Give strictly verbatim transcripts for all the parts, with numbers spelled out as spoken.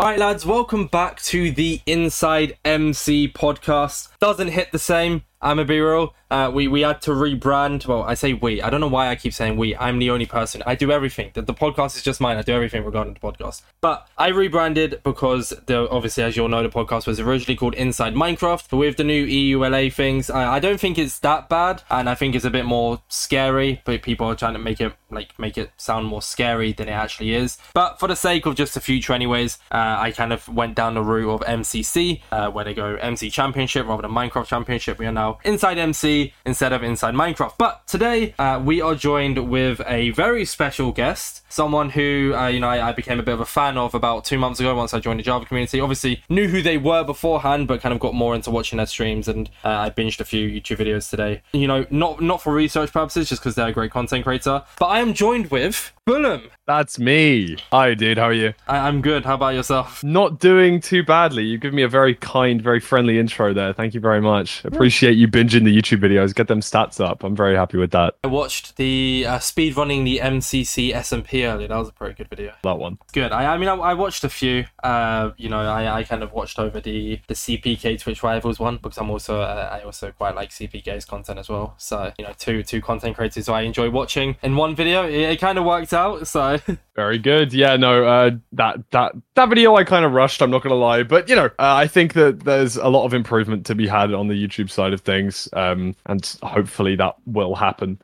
All right, lads, welcome back to the Inside M C podcast. Doesn't hit the same, I'm a B-roll. Uh, we, we had to rebrand. Well, I say we. I don't know why I keep saying we. I'm the only person. I do everything. The, the podcast is just mine. I do everything regarding the podcast. But I rebranded because, the, obviously, as you all know, the podcast was originally called Inside Minecraft. But with the new E U L A things, I, I don't think it's that bad. And I think it's a bit more scary. But people are trying to make it, like, make it sound more scary than it actually is. But for the sake of just the future anyways, uh, I kind of went down the route of M C C, uh, where they go M C Championship rather than Minecraft Championship. We are now Inside M C instead of Inside Minecraft. But today uh, we are joined with a very special guest, someone who uh, you know I, I became a bit of a fan of about two months ago once I joined the Java community. Obviously knew who they were beforehand, but kind of got more into watching their streams, and uh, I binged a few YouTube videos today. You know, not not for research purposes, just because they're a great content creator. But I am joined with Fulham. That's me. Hi, dude. How are you? I- I'm good. How about yourself? Not doing too badly. You give me a very kind, very friendly intro there. Thank you very much. Appreciate you binging the YouTube videos. Get them stats up. I'm very happy with that. I watched the uh, speedrunning the M C C S M P earlier. That was a pretty good video. That one. Good. I, I mean, I, I watched a few. Uh, you know, I, I kind of watched over the, the C P K Twitch Rivals one because I'm also uh, I also quite like C P K's content as well. So, you know, two two content creators who I enjoy watching in one video. It, it kind of worked out. So. Very good. Yeah, no, uh, that that that video I kind of rushed, I'm not going to lie. But, you know, uh, I think that there's a lot of improvement to be had on the YouTube side of things. Um, and hopefully that will happen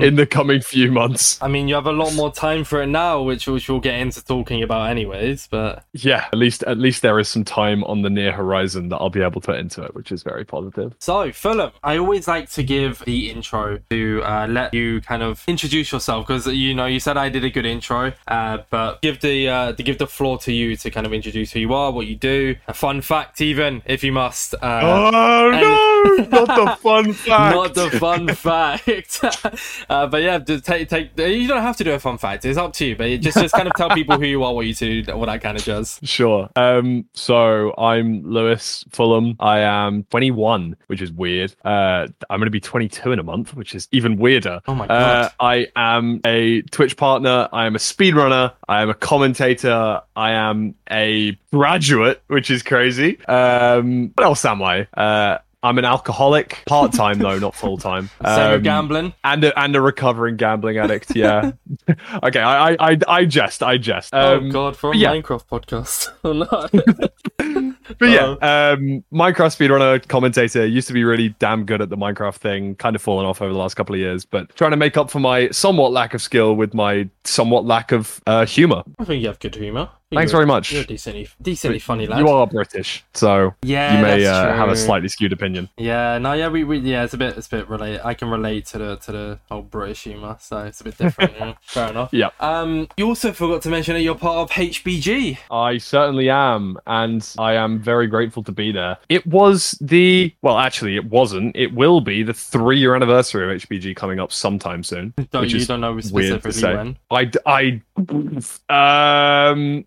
in the coming few months. I mean, you have a lot more time for it now, which, which we'll get into talking about anyways. But yeah, at least at least there is some time on the near horizon that I'll be able to put into it, which is very positive. So, Fulham, I always like to give the intro to uh, let you kind of introduce yourself because, you know, you said I did a good intro, uh, but give the uh, to give the floor to you to kind of introduce who you are, what you do, a fun fact even if you must. Uh, oh and... no, not the fun fact. Not the fun fact. uh, but yeah, just take take. You don't have to do a fun fact. It's up to you. But you just just kind of tell people who you are, what you do, all that kind of jazz. Sure. Um. So I'm Lewis Fulham. I am twenty-one, which is weird. Uh, I'm going to be twenty-two in a month, which is even weirder. Oh my god. Uh, I am a Twitch partner. I am a speedrunner. I am a commentator. I am a graduate, which is crazy. Um, what else am I? Uh, I'm an alcoholic, part-time though, not full-time. Um, so you're gambling? And a, and a recovering gambling addict, yeah. Okay, I, I, I, I jest, I jest. Um, oh god, for a yeah. Minecraft podcast. Oh no. But yeah, um, Minecraft speedrunner, commentator, used to be really damn good at the Minecraft thing, kind of fallen off over the last couple of years, but trying to make up for my somewhat lack of skill with my somewhat lack of uh, humour. I think you have good humour. Thanks very much. You're a decently, decently funny lad. You are British, so yeah, you may uh, have a slightly skewed opinion. Yeah, no, yeah, we, we yeah, it's a bit, it's a bit related. I can relate to the to the old British humour, so it's a bit different. Yeah. Fair enough. Yeah. Um, you also forgot to mention that you're part of H B G. I certainly am, and I am very grateful to be there. It was the well, actually, it wasn't. It will be the three-year anniversary of H B G coming up sometime soon. Don't which you is don't know specifically when? I I um.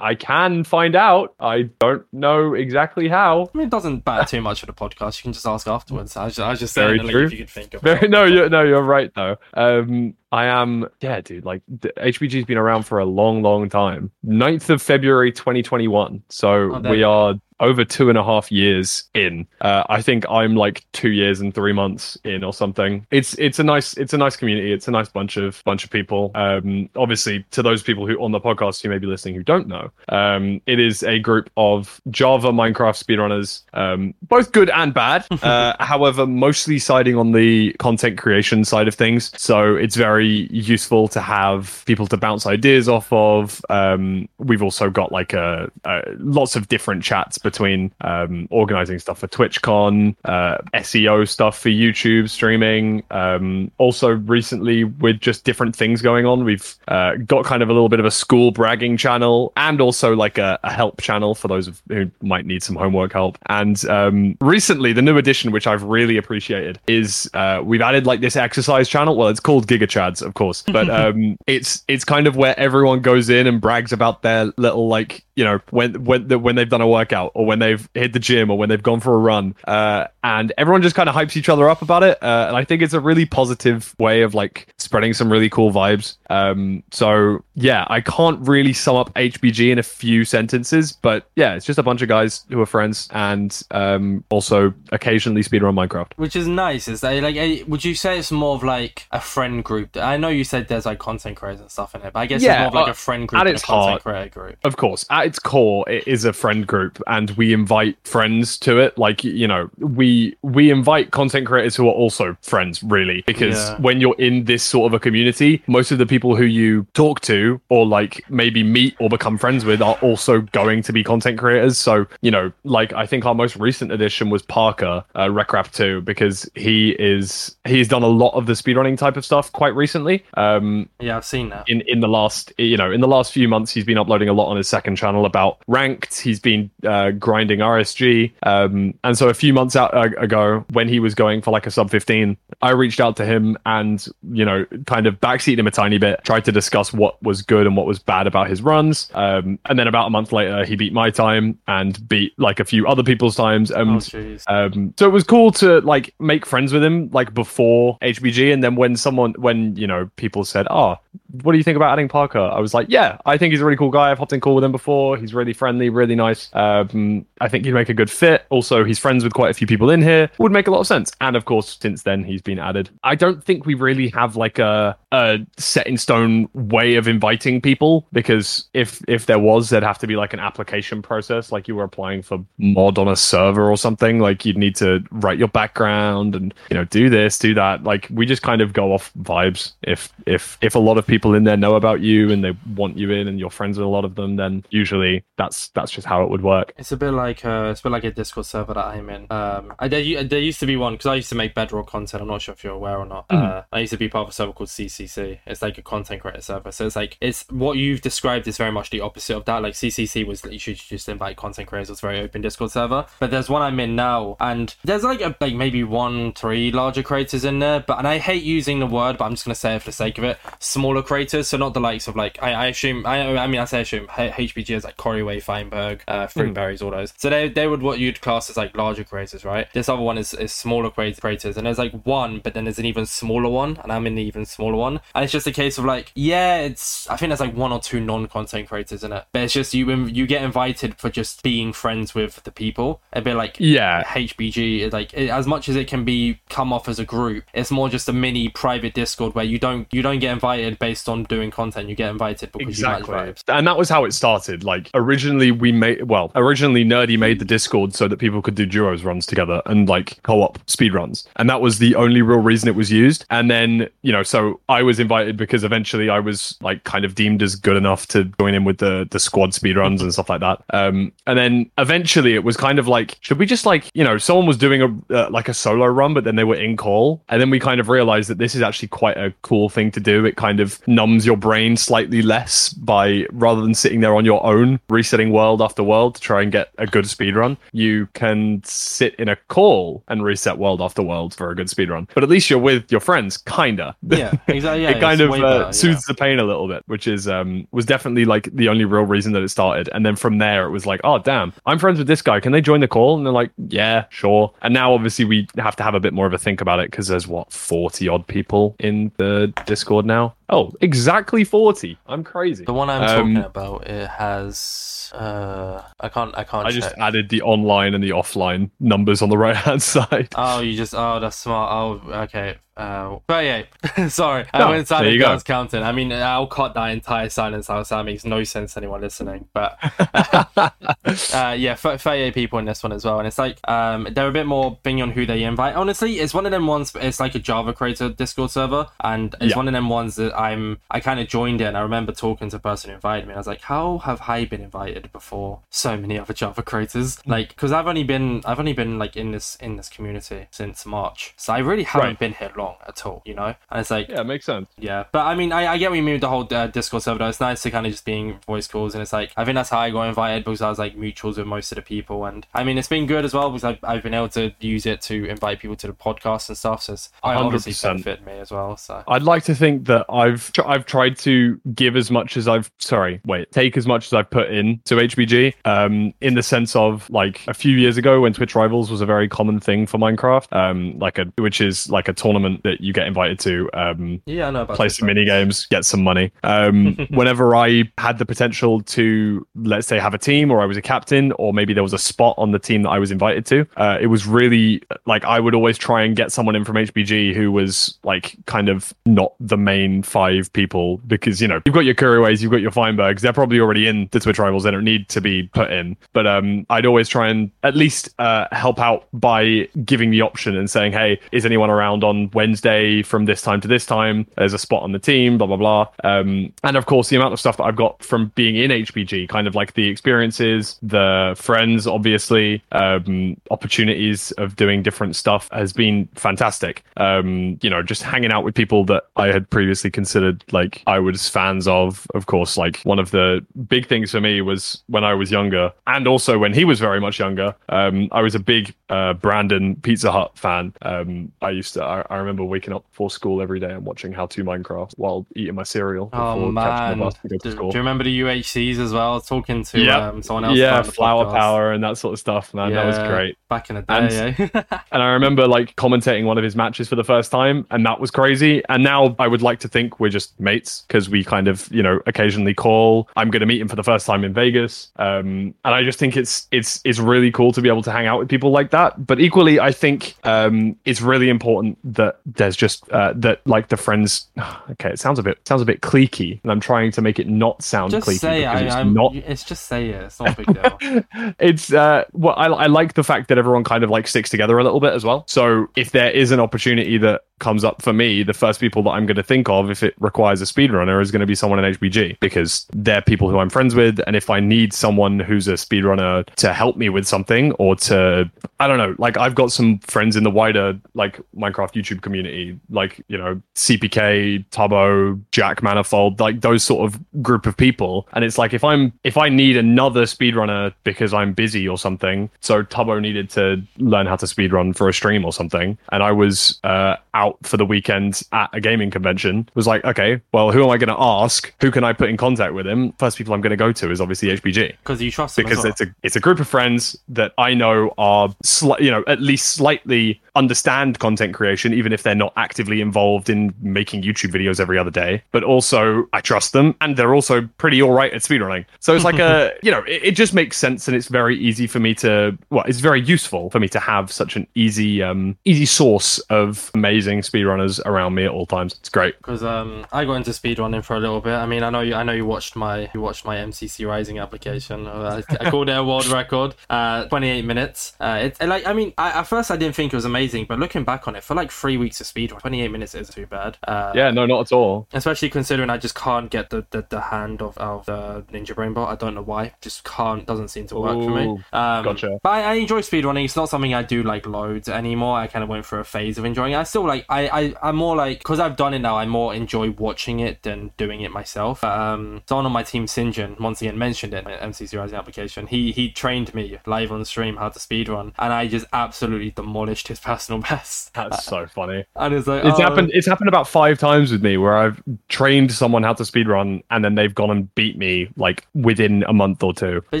I can find out. I don't know exactly how. I mean, it doesn't matter too much for the podcast. You can just ask afterwards. I was just, I was just saying if you could think of it. No, you're, no, you're right, though. Um, I am... Yeah, dude, like, H B G's been around for a long, long time. ninth of February, twenty twenty-one. So oh, we are... over two and a half years in. Uh, I think I'm like two years and three months in or something. It's it's a nice it's a nice community. It's a nice bunch of bunch of people. Um, obviously, to those people who on the podcast who may be listening who don't know, um, it is a group of Java Minecraft speedrunners, um, both good and bad. Uh, however, mostly siding on the content creation side of things. So it's very useful to have people to bounce ideas off of. Um, we've also got like a, a lots of different chats between between um, organizing stuff for TwitchCon, uh, S E O stuff for YouTube streaming. Um, also recently with just different things going on, we've uh, got kind of a little bit of a school bragging channel and also like a, a help channel for those of who might need some homework help. And um, recently the new addition, which I've really appreciated, is uh, we've added like this exercise channel. Well, it's called GigaChads, of course, but um, it's it's kind of where everyone goes in and brags about their little like, you know, when when, when they've done a workout or or when they've hit the gym or when they've gone for a run. Uh, and everyone just kind of hypes each other up about it. Uh, and I think it's a really positive way of like spreading some really cool vibes. Um, so yeah, I can't really sum up H B G in a few sentences, but yeah, it's just a bunch of guys who are friends and um, also occasionally speedrun Minecraft. Which is nice. Is that like, would you say it's more of like a friend group? I know you said there's like content creators and stuff in it, but I guess yeah, it's more of like uh, a friend group than a content creator group. Of course, at its core, it is a friend group and we invite friends to it. Like, you know, we we invite content creators who are also friends, really, because yeah. when you're in this sort of a community, most of the people who you talk to or like maybe meet or become friends with are also going to be content creators. So, you know, like I think our most recent addition was Parker, uh, Recraft two, because he is he's done a lot of the speedrunning type of stuff quite recently. Um, yeah, I've seen that. In, in the last, you know, in the last few months, he's been uploading a lot on his second channel about ranked. He's been uh, grinding R S G. Um, and so a few months out, uh, ago, when he was going for like a sub fifteen, I reached out to him and, you know, kind of backseat him a tiny bit, tried to discuss what was good and what was bad about his runs. Um, and then about a month later, he beat my time and beat like a few other people's times. And, oh, um, so it was cool to like make friends with him like before H B G. And then when someone, when, you know, people said, oh, what do you think about adding Parker? I was like, yeah, I think he's a really cool guy. I've hopped in call with him before. He's really friendly, really nice. Um, I think he'd make a good fit. Also, he's friends with quite a few people in here. Would make a lot of sense. And of course, since then, he's been added. I don't think we really have like a, a set in stone way of inviting people, because if if there was, there'd have to be like an application process, like you were applying for mod on a server or something. Like you'd need to write your background and, you know, do this, do that. Like we just kind of go off vibes. If if if a lot of people in there know about you and they want you in and you're friends with a lot of them, then usually that's that's just how it would work. It's a bit like uh it's a bit like a Discord server that I'm in. Um, I, there, there used to be one because I used to make Bedrock content. I'm not sure if you're aware or not. Mm. Uh, I used to be part of a server called C C C. It's like a content creator server. So it's like, it's what you've described is very much the opposite of that. Like C C C was, you should just invite content creators. It's very open Discord server. But there's one I'm in now, and there's like a, like maybe one, three larger creators in there. But and I hate using the word, but I'm just gonna say it for the sake of it. Smaller creators, so not the likes of like I, I assume I I mean I say assume H B G is like Coryway, Feinberg, uh, Fruitberries, mm. all those. So they they would what you'd class as like larger creators, right? This other one is, is smaller creators, and there's like one, but then there's an even smaller one, and I'm in the even smaller one, and it's just a case of like, yeah, it's I think there's like one or two non-content creators in it, but it's just you you get invited for just being friends with the people. A bit like yeah, H B G, like it, as much as it can be come off as a group, it's more just a mini private Discord where you don't you don't get invited based on doing content. You get invited because exactly. you like vibes, and that was how it started. Like originally we made well originally Nerdy made the Discord so that people could do duos runs together and like co-op speed runs, and that was the only real reason it was used. And then, you know, so I was invited because eventually I was like kind of deemed as good enough to join in with the the squad speed runs and stuff like that. Um, and then eventually it was kind of like, should we just like, you know, someone was doing a uh, like a solo run, but then they were in call, and then we kind of realized that this is actually quite a cool thing to do. It kind of numbs your brain slightly less by rather than sitting there on your own resetting world after world to try and get a good speed run. You can sit in a call and reset world after world for a good speed run, but at least you're with your friends, kinda. Yeah, exactly. Yeah, it kind of uh, better, soothes yeah. the pain a little bit, which is um was definitely like the only real reason that it started. And then from there it was like, oh damn, I'm friends with this guy, can they join the call? And they're like, yeah, sure. And now obviously we have to have a bit more of a think about it, because there's what forty odd people in the Discord now. Oh, exactly forty. I'm crazy. The one I'm um, talking about, it has uh I can't I can't I check. Just added the online and the offline numbers on the right hand side. Oh, you just oh that's smart. Oh, okay. Uh, but yeah, sorry, no, I went silent because I was counting. I mean, I'll cut that entire silence out, so that makes no sense to anyone listening. But uh, uh, yeah, thirty-eight people in this one as well, and it's like um, they're a bit more bing on who they invite. Honestly, it's one of them ones. It's like a Java creator Discord server, and it's yeah. one of them ones that I'm I kind of joined in. I remember talking to the person who invited me, and I was like, "How have I been invited before so many other Java creators?" Like, because I've only been I've only been like in this in this community since March, so I really haven't right. been here long. wrong at all, you know? And it's like... Yeah, it makes sense. Yeah. But, I mean, I, I get what you mean with the whole uh, Discord server, though. It's nice to kind of just being voice calls, and it's like... I think that's how I got invited, because I was, like, mutuals with most of the people. And, I mean, it's been good as well, because I've, I've been able to use it to invite people to the podcast and stuff, so it's one hundred percent obviously benefited me as well, so... I'd like to think that I've, tr- I've tried to give as much as I've... Sorry, wait. Take as much as I've put in to H B G, um, in the sense of, like, a few years ago when Twitch Rivals was a very common thing for Minecraft, um, like a... which is, like, a tournament that you get invited to, um, yeah, I know about play some mini games, get some money. Um, whenever I had the potential to, let's say, have a team, or I was a captain, or maybe there was a spot on the team that I was invited to, uh, it was really like I would always try and get someone in from H B G who was like kind of not the main five people, because, you know, you've got your Coryways, you've got your Feinbergs, they're probably already in the Twitch Rivals, they don't need to be put in. But um, I'd always try and at least uh, help out by giving the option and saying, hey, is anyone around on Wednesday from this time to this time? There's a spot on the team, blah, blah, blah. Um, and of course, the amount of stuff that I've got from being in H B G, kind of like the experiences, the friends, obviously, um, opportunities of doing different stuff has been fantastic. Um, you know, just hanging out with people that I had previously considered, like, I was fans of, of course. Like, one of the big things for me was when I was younger, and also when he was very much younger, um, I was a big uh, Brandon Pizza Hut fan. Um, I used to, I, I remember waking up before school every day and watching How To Minecraft while eating my cereal. Oh man, my to to do, do you remember the U H Cs as well? Talking to yep. um, someone else. Yeah, Flower Power and that sort of stuff, man. Yeah, that was great. Back in the day, and, yeah. And I remember like commentating one of his matches for the first time, and that was crazy. And now I would like to think we're just mates, because we kind of, you know, occasionally call. I'm going to meet him for the first time in Vegas. Um, and I just think it's, it's, it's really cool to be able to hang out with people like that. But equally, I think um, it's really important that there's just uh, that like the friends. Okay, it sounds a bit sounds a bit cliquey, and I'm trying to make it not sound just cliquey. Say it. I, it's, I'm, not... it's just say it. It's not a big deal. It's uh, well, I, I like the fact that everyone kind of like sticks together a little bit as well. So if there is an opportunity that comes up for me, the first people that I'm going to think of, if it requires a speedrunner, is going to be someone in H B G, because they're people who I'm friends with. And if I need someone who's a speedrunner to help me with something, or to, I don't know, like I've got some friends in the wider like Minecraft YouTube community, like, you know, C P K, Tubbo, Jack Manifold, like those sort of group of people. And it's like, if I'm, if I need another speedrunner because I'm busy or something, so Tubbo needed to learn how to speedrun for a stream or something, and I was uh, out for the weekend at a gaming convention, was like, okay, well, who am I going to ask? Who can I put in contact with him? First people I'm going to go to is obviously H B G. Because you trust them. Because well. it's a it's a group of friends that I know are sli- you know, at least slightly understand content creation, even if they're not actively involved in making YouTube videos every other day. But also, I trust them, and they're also pretty all right at speedrunning. So it's like a, you know, it, it just makes sense, and it's very easy for me to, well, it's very useful for me to have such an easy, um, easy source of amazing speedrunners around me at all times. It's great, because um I got into speedrunning for a little bit. I mean, I know you I know you watched my you watched my M C C Rising application. I, I called it a world record, uh twenty-eight minutes. uh it's it, like I mean I, at first I didn't think it was amazing, but looking back on it, for like three weeks of speedrun, twenty-eight minutes isn't too bad. Uh yeah, no, not at all, especially considering I just can't get the the, the hand of, of the Ninja Brain Bot. I don't know why, just can't doesn't seem to work. Ooh, for me. Um gotcha. But I, I enjoy speedrunning. It's not something I do like loads anymore. I kind of went through a phase of enjoying it. I still like I, I, I'm more like, because I've done it now, I more enjoy watching it than doing it myself. Um, someone on my team, Sinjin, once again mentioned it in M C C Rising application. He he trained me live on stream how to speedrun, and I just absolutely demolished his personal best. That's so funny. And it's like, it's oh. happened. It's happened about five times with me, where I've trained someone how to speedrun, and then they've gone and beat me like within a month or two. It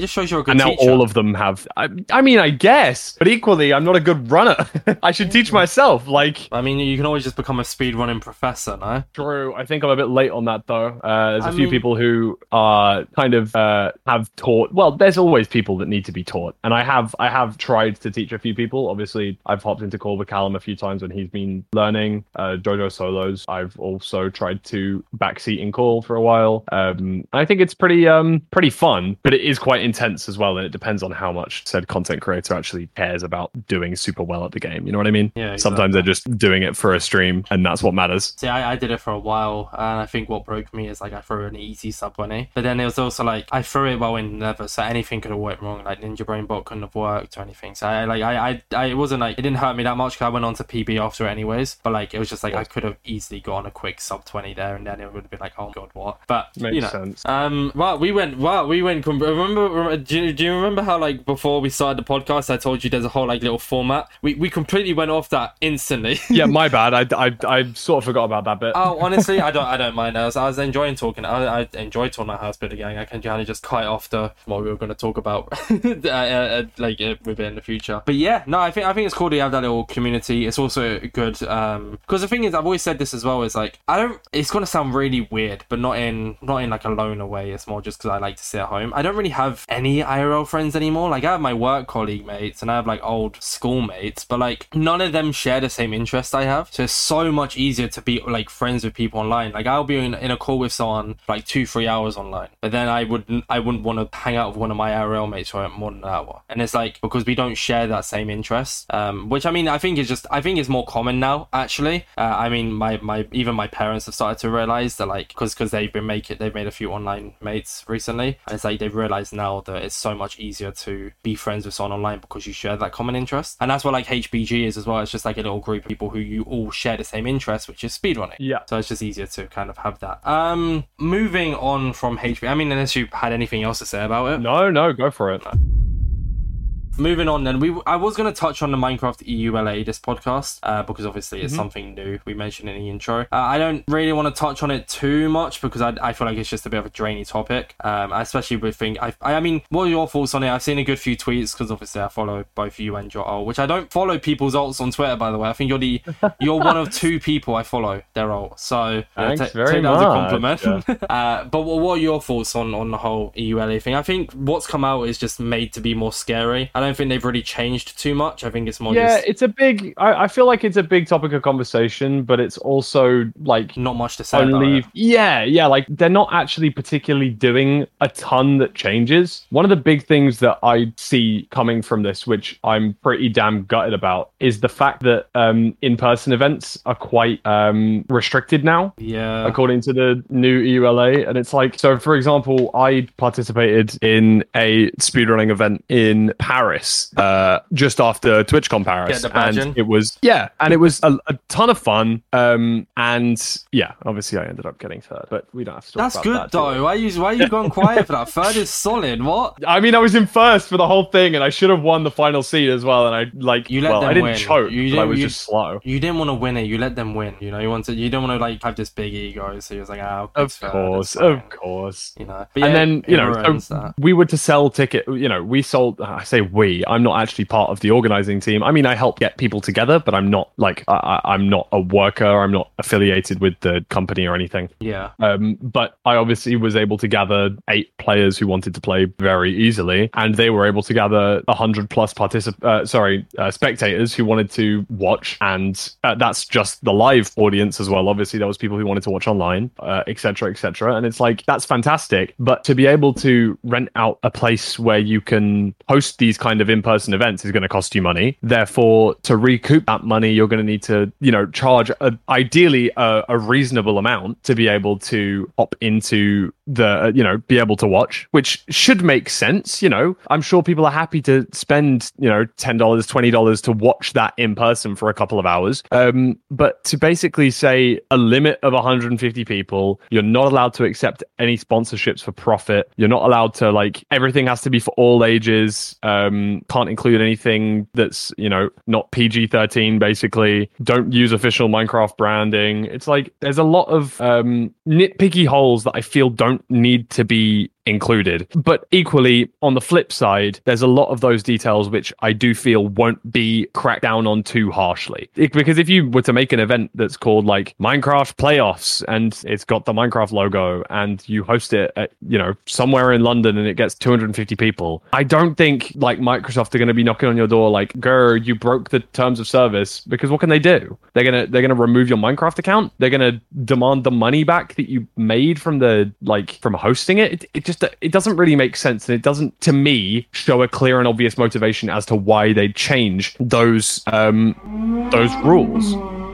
just shows you're a good teacher. And now teacher. All of them have. I, I mean, I guess, but equally, I'm not a good runner. I should teach myself. Like, I mean. You can always just become a speedrunning professor, no? True. I think I'm a bit late on that, though. Uh, there's I a few mean... people who are kind of uh, have taught. Well, there's always people that need to be taught. And I have I have tried to teach a few people. Obviously, I've hopped into call with Callum a few times when he's been learning. Uh, Jojo Solos, I've also tried to backseat in call for a while. Um, I think it's pretty um, pretty fun, but it is quite intense as well. And it depends on how much said content creator actually cares about doing super well at the game. You know what I mean? Yeah, exactly. Sometimes they're just doing it for for a stream, and that's what matters. See, I, I did it for a while, and I think what broke me is like I threw an easy sub on it, but then it was also like I threw it while in never, so anything could have worked wrong. Like Ninja Brain Bot couldn't have worked or anything. So I like I I, I it wasn't like it didn't hurt me that much because I went on to P B after it anyways. But like it was just like I could have easily gone a quick sub twenty there, and then it would have been like, oh god, what? But makes you know, sense. Um, well, we went well, we went. Remember, do you, do you remember how like before we started the podcast, I told you there's a whole like little format. We we completely went off that instantly. Yeah, my bad. I, I, I sort of forgot about that bit. Oh, honestly, I don't I don't mind. I was I was enjoying talking. I I enjoyed talking about House Builder Gang. I can kind of just cut off the what we were going to talk about, uh, uh, like uh, within the future. But yeah, no, I think I think it's cool to have that little community. It's also good um because the thing is, I've always said this as well. Is like I don't. It's going to sound really weird, but not in not in like a loner way. It's more just because I like to sit at home. I don't really have any I R L friends anymore. Like I have my work colleague mates and I have like old schoolmates, but like none of them share the same interest I have. So it's so much easier to be like friends with people online. Like I'll be in, in a call with someone for like two, three hours online, but then I wouldn't, I wouldn't want to hang out with one of my I R L mates for more than an hour. And it's like because we don't share that same interest, um, which I mean, I think is just, I think it's more common now. Actually, uh, I mean, my my even my parents have started to realize that like because because they've been making they've made a few online mates recently, and it's like they've realized now that it's so much easier to be friends with someone online because you share that common interest. And that's what like H B G is as well. It's just like a little group of people who you all share the same interest, which is speedrunning. Yeah, so it's just easier to kind of have that. Um moving on from H B G, I mean, unless you had anything else to say about it. No no go for it. No. Moving on then, we I was going to touch on the Minecraft E U L A this podcast, uh, because obviously it's mm-hmm. something new we mentioned in the intro. Uh, I don't really want to touch on it too much because I, I feel like it's just a bit of a drainy topic, um, especially with things... I, I mean, what are your thoughts on it? I've seen a good few tweets because obviously I follow both you and your alt, which I don't follow people's alts on Twitter, by the way. I think you're the you're one of two people I follow their alt. So uh, t- very take that much. As a compliment. Yeah. uh, but what, what are your thoughts on, on the whole E U L A thing? I think what's come out is just made to be more scary. I I don't think they've really changed too much. I think it's more yeah, just... it's a big... I, I feel like it's a big topic of conversation, but it's also, like... Not much to say only, about it. Yeah, yeah, like, they're not actually particularly doing a ton that changes. One of the big things that I see coming from this, which I'm pretty damn gutted about, is the fact that um, in-person events are quite um, restricted now, yeah, according to the new E U L A. And it's like... So, for example, I participated in a speedrunning event in Paris, Uh, just after TwitchCon Paris, and it was yeah, and it was a, a ton of fun. Um, and yeah, obviously I ended up getting third, but we don't have to. Talk That's about good that, though. Why are you why are you going quiet for that? Third is solid. What? I mean, I was in first for the whole thing, and I should have won the final seed as well. And I like you let well, them I didn't win. choke. You didn't, but I was you, just slow. You dididn't want to win it. You let them win. You know, you wanted. You don't want to like have this big ego. So you was like, ah, oh, of course, of course. You know, but and yeah, then you know, so we were to sell ticket. You know, we sold. I say we. I'm not actually part of the organizing team. I mean, I help get people together, but I'm not like I, I'm not a worker. I'm not affiliated with the company or anything. Yeah. Um, but I obviously was able to gather eight players who wanted to play very easily, and they were able to gather a hundred plus particip- uh, sorry, uh, spectators who wanted to watch, and uh, that's just the live audience as well. Obviously, there was people who wanted to watch online, et cetera, uh, et cetera. And it's like that's fantastic. But to be able to rent out a place where you can host these kind of in-person events is going to cost you money. Therefore, to recoup that money, you're going to need to, you know, charge a, ideally a, a reasonable amount to be able to opt into the, you know, be able to watch, which should make sense. You know, I'm sure people are happy to spend, you know, ten dollars, twenty dollars to watch that in person for a couple of hours. Um, but to basically say a limit of one hundred fifty people, you're not allowed to accept any sponsorships for profit. You're not allowed to, like, everything has to be for all ages. Um, Can't include anything that's, you know, not P G thirteen, basically. Don't use official Minecraft branding. It's like there's a lot of um, nitpicky holes that I feel don't need to be included. But equally, on the flip side, there's a lot of those details which I do feel won't be cracked down on too harshly. It, because if you were to make an event that's called like Minecraft Playoffs and it's got the Minecraft logo and you host it at, you know, somewhere in London and it gets two hundred fifty people, I don't think like Microsoft are going to be knocking on your door like, grr, you broke the terms of service, because what can they do? They're going to they're going to remove your Minecraft account. They're going to demand the money back that you made from the like from hosting it. It, it just Just, it doesn't really make sense, and it doesn't, to me, show a clear and obvious motivation as to why they change those um, those rules.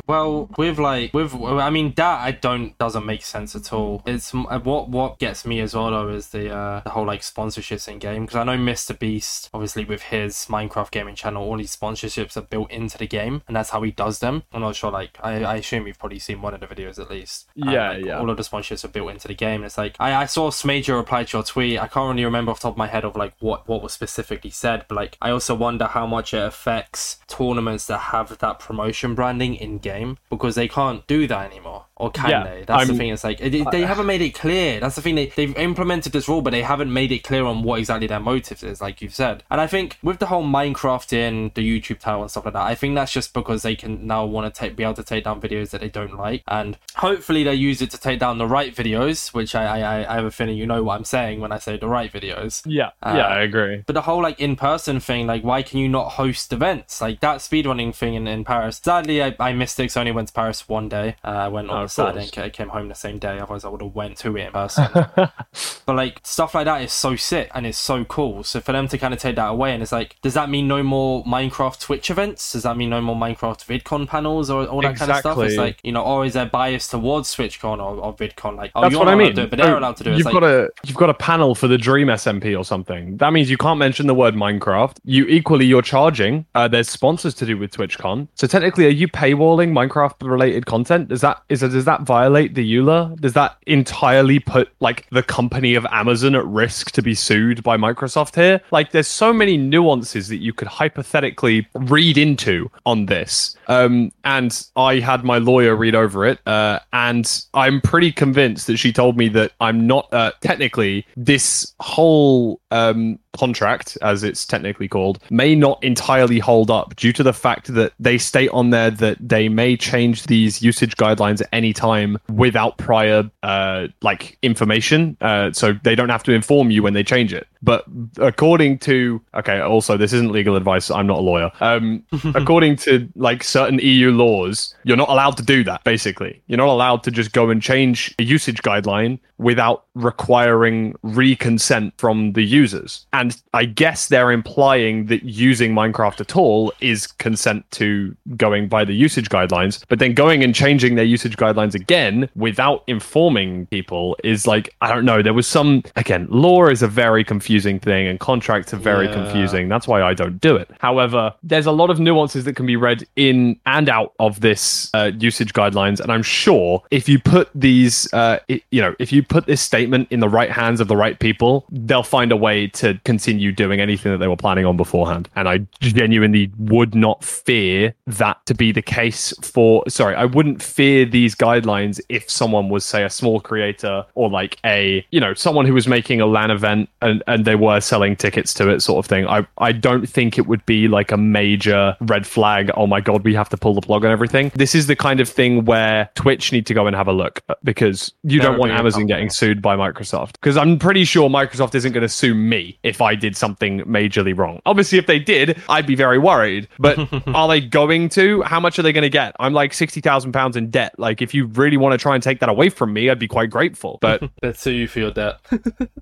Well, with like, with, I mean, that I don't, doesn't make sense at all. It's what, what gets me as well though is the, uh, the whole like sponsorships in game. Cause I know Mister Beast, obviously with his Minecraft gaming channel, all these sponsorships are built into the game and that's how he does them. I'm not sure, like, I, I assume you've probably seen one of the videos at least. Yeah, and, like, yeah. All of the sponsorships are built into the game. And it's like, I, I saw Smajor reply to your tweet. I can't really remember off the top of my head of like what, what was specifically said, but like, I also wonder how much it affects tournaments that have that promotion branding in game because they can't do that anymore. Or can yeah, they? That's I'm, the thing. It's like, it, it, they I, haven't made it clear. That's the thing. They, they've implemented this rule, but they haven't made it clear on what exactly their motive is, like you've said. And I think with the whole Minecraft in the YouTube title and stuff like that, I think that's just because they can now want to take, be able to take down videos that they don't like. And hopefully they use it to take down the right videos, which I, I, I have a feeling you know what I'm saying when I say the right videos. Yeah, uh, yeah, I agree. But the whole like in-person thing, like why can you not host events? Like that speedrunning thing in, in Paris. Sadly, I, I missed it because I only went to Paris one day. Uh, when oh. Saturday and came home the same day, otherwise I would have went to it in person. But like stuff like that is so sick and it's so cool, so for them to kind of take that away, and it's like, does that mean no more Minecraft Twitch events? Does that mean no more Minecraft VidCon panels or all that exactly. kind of stuff? It's like, you know, or is there bias towards TwitchCon or, or VidCon? Like, oh, that's you're what I mean do it, but they're oh, allowed to do it. You've it's got like, a you've got a panel for the Dream S M P or something. That means you can't mention the word Minecraft. You equally you're charging uh, there's sponsors to do with TwitchCon, so technically are you paywalling Minecraft related content? Does that is it Does that violate the E U L A? Does that entirely put like the company of Amazon at risk to be sued by Microsoft here? Like, there's so many nuances that you could hypothetically read into on this. Um, and I had my lawyer read over it, uh, and I'm pretty convinced that she told me that I'm not uh, technically this whole um, contract, as it's technically called, may not entirely hold up due to the fact that they state on there that they may change these usage guidelines at any time without prior uh, like information, uh, so they don't have to inform you when they change it. But according to okay, also this isn't legal advice. I'm not a lawyer. Um, according to like certain E U laws, you're not allowed to do that. Basically, you're not allowed to just go and change a usage guideline without requiring re-consent from the users. And I guess they're implying that using Minecraft at all is consent to going by the usage guidelines. But then going and changing their usage guidelines again without informing people is like, I don't know. There was some again. Law is a very confusing. confusing thing, and contracts are very yeah. confusing. That's why I don't do it. However, there's a lot of nuances that can be read in and out of this uh, usage guidelines, and I'm sure if you put these uh, it, you know, if you put this statement in the right hands of the right people, they'll find a way to continue doing anything that they were planning on beforehand. And I genuinely would not fear that to be the case for sorry I wouldn't fear these guidelines if someone was, say, a small creator or like a, you know, someone who was making a LAN event and and they were selling tickets to it, sort of thing. I, I don't think it would be like a major red flag. Oh my God, we have to pull the plug on everything. This is the kind of thing where Twitch need to go and have a look, because you there don't want Amazon getting sued by Microsoft. Because I'm pretty sure Microsoft isn't going to sue me if I did something majorly wrong. Obviously, if they did, I'd be very worried. But are they going to? How much are they going to get? I'm like sixty thousand pounds in debt. Like, if you really want to try and take that away from me, I'd be quite grateful. But they'd sue you for your debt.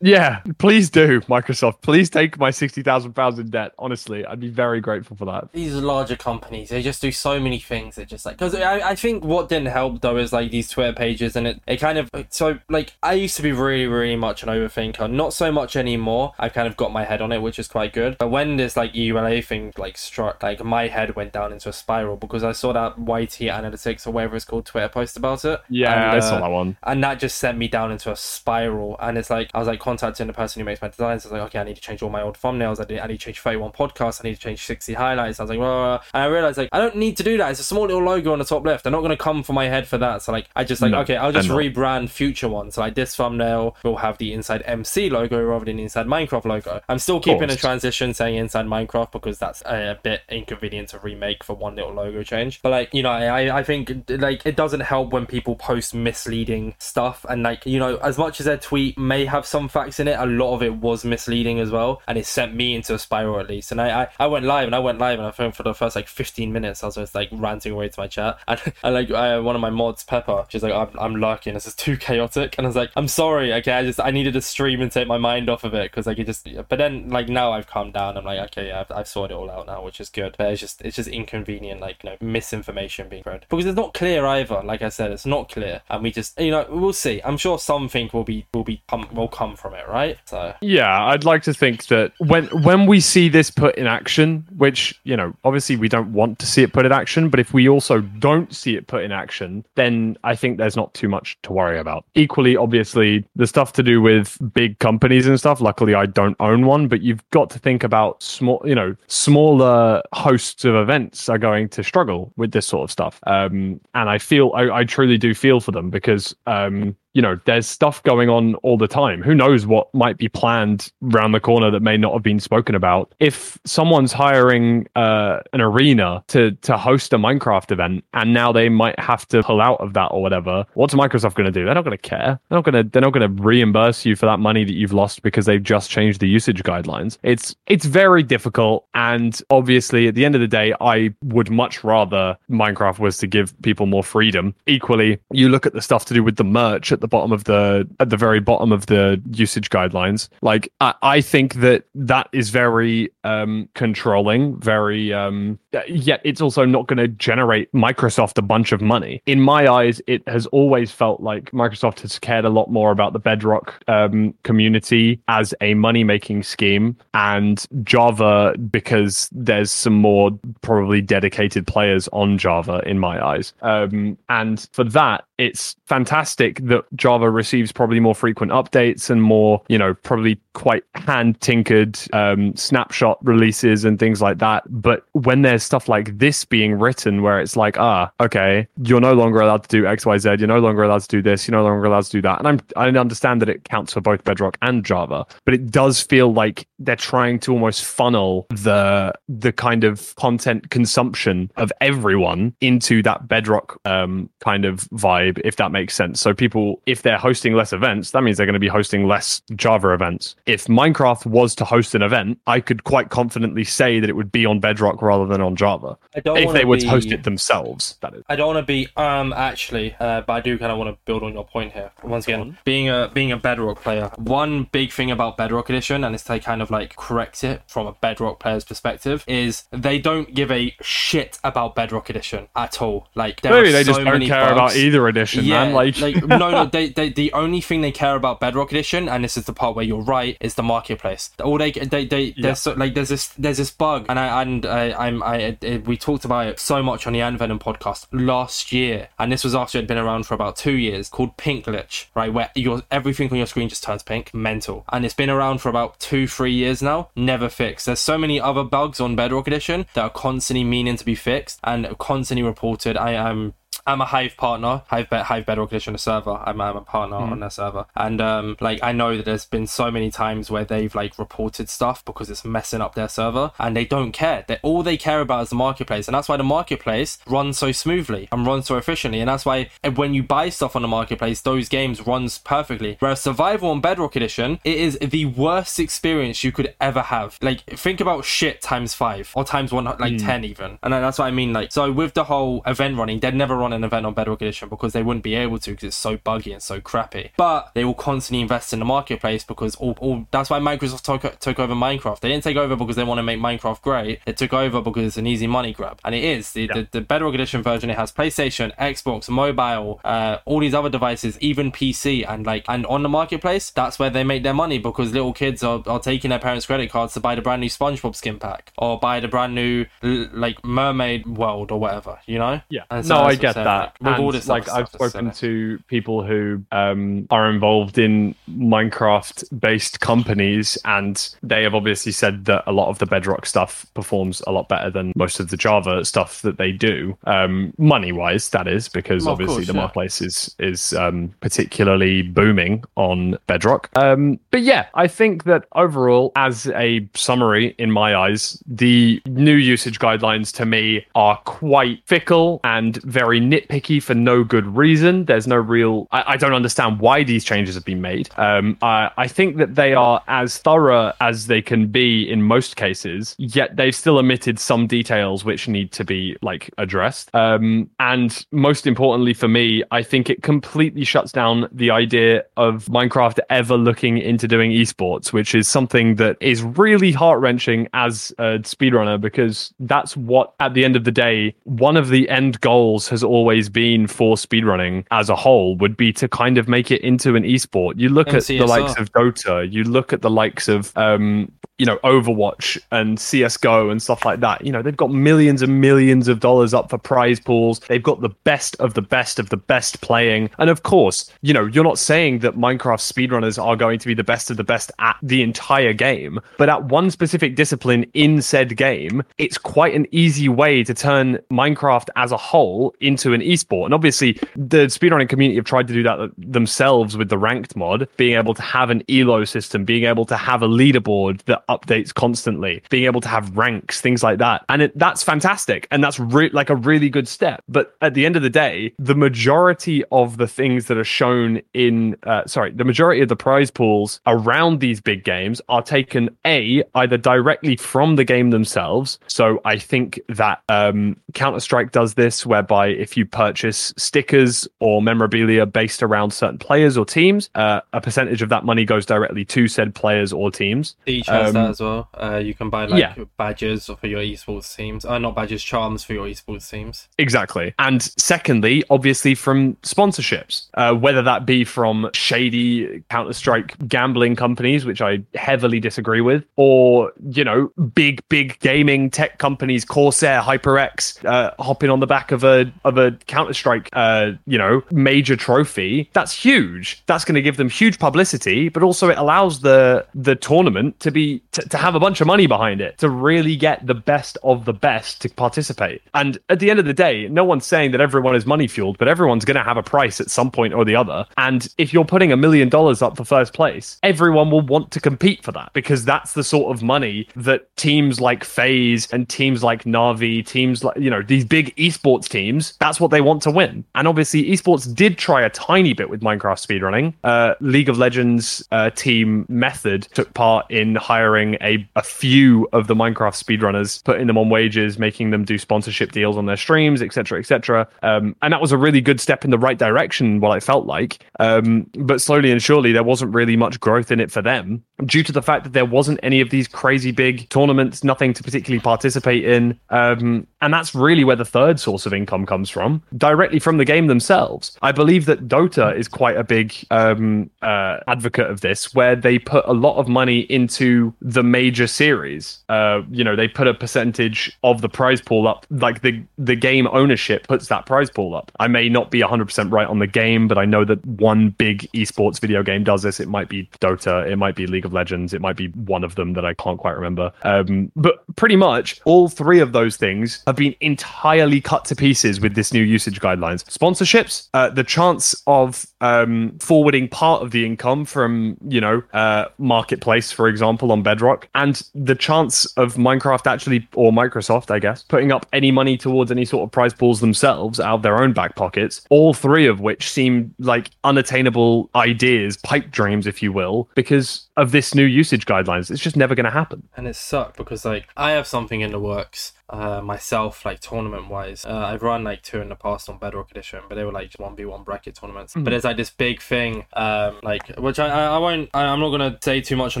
Yeah, please do. Microsoft, please take my sixty thousand pounds in debt. Honestly, I'd be very grateful for that. These larger companies, they just do so many things. They're just like, because I, I think what didn't help though is like these Twitter pages, and it, it kind of, so like I used to be really, really much an overthinker. Not so much anymore. I've kind of got my head on it, which is quite good. But when this like E U L A thing like struck, like my head went down into a spiral, because I saw that Y T Analytics or whatever it's called Twitter post about it. Yeah, and, uh, I saw that one. And that just sent me down into a spiral. And it's like, I was like contacting the person who makes my designs. I was like, okay, I need to change all my old thumbnails. I need, I need to change thirty-one podcasts. I need to change sixty highlights. I was like, well, and I realized like I don't need to do that. It's a small little logo on the top left. They're not going to come for my head for that. So like I just like no, okay, I'll just rebrand future ones. So like this thumbnail will have the Inside M C logo rather than the Inside Minecraft logo. I'm still keeping a transition saying Inside Minecraft because that's a, a bit inconvenient to remake for one little logo change. But like, you know, I I think like it doesn't help when people post misleading stuff, and like, you know, as much as their tweet may have some facts in it, a lot of it was was misleading as well, and it sent me into a spiral at least. And I, I, I went live and I went live and I filmed for the first like fifteen minutes. I was just like ranting away to my chat, and I like I, one of my mods, Pepper, she's like, I'm, I'm lurking, this is too chaotic. And I was like, I'm sorry, okay, I just I needed to stream and take my mind off of it, because like it just, but then like now I've calmed down. I'm like, okay, yeah, I've, I've sorted it all out now, which is good. But it's just it's just inconvenient, like, you know, misinformation being spread, because it's not clear either. Like I said, it's not clear, and we just, you know, we'll see. I'm sure something will be will be um, will come from it, right? So yeah, I'd like to think that when when we see this put in action, which, you know, obviously we don't want to see it put in action, but if we also don't see it put in action, then I think there's not too much to worry about. Equally, obviously, the stuff to do with big companies and stuff, luckily I don't own one, but you've got to think about small, you know, smaller hosts of events are going to struggle with this sort of stuff. Um, and I feel, I, I truly do feel for them, because, um, you know, there's stuff going on all the time. Who knows what might be planned round the corner that may not have been spoken about. If someone's hiring uh, an arena to to host a Minecraft event, and now they might have to pull out of that or whatever, what's Microsoft going to do? They're not going to care. They're not going to. They're not going to reimburse you for that money that you've lost because they've just changed the usage guidelines. It's it's very difficult, and obviously, at the end of the day, I would much rather Minecraft was to give people more freedom. Equally, you look at the stuff to do with the merch. At the bottom of the at the very bottom of the usage guidelines, like I, I think that that is very um controlling, very um yet it's also not going to generate Microsoft a bunch of money. In my eyes, it has always felt like Microsoft has cared a lot more about the Bedrock um community as a money-making scheme, and Java, because there's some more probably dedicated players on Java in my eyes, um and for that it's fantastic that Java receives probably more frequent updates and more, you know, probably quite hand-tinkered um, snapshot releases and things like that. But when there's stuff like this being written where it's like, ah, okay, you're no longer allowed to do X, Y, Z, you're no longer allowed to do this, you're no longer allowed to do that. And I'm, I understand that it counts for both Bedrock and Java, but it does feel like they're trying to almost funnel the the kind of content consumption of everyone into that Bedrock um, kind of vibe, if that makes sense. So people, if they're hosting less events, that means they're going to be hosting less Java events. If Minecraft was to host an event, I could quite confidently say that it would be on Bedrock rather than on Java. I don't if they were to host it themselves, that is. I don't want to be um actually, uh, but I do kind of want to build on your point here. Once again, on. being a being a Bedrock player, one big thing about Bedrock Edition, and it's to kind of like correct it from a Bedrock player's perspective, is they don't give a shit about Bedrock Edition at all. Like there maybe are they so just don't care bugs. About either edition, yeah, man. Like, like no, no, they, they the only thing they care about Bedrock Edition, and this is the part where you're right, is the marketplace. All they they they yeah. there's so, like there's this there's this bug, and I and I I'm I, I we talked about it so much on the Ant Venom podcast last year, and this was after it had been around for about two years, called pink glitch, right? Where your everything on your screen just turns pink, mental, and it's been around for about two three years now, never fixed. There's so many other bugs on Bedrock Edition that are constantly meaning to be fixed and constantly reported. I am. I'm a Hive partner, Hive, Be- Hive Bedrock Edition, a server. I'm, I'm a partner mm. on their server. And, um, like, I know that there's been so many times where they've, like, reported stuff because it's messing up their server, and they don't care. They all they care about is the marketplace. And that's why the marketplace runs so smoothly and runs so efficiently. And that's why when you buy stuff on the marketplace, those games runs perfectly. Whereas Survival on Bedrock Edition, it is the worst experience you could ever have. Like, think about shit times five or times one, like mm. ten even. And that's what I mean. Like, so with the whole event running, they'd never run an event on Bedrock Edition because they wouldn't be able to, because it's so buggy and so crappy. But they will constantly invest in the marketplace because all, all that's why Microsoft took, took over Minecraft. They didn't take over because they want to make Minecraft great. They took over because it's an easy money grab, and it is the, yeah. the, the Bedrock Edition version. It has PlayStation, Xbox, mobile, uh, all these other devices, even P C, and like and on the marketplace, that's where they make their money, because little kids are, are taking their parents' credit cards to buy the brand new SpongeBob skin pack or buy the brand new like Mermaid World or whatever, you know? Yeah. And so no, I get. That and, like, I've spoken to people who um are involved in Minecraft based companies, and they have obviously said that a lot of the Bedrock stuff performs a lot better than most of the Java stuff that they do, um money wise, that is, because well, obviously course, the yeah. marketplace is is um particularly booming on Bedrock, um but yeah, I think that overall, as a summary, in my eyes, the new usage guidelines to me are quite fickle and very nitpicky for no good reason. There's no real... I, I don't understand why these changes have been made. Um, I, I think that they are as thorough as they can be in most cases, yet they've still omitted some details which need to be like addressed. Um, and most importantly for me, I think it completely shuts down the idea of Minecraft ever looking into doing esports, which is something that is really heart-wrenching as a speedrunner, because that's what, at the end of the day, one of the end goals has always been for speedrunning as a whole, would be to kind of make it into an esport. You look M C S R. At the likes of Dota, you look at the likes of um you know, Overwatch and C S G O and stuff like that. You know, they've got millions and millions of dollars up for prize pools. They've got the best of the best of the best playing. And of course, you know, you're not saying that Minecraft speedrunners are going to be the best of the best at the entire game, but at one specific discipline in said game, it's quite an easy way to turn Minecraft as a whole into an esport. And obviously, the speedrunning community have tried to do that themselves with the ranked mod, being able to have an E L O system, being able to have a leaderboard that updates constantly, being able to have ranks, things like that. And it, that's fantastic. And that's re- like a really good step. But at the end of the day, the majority of the things that are shown in, uh, sorry, the majority of the prize pools around these big games are taken, A, either directly from the game themselves. So I think that um, Counter-Strike does this, whereby if you purchase stickers or memorabilia based around certain players or teams, uh, a percentage of that money goes directly to said players or teams. Each um, that as well. Uh, you can buy like yeah. badges for your esports teams. Uh, not badges, charms for your esports teams. Exactly. And secondly, obviously from sponsorships, uh, whether that be from shady Counter-Strike gambling companies, which I heavily disagree with, or, you know, big, big gaming tech companies, Corsair, HyperX, uh, hopping on the back of a of a Counter-Strike, uh, you know, major trophy. That's huge. That's going to give them huge publicity, but also it allows the the tournament to be To, to have a bunch of money behind it, to really get the best of the best to participate. And at the end of the day, no one's saying that everyone is money fueled, but everyone's going to have a price at some point or the other. And if you're putting a million dollars up for first place, everyone will want to compete for that, because that's the sort of money that teams like FaZe and teams like Na'Vi, teams like, you know, these big esports teams, that's what they want to win. And obviously esports did try a tiny bit with Minecraft speedrunning. Uh, League of Legends uh, team Method took part in hiring A, a few of the Minecraft speedrunners, putting them on wages, making them do sponsorship deals on their streams, etc, et cetera. Um, and that was a really good step in the right direction, what it felt like. Um, but slowly and surely, there wasn't really much growth in it for them, due to the fact that there wasn't any of these crazy big tournaments, nothing to particularly participate in. Um, and that's really where the third source of income comes from, directly from the game themselves. I believe that Dota is quite a big um, uh, advocate of this, where they put a lot of money into the major series. Uh, you know, they put a percentage of the prize pool up, like the, the game ownership puts that prize pool up. I may not be one hundred percent right on the game, but I know that one big esports video game does this. It might be Dota, it might be League of Legends, it might be one of them that I can't quite remember. Um, but pretty much all three of those things have been entirely cut to pieces with this new usage guidelines. Sponsorships, uh, the chance of um, forwarding part of the income from, you know, uh, Marketplace, for example, on Bedrock, and the chance of Minecraft actually, or Microsoft, I guess, putting up any money towards any sort of prize pools themselves out of their own back pockets, all three of which seem like unattainable ideas, pipe dreams, if you will, because of this new usage guidelines. It's just never going to happen. And it sucked, because like I have something in the works uh myself, like tournament wise. uh, I've run like two in the past on Bedrock Edition, but they were like one v one bracket tournaments. Mm-hmm. But there's like this big thing, um like which I I won't I, I'm not gonna say too much on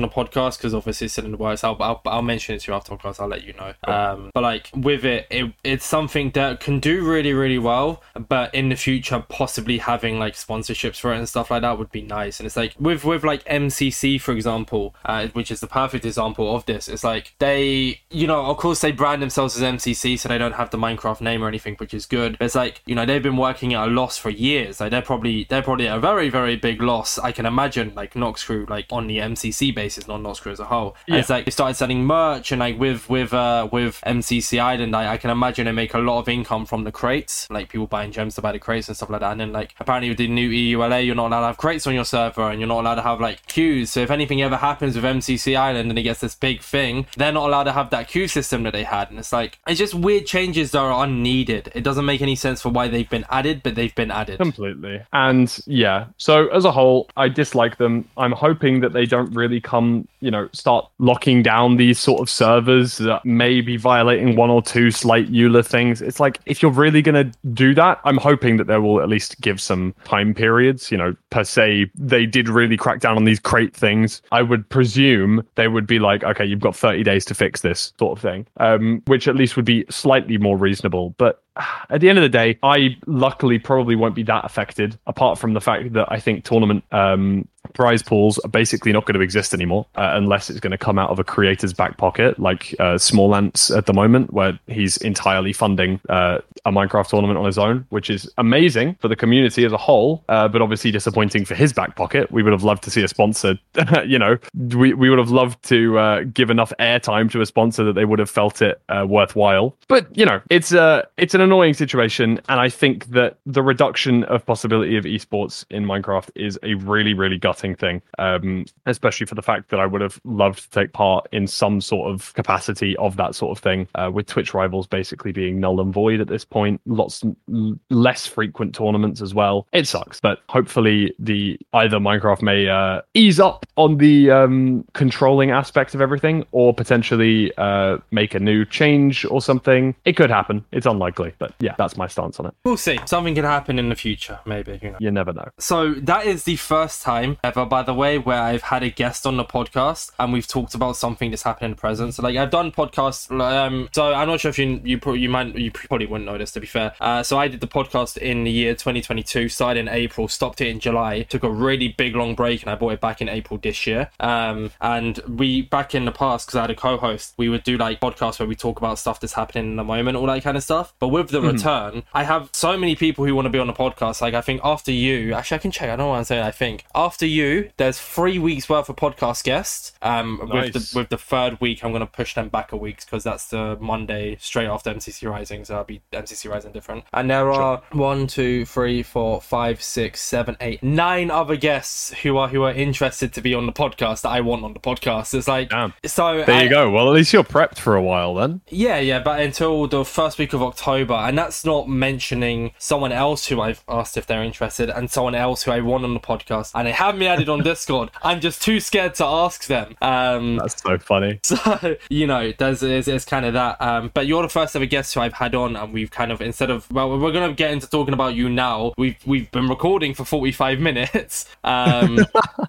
the podcast, because obviously it's still in the works. I'll, I'll I'll mention it to you after the podcast. I'll let you know. Cool. Um but like with it, it it's something that can do really really well, but in the future possibly having like sponsorships for it and stuff like that would be nice. And it's like with with like M C C, for example, Example, uh, which is the perfect example of this. It's like they, you know, of course they brand themselves as M C C, so they don't have the Minecraft name or anything, which is good. But it's like, you know, they've been working at a loss for years. Like they're probably they're probably at a very very big loss. I can imagine like Nox Crew, like on the M C C basis, not Nox Crew as a whole. Yeah. And it's like they started selling merch, and like with with uh, with M C C Island, I, I can imagine they make a lot of income from the crates, like people buying gems to buy the crates and stuff like that. And then like apparently with the new E U L A, you're not allowed to have crates on your server, and you're not allowed to have like queues. So if anything ever happens with M C C Island and it gets this big thing, they're not allowed to have that queue system that they had. And it's like, it's just weird changes that are unneeded. It doesn't make any sense for why they've been added, but they've been added. Completely. And yeah, so as a whole, I dislike them. I'm hoping that they don't really come, you know, start locking down these sort of servers that may be violating one or two slight E U L A things. It's like, if you're really going to do that, I'm hoping that they will at least give some time periods, you know, per se. They did really crack down on these crate things. I would presume they would be like, okay, you've got thirty days to fix this sort of thing, um, which at least would be slightly more reasonable. But at the end of the day, I luckily probably won't be that affected, apart from the fact that I think tournament um, prize pools are basically not going to exist anymore uh, unless it's going to come out of a creator's back pocket, like uh, Small Ants at the moment, where he's entirely funding uh, a Minecraft tournament on his own, which is amazing for the community as a whole, uh, but obviously disappointing for his back pocket. We would have loved to see a sponsor, you know, we, we would have loved to uh, give enough airtime to a sponsor that they would have felt it uh, worthwhile. But, you know, it's, uh, it's an annoying situation, and I think that the reduction of possibility of esports in Minecraft is a really, really gutting thing, um, especially for the fact that I would have loved to take part in some sort of capacity of that sort of thing, uh, with Twitch Rivals basically being null and void at this point, lots l- less frequent tournaments as well. It sucks, but hopefully the either Minecraft may uh, ease up on the um, controlling aspect of everything, or potentially uh, make a new change or something. It could happen. It's unlikely. But yeah, that's my stance on it. We'll see. Something could happen in the future, maybe. You know. You never know. So that is the first time ever, by the way, where I've had a guest on the podcast and we've talked about something that's happened in the present. So like, I've done podcasts. Um, so I'm not sure if you you probably, you might you probably wouldn't know this, to be fair. Uh, so I did the podcast in the year twenty twenty-two, started in April, stopped it in July, took a really big long break, and I brought it back in April this year. Um, and we back in the past, because I had a co-host, we would do like podcasts where we talk about stuff that's happening in the moment, all that kind of stuff. But with the mm-hmm. return, I have so many people who want to be on the podcast. Like, I think after you, actually, I can check. I don't know what I'm saying. I think after you, there's three weeks worth of podcast guests. Um, nice. with the with the third week, I'm going to push them back a week, because that's the Monday straight after M C C Rising. So I'll be M C C Rising different. And there sure. are one, two, three, four, five, six, seven, eight, nine other guests who are who are interested to be on the podcast that I want on the podcast. It's like, damn. So there I, you go. Well, at least you're prepped for a while then. Yeah, yeah. But until the first week of October. And that's not mentioning someone else who I've asked if they're interested, and someone else who I want on the podcast, and they have me added on Discord. I'm just too scared to ask them. Um, that's so funny. So, you know, there's, there's, there's kind of that. Um, but you're the first ever guest who I've had on, and we've kind of, instead of, well, we're going to get into talking about you now. We've, we've been recording for forty-five minutes. Um,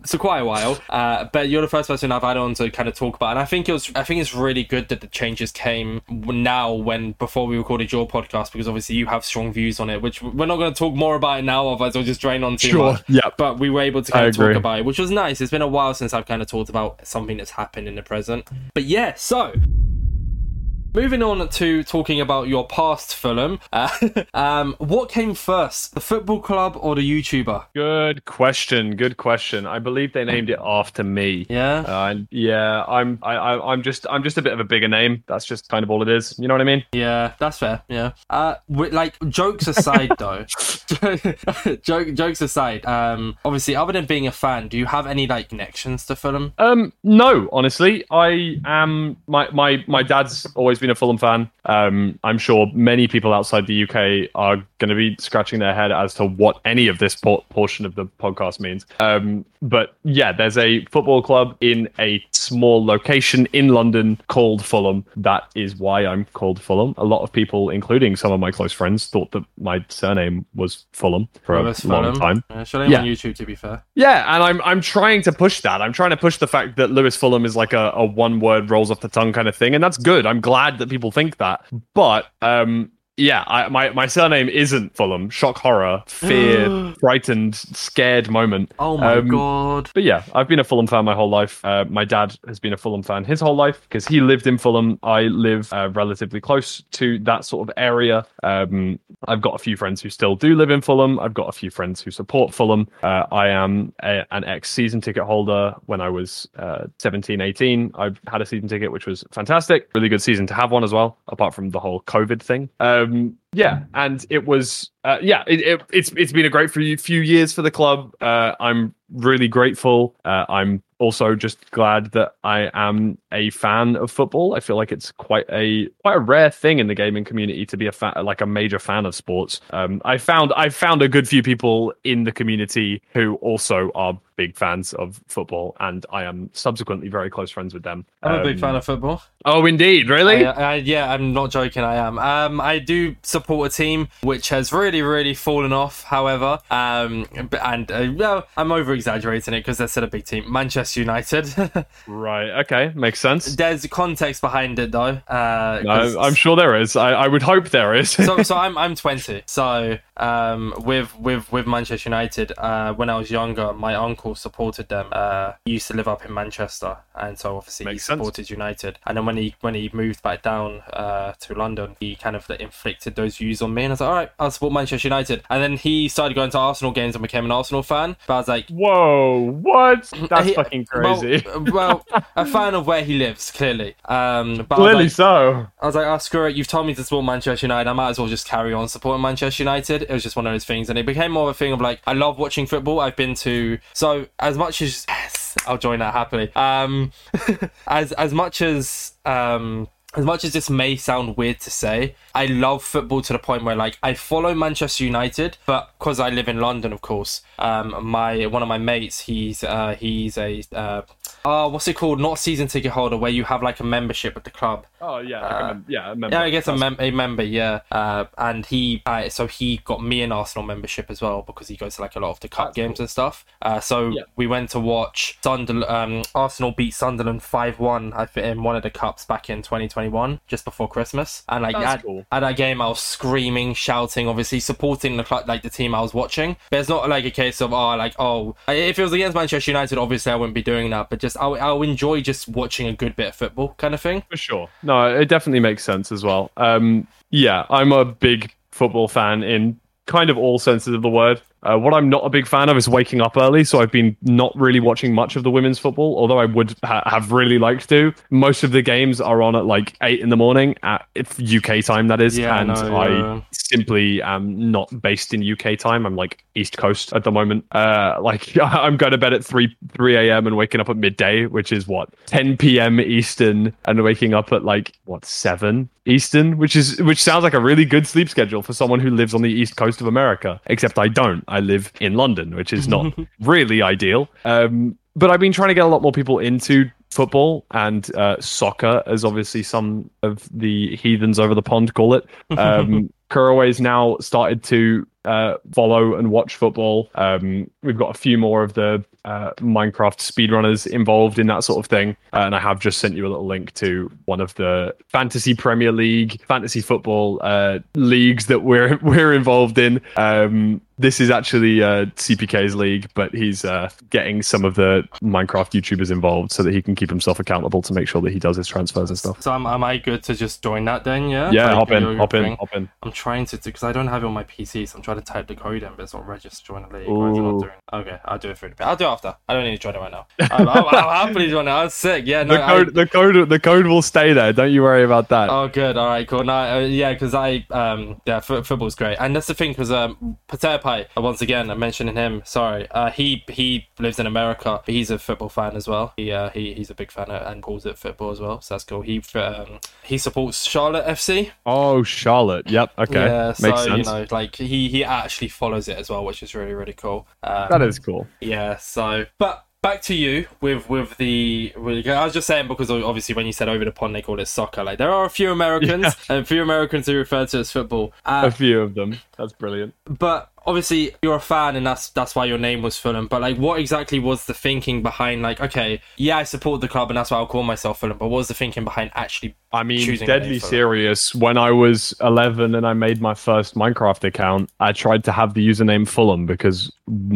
so quite a while. Uh, but you're the first person I've had on to kind of talk about. And I think it was, I think it's really good that the changes came now, when before we recorded your podcast, because obviously you have strong views on it, which we're not going to talk more about it now, otherwise I'll just drain on too sure, much. Yeah. But we were able to kind I of agree. talk about it, which was nice. It's been a while since I've kind of talked about something that's happened in the present. But yeah, so moving on to talking about your past, Fulham. Uh, um, what came first, the football club or the YouTuber? Good question. Good question. I believe they named it after me. Yeah. Uh, yeah. I'm. I, I. I'm just. I'm just a bit of a bigger name. That's just kind of all it is. You know what I mean? Yeah. That's fair. Yeah. Uh, with, like, jokes aside, though. joke. Jokes aside. Um. Obviously, other than being a fan, do you have any like connections to Fulham? Um. No. Honestly, I am. My. My. My dad's always been a Fulham fan. Um, I'm sure many people outside the U K are going to be scratching their head as to what any of this por- portion of the podcast means. Um, but yeah, there's a football club in a small location in London called Fulham. That is why I'm called Fulham. A lot of people, including some of my close friends, thought that my surname was Fulham for a Fulham. long time. Uh, showing yeah. on YouTube, to be fair. Yeah, and I'm I'm trying to push that. I'm trying to push the fact that Lewis Fulham is like a, a one word rolls off the tongue kind of thing, and that's good. I'm glad that people think that, but um yeah I, my my surname isn't Fulham. Shock, horror, fear, frightened, scared moment. Oh my um, god. But yeah, I've been a Fulham fan my whole life. Uh, my dad has been a Fulham fan his whole life because he lived in Fulham. I live uh, relatively close to that sort of area. um I've got a few friends who still do live in Fulham. I've got a few friends who support Fulham. Uh, I am a, an ex-season ticket holder. When I was uh, seventeen, eighteen, I had a season ticket, which was fantastic. Really good season to have one as well, apart from the whole COVID thing. Um, yeah, and it was... Uh, yeah, it, it, it's it's been a great few years for the club. Uh, I'm really grateful. Uh, I'm also just glad that I am a fan of football. I feel like it's quite a quite a rare thing in the gaming community to be a fa- like a major fan of sports. Um, I found I found a good few people in the community who also are big fans of football, and I am subsequently very close friends with them. I'm um, a big fan of football. Oh, indeed, really? I, I, yeah, I'm not joking. I am. Um, I do support a team which has really, really fallen off. However, um, and uh, well, I'm over exaggerating it because they're still a big team, Manchester United. Right, okay, makes sense. There's context behind it though. Uh, no, I'm sure there is. I, I would hope there is. so, so I'm I'm twenty. So um, with with with Manchester United, uh, when I was younger, my uncle supported them. Uh, he used to live up in Manchester, and so obviously makes he supported sense. United. And then when he when he moved back down uh, to London, he kind of inflicted those views on me, and I was like, all right, I'll support Manchester United. And then he started going to Arsenal games and became an Arsenal fan. But I was like, whoa, what? That's he, fucking crazy. Well, well, a fan of where he lives, clearly. Um, but clearly I like, so. I was like, oh, screw it. You've told me to support Manchester United. I might as well just carry on supporting Manchester United. It was just one of those things. And it became more of a thing of like, I love watching football. I've been to... So as much as... Yes, I'll join that happily. Um, as, as much as... Um, As much as this may sound weird to say, I love football to the point where, like, I follow Manchester United, but because I live in London, of course, um, my one of my mates, he's uh, he's a uh, oh, what's it called? Not season ticket holder, where you have like a membership at the club. Oh yeah, like uh, a mem- yeah, a member. Yeah, I guess a, mem- a member, yeah. Uh, and he, uh, so he got me an Arsenal membership as well because he goes to like a lot of the cup That's games cool. and stuff. Uh, so yeah. we went to watch Sunderland. Um, Arsenal beat Sunderland five one I think, in one of the cups back in twenty twenty just before Christmas, and like at, cool. at that game I was screaming, shouting, obviously supporting the like the team I was watching. But it's not like a case of oh like oh if it was against Manchester United, obviously I wouldn't be doing that, but just I'll, I'll enjoy just watching a good bit of football kind of thing. For sure. No, it definitely makes sense as well. Um, yeah, I'm a big football fan in kind of all senses of the word. Uh, what I'm not a big fan of is waking up early, so I've been not really watching much of the women's football, although I would ha- have really liked to. Most of the games are on at like eight in the morning, at U K time that is, yeah, and no, yeah. I simply am not based in U K time. I'm like East Coast at the moment. Uh, like I'm going to bed at three a.m. and waking up at midday, which is what, ten p.m. Eastern, and waking up at like, what, seven Eastern, which is which sounds like a really good sleep schedule for someone who lives on the East Coast of America, except I don't. I live in London, which is not really ideal. Um, but I've been trying to get a lot more people into football and uh, soccer, as obviously some of the heathens over the pond call it. Um, Coryway's now started to uh, follow and watch football. Um, we've got a few more of the uh, Minecraft speedrunners involved in that sort of thing. Uh, and I have just sent you a little link to one of the Fantasy Premier League, Fantasy Football uh, leagues that we're we're involved in. Um, this is actually uh, C P K's league, but he's uh, getting some of the Minecraft YouTubers involved so that he can keep himself accountable to make sure that he does his transfers and stuff. So am, am I good to just join that then? Yeah, yeah. Like, hop in, hop in, hop in. I'm trying to do because I don't have it on my P C, so I'm trying to type the code in, but it's not registering the league. Not doing... Okay, I'll do it through the bit. I'll do it after. I don't need to join it right now. I'll, I'll, I'll happily join it. I was sick. Yeah, no. The code, I... the code, the code will stay there. Don't you worry about that. Oh, good. All right, cool. No, uh, yeah, because I, um, yeah, f- football's great, and that's the thing because um, Potato Pie. Once again, I'm mentioning him. Sorry, uh, he he lives in America, but he's a football fan as well. He uh, he he's a big fan of, and calls it football as well. So that's cool. He um, he supports Charlotte F C. Oh, Charlotte. Yep. Okay. Yeah, makes so sense. You know, like he he actually follows it as well, which is really really cool. Um, that is cool. Yeah. So, but. Back to you with with the. With, I was just saying because obviously when you said over the pond they called it soccer. Like there are a few Americans yeah. and a few Americans who refer to it as football. Uh, a few of them. That's brilliant. But obviously you're a fan and that's that's why your name was Fulham. But like, what exactly was the thinking behind like, okay, yeah, I support the club and that's why I'll call myself Fulham. But what was the thinking behind actually? I mean, deadly serious. When I was eleven and I made my first Minecraft account, I tried to have the username Fulham because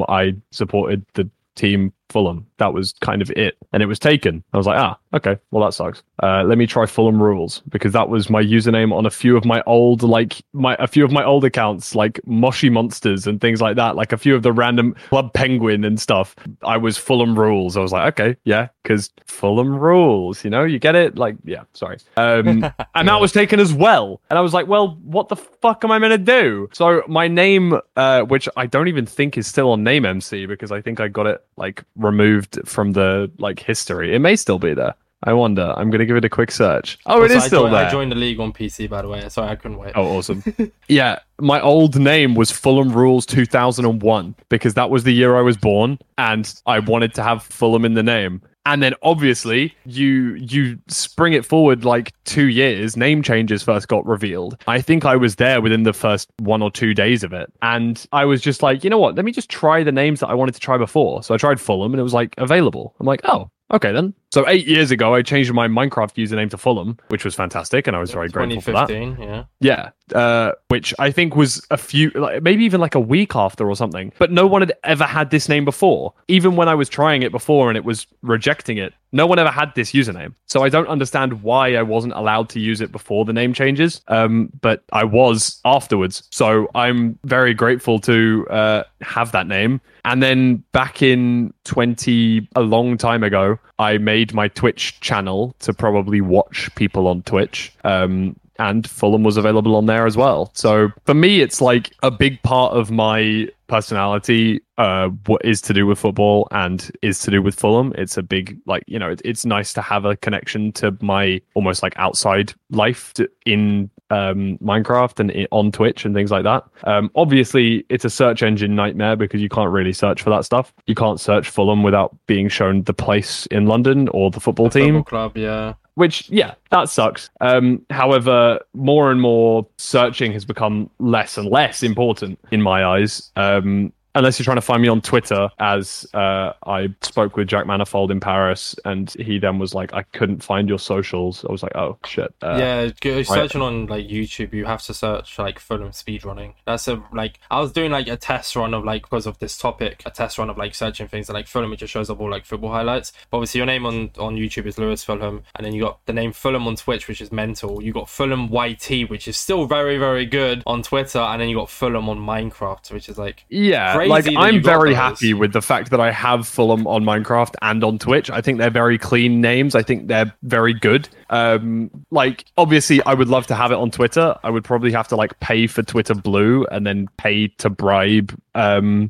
I supported the team Fulham. That was kind of it, and it was taken. I was like, ah, okay, well that sucks. Uh, let me try Fulham Rules, because that was my username on a few of my old like my a few of my old accounts, like Moshi Monsters and things like that, like a few of the random Club Penguin and stuff. I was Fulham Rules. I was like, okay, yeah, because Fulham Rules, you know, you get it, like, yeah, sorry. Um, and that was taken as well, and I was like, well, what the fuck am I meant to do? So my name, uh, which I don't even think is still on Name M C, because I think I got it like removed from the like history. It may still be there. I wonder. I'm going to give it a quick search. Oh, also, it is still I joined, there. I joined the league on P C, by the way. Sorry, I couldn't wait. Oh, awesome. Yeah, my old name was Fulham Rules two thousand one because that was the year I was born and I wanted to have Fulham in the name. And then obviously you you spring it forward like two years. Name changes first got revealed. I think I was there within the first one or two days of it. And I was just like, you know what? Let me just try the names that I wanted to try before. So I tried Fulham and it was like available. I'm like, oh, okay then. So eight years ago, I changed my Minecraft username to Fulham, which was fantastic. And I was very grateful for that. twenty fifteen, yeah. Yeah, uh, which I think was a few, like, maybe even like a week after or something. But no one had ever had this name before. Even when I was trying it before and it was rejecting it, no one ever had this username. So I don't understand why I wasn't allowed to use it before the name changes. Um, but I was afterwards. So I'm very grateful to uh, have that name. And then back in twenty, a long time ago, I made my Twitch channel to probably watch people on Twitch. Um, and Fulham was available on there as well. So for me, it's like a big part of my personality, uh, what is to do with football and is to do with Fulham. It's a big, like, you know, it, it's nice to have a connection to my almost like outside life to, in um, Minecraft and it, on Twitch and things like that. Um, obviously, it's a search engine nightmare because you can't really search for that stuff. You can't search Fulham without being shown the place in London or the football the team. Football club, yeah. Which, yeah, that sucks. Um, however, more and more searching has become less and less important in my eyes. Um, unless you're trying to find me on Twitter, as uh, I spoke with Jack Manifold in Paris, and he then was like, I couldn't find your socials. I was like, oh, shit. Uh, yeah, go searching right. on like YouTube, you have to search like Fulham speedrunning. That's a, like, I was doing like a test run of like, because of this topic, a test run of like searching things, and like Fulham, it just shows up all like football highlights. But obviously your name on, on YouTube is Lewis Fulham, and then you got the name Fulham on Twitch, which is mental. You got Fulham Y T, which is still very, very good on Twitter, and then you got Fulham on Minecraft, which is like... yeah. Crazy. Like, I'm very happy with the fact that I have Fulham on Minecraft and on Twitch. I think they're very clean names. I think they're very good. Um, like, obviously, I would love to have it on Twitter. I would probably have to, like, pay for Twitter Blue and then pay to bribe, um,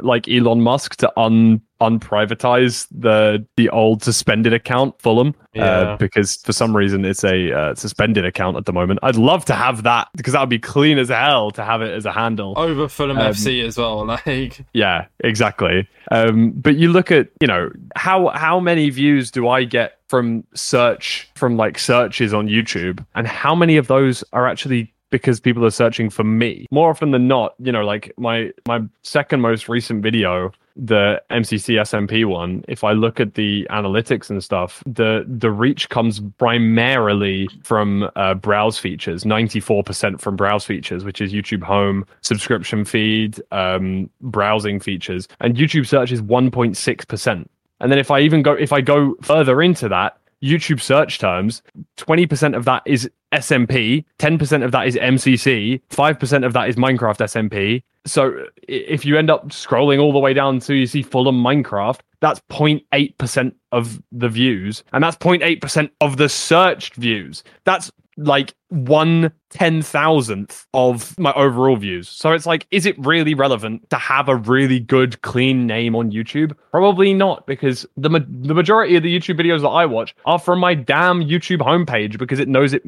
like, Elon Musk to un... unprivatize the the old suspended account Fulham, yeah. uh, because for some reason it's a uh, suspended account at the moment. I'd love to have that because that would be clean as hell to have it as a handle over Fulham um, F C as well, like, yeah, exactly. Um, but you look at, you know, how how many views do I get from search from like searches on YouTube, and how many of those are actually because people are searching for me? More often than not, you know, like my my second most recent video, the M C C S M P one, if I look at the analytics and stuff, the the reach comes primarily from uh, browse features, ninety-four percent from browse features, which is YouTube Home, subscription feed, um, browsing features, and YouTube search is one point six percent. And then if I even go, if I go further into that, YouTube search terms, twenty percent of that is S M P, ten percent of that is M C C, five percent of that is Minecraft S M P. So if you end up scrolling all the way down to you see Fulham Minecraft, that's zero point eight percent of the views, and that's zero point eight percent of the searched views. That's like one ten thousandth of my overall views. So it's like, is it really relevant to have a really good, clean name on YouTube? Probably not, because the ma- the majority of the YouTube videos that I watch are from my damn YouTube homepage, because it knows it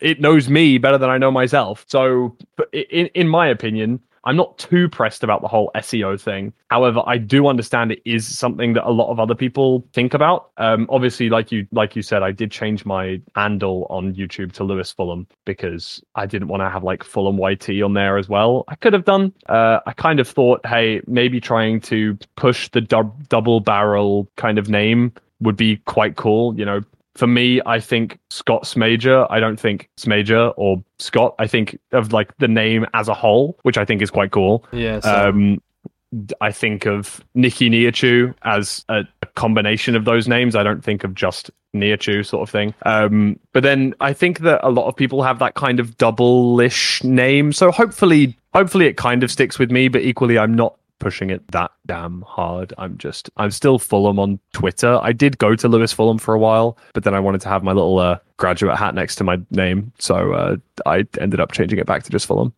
it knows me better than I know myself. So, in in my opinion, I'm not too pressed about the whole S E O thing. However, I do understand it is something that a lot of other people think about. Um, obviously, like you like you said, I did change my handle on YouTube to Lewis Fulham because I didn't want to have like Fulham Y T on there as well. I could have done. Uh, I kind of thought, hey, maybe trying to push the du- double barrel kind of name would be quite cool, you know. For me, I think Scott Smajor. I don't think Smajor or Scott. I think of like the name as a whole, which I think is quite cool. Yeah. So. Um, I think of Nikki Niachu as a, a combination of those names. I don't think of just Niachu sort of thing. Um, but then I think that a lot of people have that kind of double-ish name. So hopefully, hopefully it kind of sticks with me. But equally, I'm not pushing it that damn hard. I'm just I'm still Fulham on Twitter. I did go to Lewis Fulham for a while, but then I wanted to have my little uh, graduate hat next to my name, so uh, I ended up changing it back to just Fulham.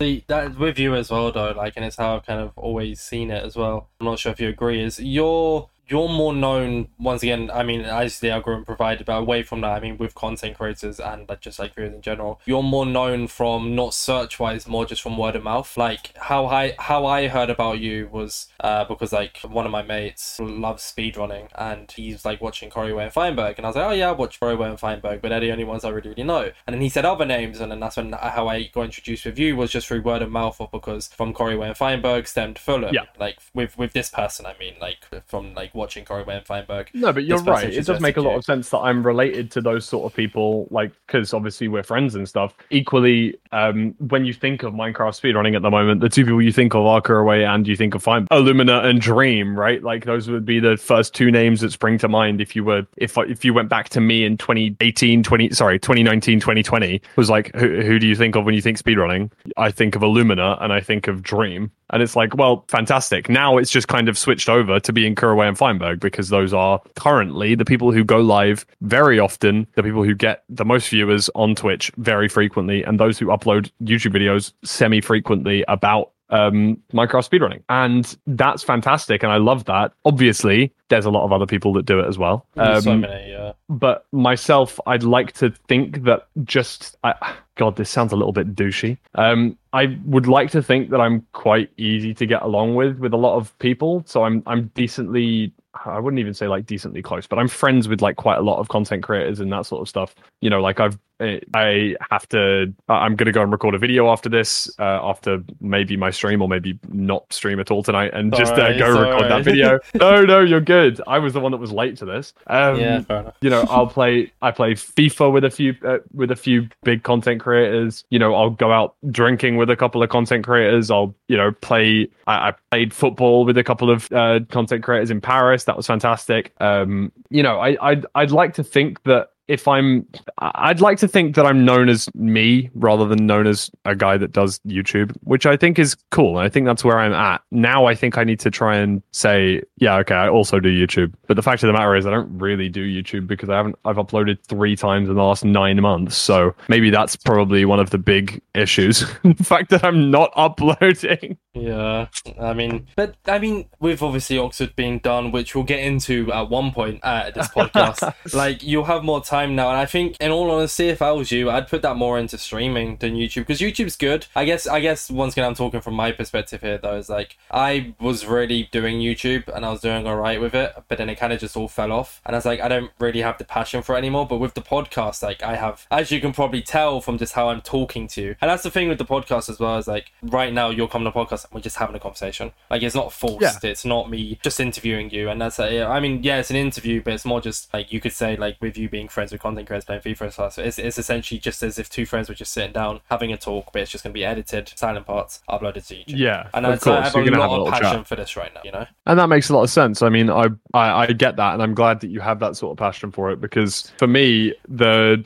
See, that is with you as well though, like, and it's how I've kind of always seen it as well. I'm not sure if you agree, is your you're more known, once again, I mean, as the algorithm provided, but away from that, I mean, with content creators and like just like viewers in general, you're more known from not search wise, more just from word of mouth. Like how I how I heard about you was uh, because like one of my mates loves speedrunning and he's like watching Coryway and Feinberg, and I was like, oh yeah, I watch Coryway and Feinberg, but they're the only ones I really, really know. And then he said other names, and then that's when how I got introduced with you was just through word of mouth, or because from Coryway and Feinberg stemmed Fulham. Yeah. Like with with this person, I mean, like from like watching Coryway and Feinberg. No, but you're right. It does make a lot of sense that I'm related to those sort of people, like, because obviously we're friends and stuff. Equally, um, when you think of Minecraft speedrunning at the moment, the two people you think of are Coryway and you think of Feinberg. Illumina and Dream, right? Like, those would be the first two names that spring to mind if you were, if if you went back to me in twenty eighteen, twenty, sorry, twenty nineteen, twenty twenty, was like, who, who do you think of when you think speedrunning? I think of Illumina and I think of Dream. And it's like, well, fantastic. Now it's just kind of switched over to being Coryway and Feinberg, because those are currently the people who go live very often, the people who get the most viewers on Twitch very frequently, and those who upload YouTube videos semi-frequently about um Minecraft speedrunning. And that's fantastic, and I love that. Obviously there's a lot of other people that do it as well, um, so many, yeah. But myself, I'd like to think that just I, god this sounds a little bit douchey, um I would like to think that I'm quite easy to get along with with a lot of people, so I'm I'm decently, I wouldn't even say like decently close, but I'm friends with like quite a lot of content creators and that sort of stuff. You know, like I've, I have to, I'm going to go and record a video after this, uh, after maybe my stream, or maybe not stream at all tonight, and sorry, just uh, go sorry. record that video. No, no, you're good. I was the one that was late to this. Um, yeah, fair enough. You know, I'll play, I play FIFA with a few, uh, with a few big content creators. You know, I'll go out drinking with a couple of content creators. I'll, you know, play, I, I played football with a couple of uh, content creators in Paris. That was fantastic. Um, you know, I, I'd, I'd like to think that if I'm, I'd like to think that I'm known as me rather than known as a guy that does YouTube, which I think is cool. I think that's where I'm at now. I think I need to try and say, yeah, okay, I also do YouTube. But the fact of the matter is, I don't really do YouTube because I haven't. I've uploaded three times in the last nine months, so maybe that's probably one of the big issues: the fact that I'm not uploading. Yeah, I mean, but I mean, with obviously Oxford being done, which we'll get into at one point at this podcast, like you'll have more time now. And I think, in all honesty, if I was you, I'd put that more into streaming than YouTube, because YouTube's good. I guess I guess once again I'm talking from my perspective here though, is like I was really doing YouTube and I was doing all right with it, but then it kind of just all fell off, and I was like, I don't really have the passion for it anymore. But with the podcast, like I have, as you can probably tell from just how I'm talking to you, and that's the thing with the podcast as well, is like right now you're coming to the podcast and we're just having a conversation. Like it's not forced, yeah. It's not me just interviewing you, and that's it. I mean, yeah, it's an interview, but it's more just like you could say, like with you being friends with content creators playing FIFA stuff, so it's, it's essentially just as if two friends were just sitting down having a talk, but it's just going to be edited, silent parts, uploaded to YouTube. Yeah, and of course, I have a lot of passion for this right now, you know, and that makes a lot of sense. I mean, I, I I get that, and I'm glad that you have that sort of passion for it, because for me the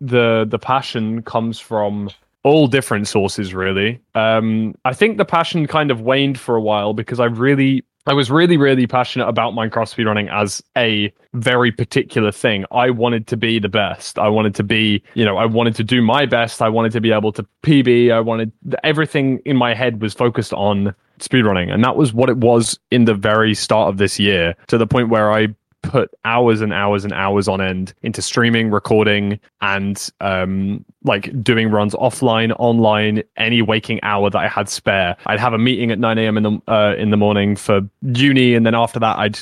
the the passion comes from all different sources, really. um I think the passion kind of waned for a while because I really I was really, really passionate about Minecraft speedrunning as a very particular thing. I wanted to be the best. I wanted to be, you know, I wanted to do my best. I wanted to be able to P B. I wanted, everything in my head was focused on speedrunning. And that was what it was in the very start of this year, to the point where I put hours and hours and hours on end into streaming, recording, and um, like doing runs offline, online, any waking hour that I had spare. I'd have a meeting at nine a.m. in the uh, in the morning for uni, and then after that I'd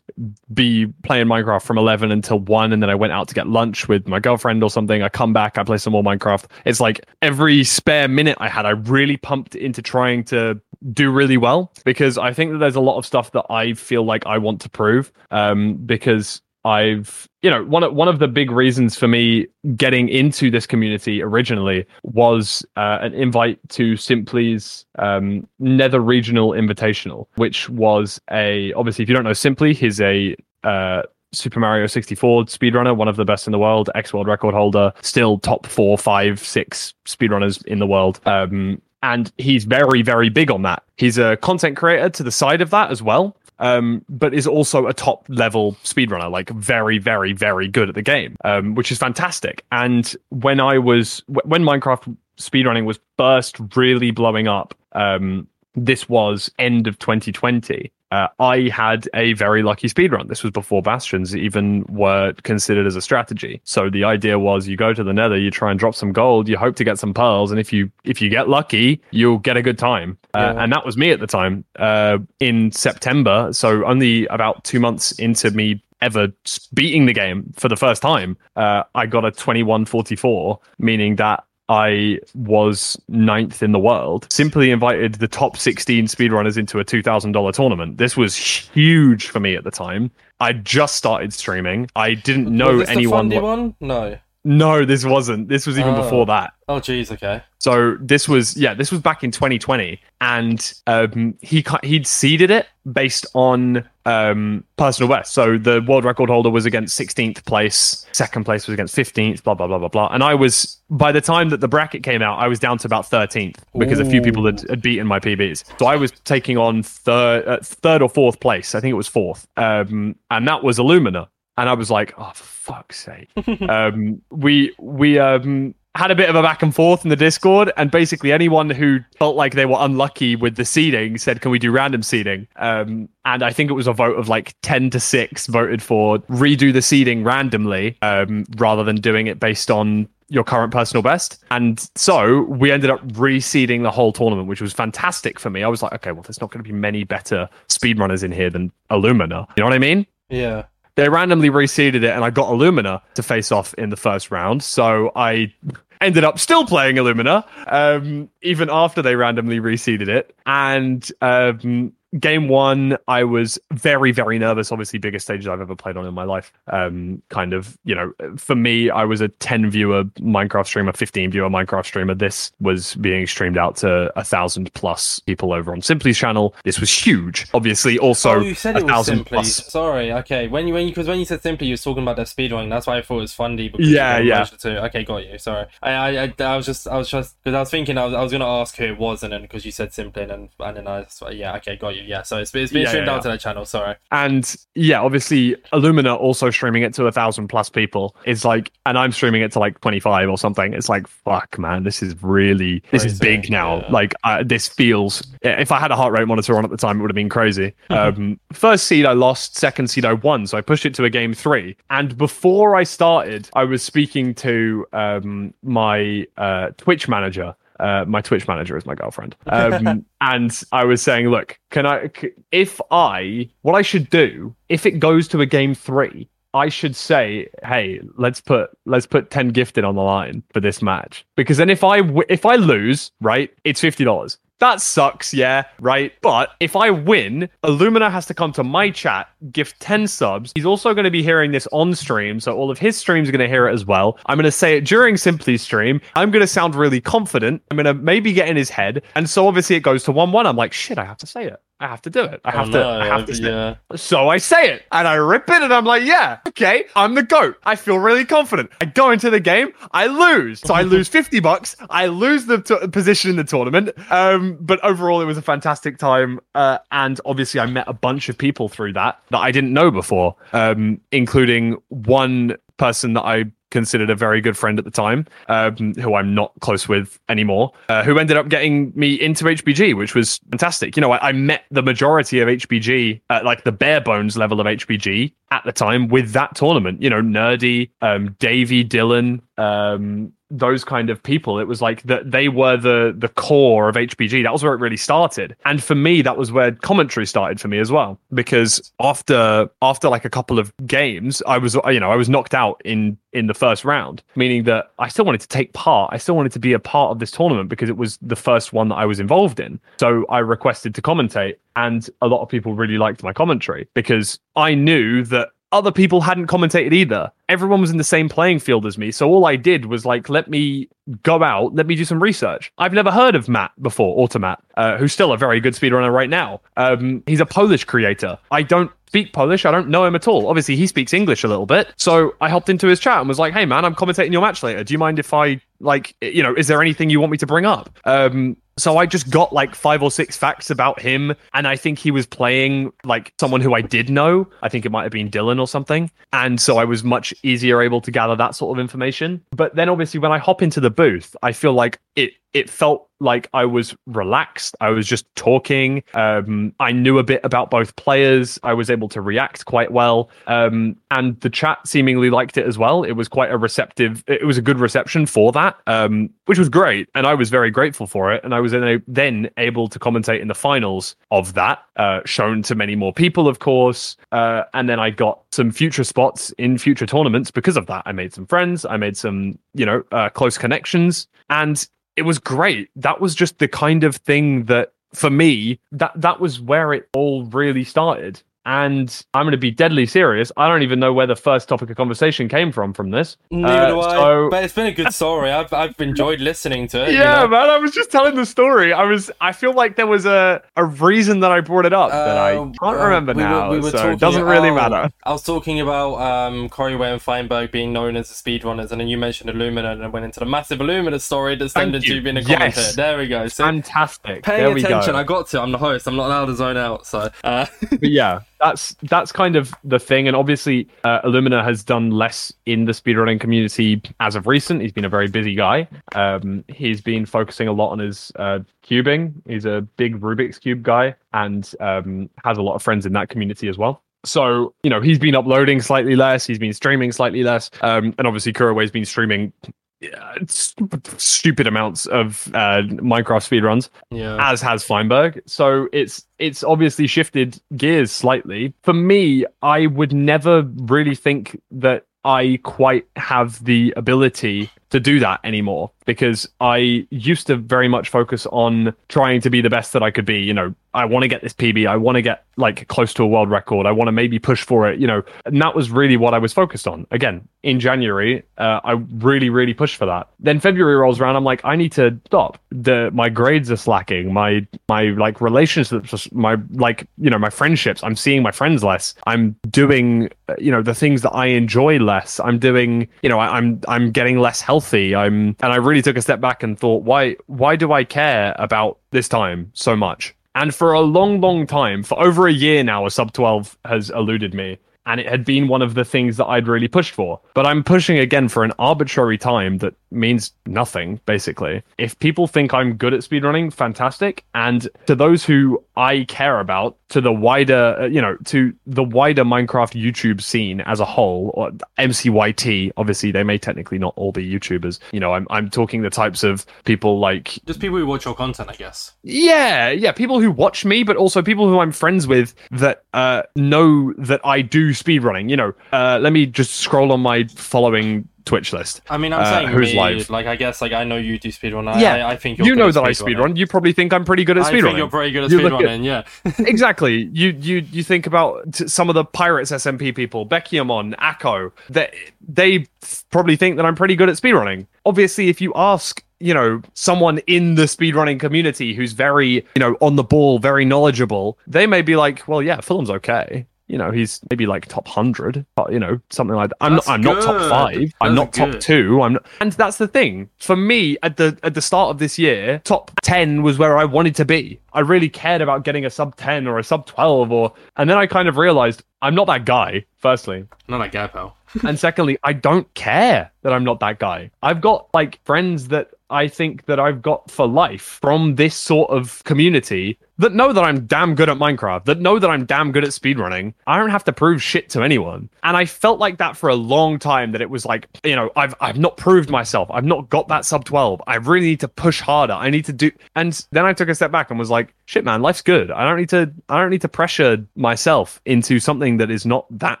be playing Minecraft from eleven until one, and then I went out to get lunch with my girlfriend or something. I come back, I play some more Minecraft. It's like every spare minute I had, I really pumped into trying to do really well, because I think that there's a lot of stuff that I feel like I want to prove, um, because I've, you know, one of, one of the big reasons for me getting into this community originally was uh, an invite to Simply's um, Nether Regional Invitational, which was a, obviously, if you don't know Simply, he's a uh, Super Mario sixty-four speedrunner, one of the best in the world, ex-world record holder, still top four, five, six speedrunners in the world. Um, and he's very, very big on that. He's a content creator to the side of that as well. Um, but is also a top level speedrunner, like very, very, very good at the game, um, which is fantastic. And when I was, when Minecraft speedrunning was first really blowing up, um, this was end of twenty twenty. Uh, I had a very lucky speedrun. This was before Bastions even were considered as a strategy. So the idea was you go to the Nether, you try and drop some gold, you hope to get some pearls, and if you if you get lucky, you'll get a good time. Uh, yeah. And that was me at the time uh, in September. So only about two months into me ever beating the game for the first time, uh, I got a twenty-one forty-four, meaning that I was ninth in the world. Simply invited the top sixteen speedrunners into a two thousand dollars tournament. This was huge for me at the time. I just started streaming. I didn't know was this anyone. The Fundy wa- one? No. No, this wasn't. This was even oh. before that. Oh, geez. Okay. So this was, yeah, this was back in twenty twenty, and um, he he'd seeded it based on um, personal best. So the world record holder was against sixteenth place, second place was against fifteenth, blah blah blah blah blah. And I was, by the time that the bracket came out, I was down to about thirteenth because Ooh. a few people had, had beaten my P Bs. So I was taking on third, uh, third or fourth place. I think it was fourth, um, and that was Illumina. And I was like, oh, for fuck's sake. um, we we um, had a bit of a back and forth in the Discord. And basically anyone who felt like they were unlucky with the seeding said, can we do random seeding? Um, and I think it was a vote of like ten to six voted for redo the seeding randomly um, rather than doing it based on your current personal best. And so we ended up reseeding the whole tournament, which was fantastic for me. I was like, okay, well, there's not going to be many better speedrunners in here than Illumina. You know what I mean? Yeah. They randomly reseeded it, and I got Illumina to face off in the first round. So I ended up still playing Illumina, um, even after they randomly reseeded it. And um, game one, I was very, very nervous. Obviously, biggest stages I've ever played on in my life. Um, kind of, you know, for me, I was a ten-viewer Minecraft streamer, fifteen-viewer Minecraft streamer. This was being streamed out to a thousand plus people over on Simply's channel. This was huge. Obviously, also oh, you said it was Simply. Plus. Sorry, okay. When you when because when you said Simply, you were talking about their speedrunning. That's why I thought it was Fundy. Yeah, yeah. To... Okay, got you. Sorry, I, I, I was just, I was just because I was thinking I was, I was going to ask who it was, and then because you said Simply, and then, and then I, yeah, okay, got you. Yeah, so it's, it's been yeah, streamed yeah, yeah. out to that channel, sorry. And yeah, obviously, Illumina also streaming it to a thousand plus people. It's like, and I'm streaming it to like twenty-five or something. It's like, fuck, man, this is really, this crazy. Is big now. Yeah. Like, uh, this feels, if I had a heart rate monitor on at the time, it would have been crazy. um, first seed I lost, second seed I won. So I pushed it to a game three. And before I started, I was speaking to um, my uh, Twitch manager. Uh, my Twitch manager is my girlfriend. Um, and I was saying, look, can I, if I, what I should do, if it goes to a game three, I should say, hey, let's put let's put ten gifted on the line for this match. Because then if I, w- if I lose, right, it's fifty dollars. That sucks, yeah, right? But if I win, Illumina has to come to my chat, gift ten subs. He's also going to be hearing this on stream, so all of his streams are going to hear it as well. I'm going to say it during Simply's stream. I'm going to sound really confident. I'm going to maybe get in his head. And so obviously it goes to one one. I'm like, shit, I have to say it. I have to do it. I have oh, to. No, I have to. Yeah. So I say it and I rip it and I'm like, yeah, okay, I'm the GOAT. I feel really confident. I go into the game, I lose. So I lose fifty bucks. I lose the t- position in the tournament. Um, but overall, it was a fantastic time. Uh, and obviously, I met a bunch of people through that that I didn't know before, um, including one person that I considered a very good friend at the time, um, who I'm not close with anymore, uh, who ended up getting me into H B G, which was fantastic. You know, I, I met the majority of H B G, uh, like the bare bones level of H B G at the time with that tournament. You know, Nerdy, um, Davey, Dylan, um, those kind of people. It was like that they were the the core of H B G. That was where it really started. And for me, that was where commentary started for me as well. Because after after like a couple of games, I was you know I was knocked out in in the first round, meaning that I still wanted to take part. I still wanted to be a part of this tournament because it was the first one that I was involved in. So I requested to commentate, and a lot of people really liked my commentary because I knew that other people hadn't commentated either. Everyone was in the same playing field as me. So all I did was like, let me go out, let me do some research. I've never heard of Matt before, Automat, uh, who's still a very good speedrunner right now. Um, he's a Polish creator. I don't speak Polish. I don't know him at all. Obviously, he speaks English a little bit. So I hopped into his chat and was like, hey, man, I'm commentating your match later. Do you mind if I, like, you know, is there anything you want me to bring up? Um, So I just got like five or six facts about him. And I think he was playing like someone who I did know. I think it might have been Dylan or something. And so I was much easier able to gather that sort of information. But then obviously when I hop into the booth, I feel like it it felt like I was relaxed. I was just talking. Um, I knew a bit about both players. I was able to react quite well. Um, and the chat seemingly liked it as well. It was quite a receptive, it was a good reception for that, um, which was great. And I was very grateful for it. And I was then able to commentate in the finals of that, uh, shown to many more people, of course. Uh, and then I got some future spots in future tournaments because of that. I made some friends. I made some, you know, uh, close connections. And it was great. That was just the kind of thing that, for me, that, that was where it all really started. And I'm going to be deadly serious. I don't even know where the first topic of conversation came from from this. Neither do I. So... But it's been a good story. I've I've enjoyed listening to it. Yeah, you know? Man. I was just telling the story. I was. I feel like there was a, a reason that I brought it up uh, that I can't uh, remember we now. Were, we were so talking, it doesn't really um, matter. I was talking about um, Coryway and Feinberg being known as the speedrunners, and then you mentioned Illumina, and I went into the massive Illumina story that's thank ended you. To being a commentator. Yes. There we go. So fantastic. Paying there attention. We go. I got to. I'm the host. I'm not allowed to zone out. So uh... but yeah. That's that's kind of the thing. And obviously, uh, Illumina has done less in the speedrunning community as of recent. He's been a very busy guy. Um, he's been focusing a lot on his uh, cubing. He's a big Rubik's Cube guy and um, has a lot of friends in that community as well. So, you know, he's been uploading slightly less. He's been streaming slightly less. Um, and obviously, Coryway's been streaming... Yeah, it's stupid amounts of uh, Minecraft speedruns, yeah. As has Feinberg. So it's it's obviously shifted gears slightly. For me, I would never really think that I quite have the ability to do that anymore, because I used to very much focus on trying to be the best that I could be. You know, I want to get this P B. I want to get like close to a world record. I want to maybe push for it, you know, and that was really what I was focused on. Again, in January, uh, I really, really pushed for that. Then February rolls around. I'm like, I need to stop. The, my grades are slacking. My, my like relationships, my like, you know, my friendships, I'm seeing my friends less. I'm doing, you know, the things that I enjoy less. I'm doing, you know, I, I'm, I'm getting less healthy. I'm and I really took a step back and thought, why why do I care about this time so much? And for a long, long time, for over a year now, a sub twelve has eluded me. And it had been one of the things that I'd really pushed for. But I'm pushing again for an arbitrary time that means nothing, basically. If people think I'm good at speedrunning, fantastic. And to those who I care about, to the wider, uh, you know, to the wider Minecraft YouTube scene as a whole, or M C Y T, obviously, they may technically not all be YouTubers. You know, I'm I'm talking the types of people like... Just people who watch your content, I guess. Yeah, yeah, people who watch me, but also people who I'm friends with that uh, know that I do speedrunning, you know, uh, let me just scroll on my following Twitch list. I mean, I'm uh, saying who's me, live. Like, I guess, like, I know you do speedrun. I, yeah, I, I think you're you know that I speedrun. You probably think I'm pretty good at speedrunning. I speed think running. You're pretty good at speedrunning. Yeah, exactly. You you you think about some of the Pirates S M P people, Bekiamon, Akko. That they, they probably think that I'm pretty good at speedrunning. Obviously, if you ask, you know, someone in the speedrunning community who's very, you know, on the ball, very knowledgeable, they may be like, well, yeah, Fulham's okay. You know, he's maybe like top one hundred, you know, something like that. I'm that's not I'm good. Not top five. That's I'm not good. Top two. I'm not, and that's the thing. For me, at the at the start of this year, top ten was where I wanted to be. I really cared about getting a sub ten or a sub twelve or... And then I kind of realized I'm not that guy, firstly. Not that guy, pal. And secondly, I don't care that I'm not that guy. I've got like friends that I think that I've got for life from this sort of community that know that I'm damn good at Minecraft, that know that I'm damn good at speedrunning. I don't have to prove shit to anyone. And I felt like that for a long time, that it was like, you know, I've I've not proved myself. I've not got that sub twelve. I really need to push harder. I need to do... And then I took a step back and was like, like shit, man, life's good. I don't need to I don't need to pressure myself into something that is not that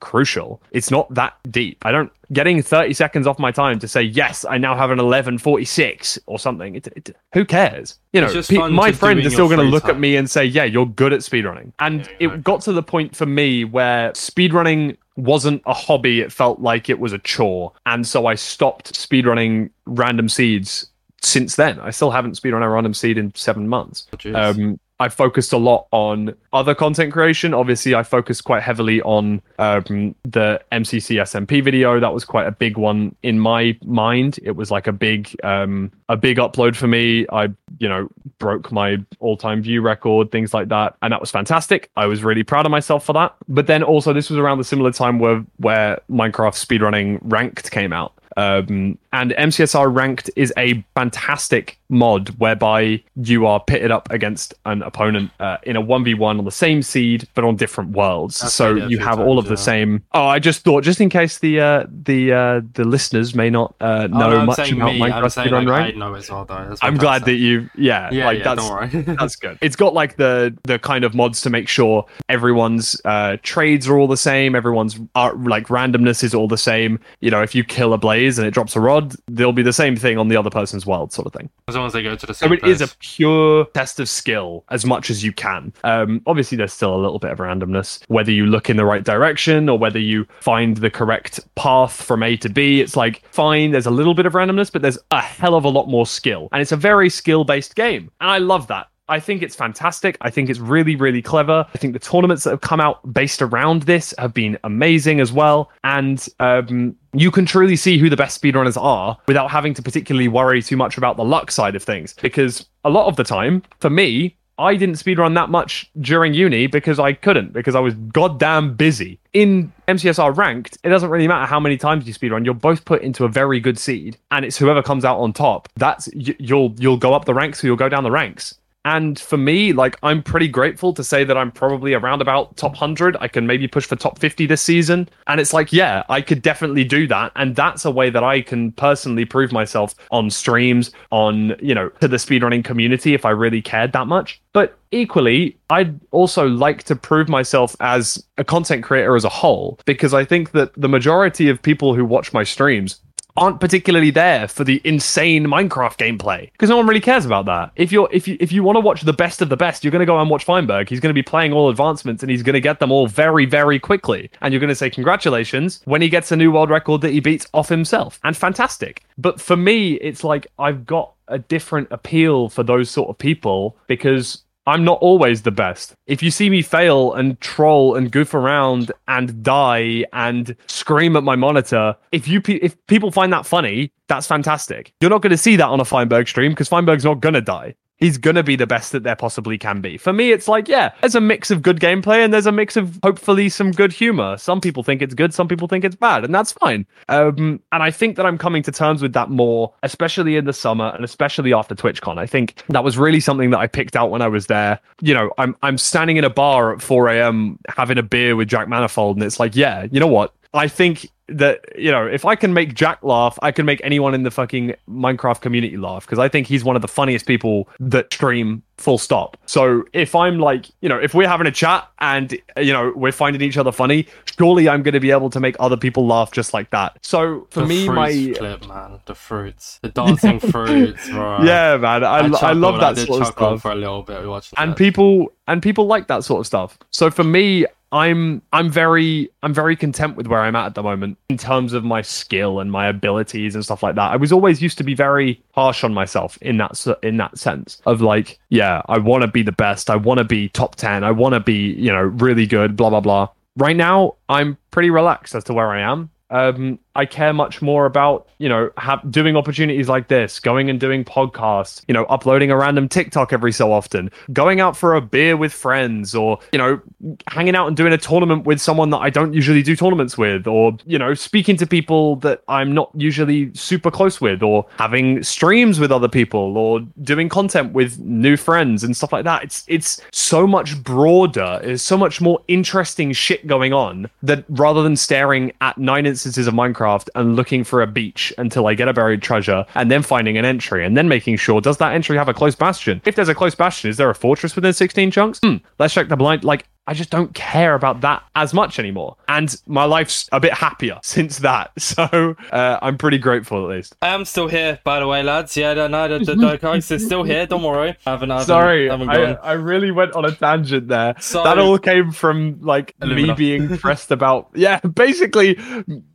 crucial. It's not that deep. I don't getting thirty seconds off my time to say, yes, I now have an eleven forty-six or something. It, it, who cares? You know, pe- my friends are still going to look time. At me and say, yeah, you're good at speedrunning. And yeah, yeah, it okay. got to the point for me where speedrunning wasn't a hobby. It felt like it was a chore. And so I stopped speedrunning random seeds since then. I still haven't speedrun a random seed in seven months. Oh, um, I focused a lot on other content creation. Obviously, I focused quite heavily on um, the M C C S M P video. That was quite a big one in my mind. It was like a big, um, a big upload for me. I, you know, broke my all-time view record, things like that, and that was fantastic. I was really proud of myself for that. But then also, this was around the similar time where where Minecraft speedrunning Ranked came out. Um, And M C S R Ranked is a fantastic mod whereby you are pitted up against an opponent uh, in a one v one on the same seed, but on different worlds. That's so you have all of the yeah. same... Oh, I just thought, just in case the uh, the uh, the listeners may not uh, know oh, no, much about me. Minecraft. I'm, like, I know as well, though. I'm glad saying. that you... Yeah, yeah, like, yeah that's, don't worry. That's good. It's got like the, the kind of mods to make sure everyone's uh, trades are all the same, everyone's uh, like randomness is all the same. You know, if you kill a blaze and it drops a rod, there'll be the same thing on the other person's world, sort of thing. As long as they go to the same so it place. Is a pure test of skill as much as you can. Um, obviously, there's still a little bit of randomness. Whether you look in the right direction or whether you find the correct path from A to B, it's like, fine, there's a little bit of randomness, but there's a hell of a lot more skill. And it's a very skill-based game. And I love that. I think it's fantastic. I think it's really, really clever. I think the tournaments that have come out based around this have been amazing as well. And um, you can truly see who the best speedrunners are without having to particularly worry too much about the luck side of things. Because a lot of the time, for me, I didn't speedrun that much during uni because I couldn't, because I was goddamn busy. In M C S R Ranked, it doesn't really matter how many times you speedrun, you're both put into a very good seed. And it's whoever comes out on top. That's y- you'll you'll go up the ranks or you'll go down the ranks. And for me, like, I'm pretty grateful to say that I'm probably around about top one hundred. I can maybe push for top fifty this season. And it's like, yeah, I could definitely do that. And that's a way that I can personally prove myself on streams, on, you know, to the speedrunning community if I really cared that much. But equally, I'd also like to prove myself as a content creator as a whole, because I think that the majority of people who watch my streams aren't particularly there for the insane Minecraft gameplay, because no one really cares about that. If you're if you if you want to watch the best of the best, you're going to go and watch Feinberg. He's going to be playing all advancements and he's going to get them all very, very quickly. And you're going to say congratulations when he gets a new world record that he beats off himself. And fantastic. But for me, it's like I've got a different appeal for those sort of people because I'm not always the best. If you see me fail and troll and goof around and die and scream at my monitor, if you pe- if people find that funny, that's fantastic. You're not going to see that on a Feinberg stream because Feinberg's not going to die. He's going to be the best that there possibly can be. For me, it's like, yeah, there's a mix of good gameplay and there's a mix of hopefully some good humor. Some people think it's good, some people think it's bad, and that's fine. Um, and I think that I'm coming to terms with that more, especially in the summer and especially after TwitchCon. I think that was really something that I picked out when I was there. You know, I'm I'm standing in a bar at four a.m. having a beer with Jack Manifold, and it's like, yeah, you know what? I think that, you know, if I can make Jack laugh, I can make anyone in the fucking Minecraft community laugh, because I think he's one of the funniest people that stream, full stop. So if I'm like, you know, if we're having a chat and, you know, we're finding each other funny, surely I'm going to be able to make other people laugh just like that. So for the me, my clip, man, the fruits, the dancing fruits, bro. Yeah, man, I, I, chuckled, I love that I sort of stuff for a little bit. We watched and people and people like that sort of stuff. So for me, I'm I'm very I'm very content with where I'm at at the moment in terms of my skill and my abilities and stuff like that. I was always used to be very harsh on myself in that in that sense of like, yeah, I want to be the best. I want to be top ten. I want to be, you know, really good, blah, blah, blah. Right now, I'm pretty relaxed as to where I am. Um, I care much more about, you know, ha- doing opportunities like this, going and doing podcasts, you know, uploading a random TikTok every so often, going out for a beer with friends, or, you know, hanging out and doing a tournament with someone that I don't usually do tournaments with, or, you know, speaking to people that I'm not usually super close with, or having streams with other people, or doing content with new friends and stuff like that. It's it's so much broader. There's so much more interesting shit going on that rather than staring at nine instances of Minecraft and looking for a beach until I get a buried treasure and then finding an entry and then making sure, does that entry have a close bastion? If there's a close bastion, is there a fortress within sixteen chunks? Hmm, let's check the blind. Like, I just don't care about that as much anymore. And my life's a bit happier since that. So uh, I'm pretty grateful at least. I am still here, by the way, lads. Yeah, no, no, the, the, the host is still here. Don't worry. I haven't, I haven't, Sorry, haven't I, I really went on a tangent there. Sorry. That all came from like Illumina. Me being pressed about... Yeah, basically...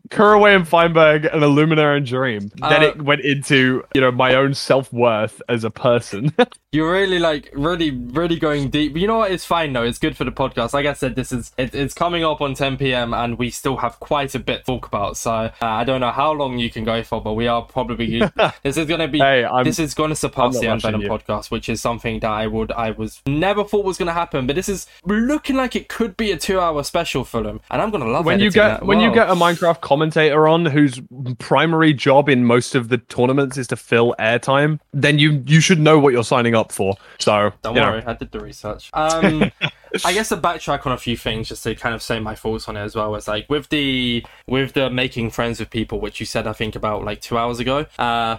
Coryway and Feinberg and Illumina and Dream. Uh, then it went into, you know, my own self-worth as a person. You're really like, really, really going deep. You know what? It's fine though. It's good for the podcast. Like I said, this is, it, it's coming up on ten p.m. and we still have quite a bit to talk about. So uh, I don't know how long you can go for, but we are probably, this is going to be, hey, this is going to surpass the Ant Venom podcast, which is something that I would, I was never thought was going to happen, but this is looking like it could be a two hour special for them. And I'm going to love it. When you get, that. when wow. you get a Minecraft comment commentator on whose primary job in most of the tournaments is to fill airtime, then you you should know what you're signing up for. So don't worry, know. I did the research. Um, I guess to backtrack on a few things, just to kind of say my thoughts on it as well, is like with the with the making friends with people, which you said I think about like two hours ago. Uh,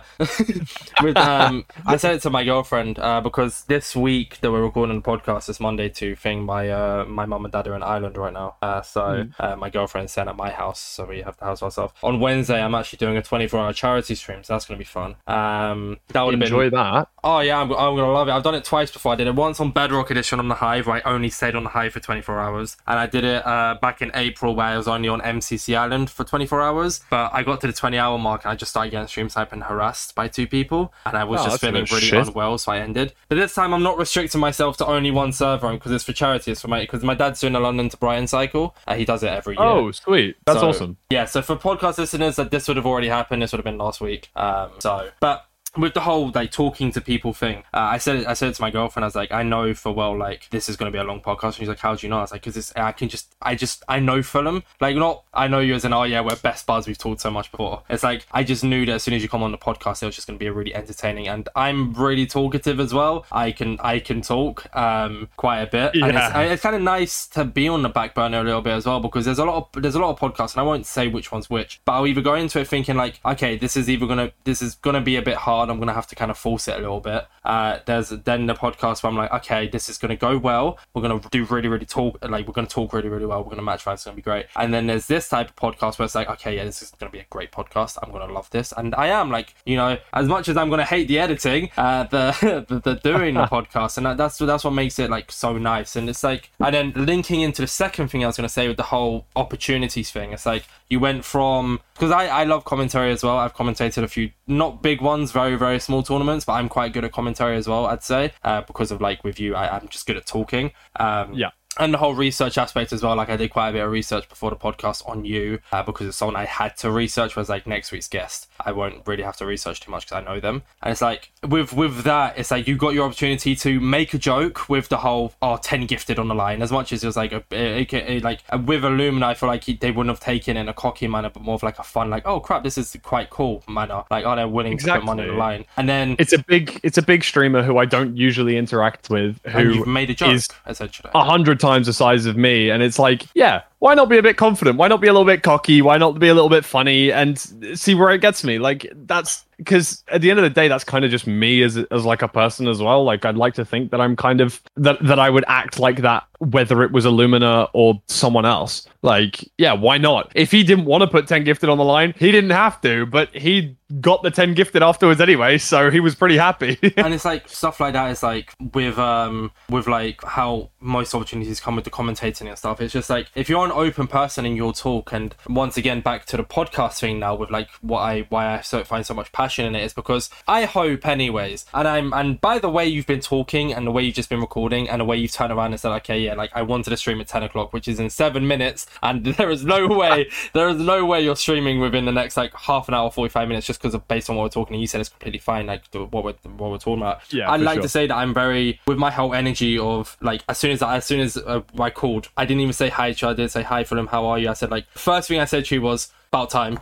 with, um, I said it to my girlfriend uh, because this week that we're recording the podcast, this Monday to thing, my uh, my mum and dad are in Ireland right now, uh, so mm. uh, my girlfriend's staying at my house, so we have the house ourselves. On Wednesday, I'm actually doing a twenty-four hour charity stream, so that's gonna be fun. Um, that would enjoy been... that. Oh yeah, I'm, I'm gonna love it. I've done it twice before. I did it once on Bedrock Edition on the Hive, where I only stayed on the Hive for twenty-four hours, and I did it uh, back in April where I was only on M C C Island for twenty-four hours. But I got to the twenty hour mark and I just started getting stream type and harassed by two people, and I was oh, just feeling really shit. unwell, so I ended. But this time I'm not restricting myself to only one server because it's for charity. It's for my because my dad's doing a London to Brighton cycle. Uh, he does it every year. Oh, sweet! That's so awesome. Yeah. So for podcast listeners, that this would have already happened. This would have been last week. Um. So, but. With the whole like talking to people thing, uh, I said it, I said it to my girlfriend. I was like, I know for well, like this is going to be a long podcast. And she's like, how do you know? I was like, because it's I can just I just I know Fulham. Like not I know you as an oh yeah we're best buds. We've talked so much before. It's like I just knew that as soon as you come on the podcast, it was just going to be a really entertaining. And I'm really talkative as well. I can I can talk um quite a bit. Yeah. And it's, I, it's kind of nice to be on the back burner a little bit as well because there's a lot of there's a lot of podcasts and I won't say which one's which. But I'll either go into it thinking like okay this is either gonna this is gonna be a bit hard. I'm gonna have to kind of force it a little bit. Uh, there's then the podcast where I'm like, okay, this is gonna go well. We're gonna do really, really talk. Like we're gonna talk really, really well. We're gonna match fight. It's gonna be great. And then there's this type of podcast where it's like, okay, yeah, this is gonna be a great podcast. I'm gonna love this. And I am like, you know, as much as I'm gonna hate the editing, uh, the the, the doing the podcast, and that, that's that's what makes it like so nice. And it's like, and then linking into the second thing I was gonna say with the whole opportunities thing. It's like you went from because I I love commentary as well. I've commentated a few not big ones, very. very small tournaments, but I'm quite good at commentary as well, I'd say, uh, because of like with you I, I'm just good at talking, um yeah and the whole research aspect as well. Like I did quite a bit of research before the podcast on you uh, because it's someone I had to research was like next week's guest. I won't really have to research too much because I know them. And it's like with with that, it's like you got your opportunity to make a joke with the whole oh ten gifted on the line. As much as it was like a, it, it, it, like with Illumina, I feel like he, they wouldn't have taken in a cocky manner, but more of like a fun like oh crap this is quite cool manner. Like oh they're willing exactly. to put money on the line. And then it's a big it's a big streamer who I don't usually interact with who and you've made a joke is essentially a hundred times the size of me, and it's like yeah why not be a bit confident, why not be a little bit cocky, why not be a little bit funny and see where it gets me. Like that's because at the end of the day that's kind of just me as as like a person as well. Like I'd like to think that I'm kind of that that I would act like that whether it was Illumina or someone else. Like yeah why not, if he didn't want to put ten gifted on the line he didn't have to, but he got the ten gifted afterwards anyway, so he was pretty happy. And it's like stuff like that is like with um with like how most opportunities come with the commentating and stuff. It's just like if you're an open person in your talk, and once again back to the podcast thing now with like what I why I so find so much passion in it is because I hope anyways and I'm and by the way you've been talking and the way you've just been recording and the way you've turned around and said okay yeah like I wanted to stream at ten o'clock which is in seven minutes, and there is no way there is no way you're streaming within the next like half an hour forty-five minutes just because of based on what we're talking and you said it's completely fine like what we're, what we're talking about. Yeah, I'd like sure. to say that I'm very with my whole energy of like as soon as as soon as uh, I called I didn't even say hi to you. I didn't say hi Fulham how are you. I said like first thing I said to you was about time.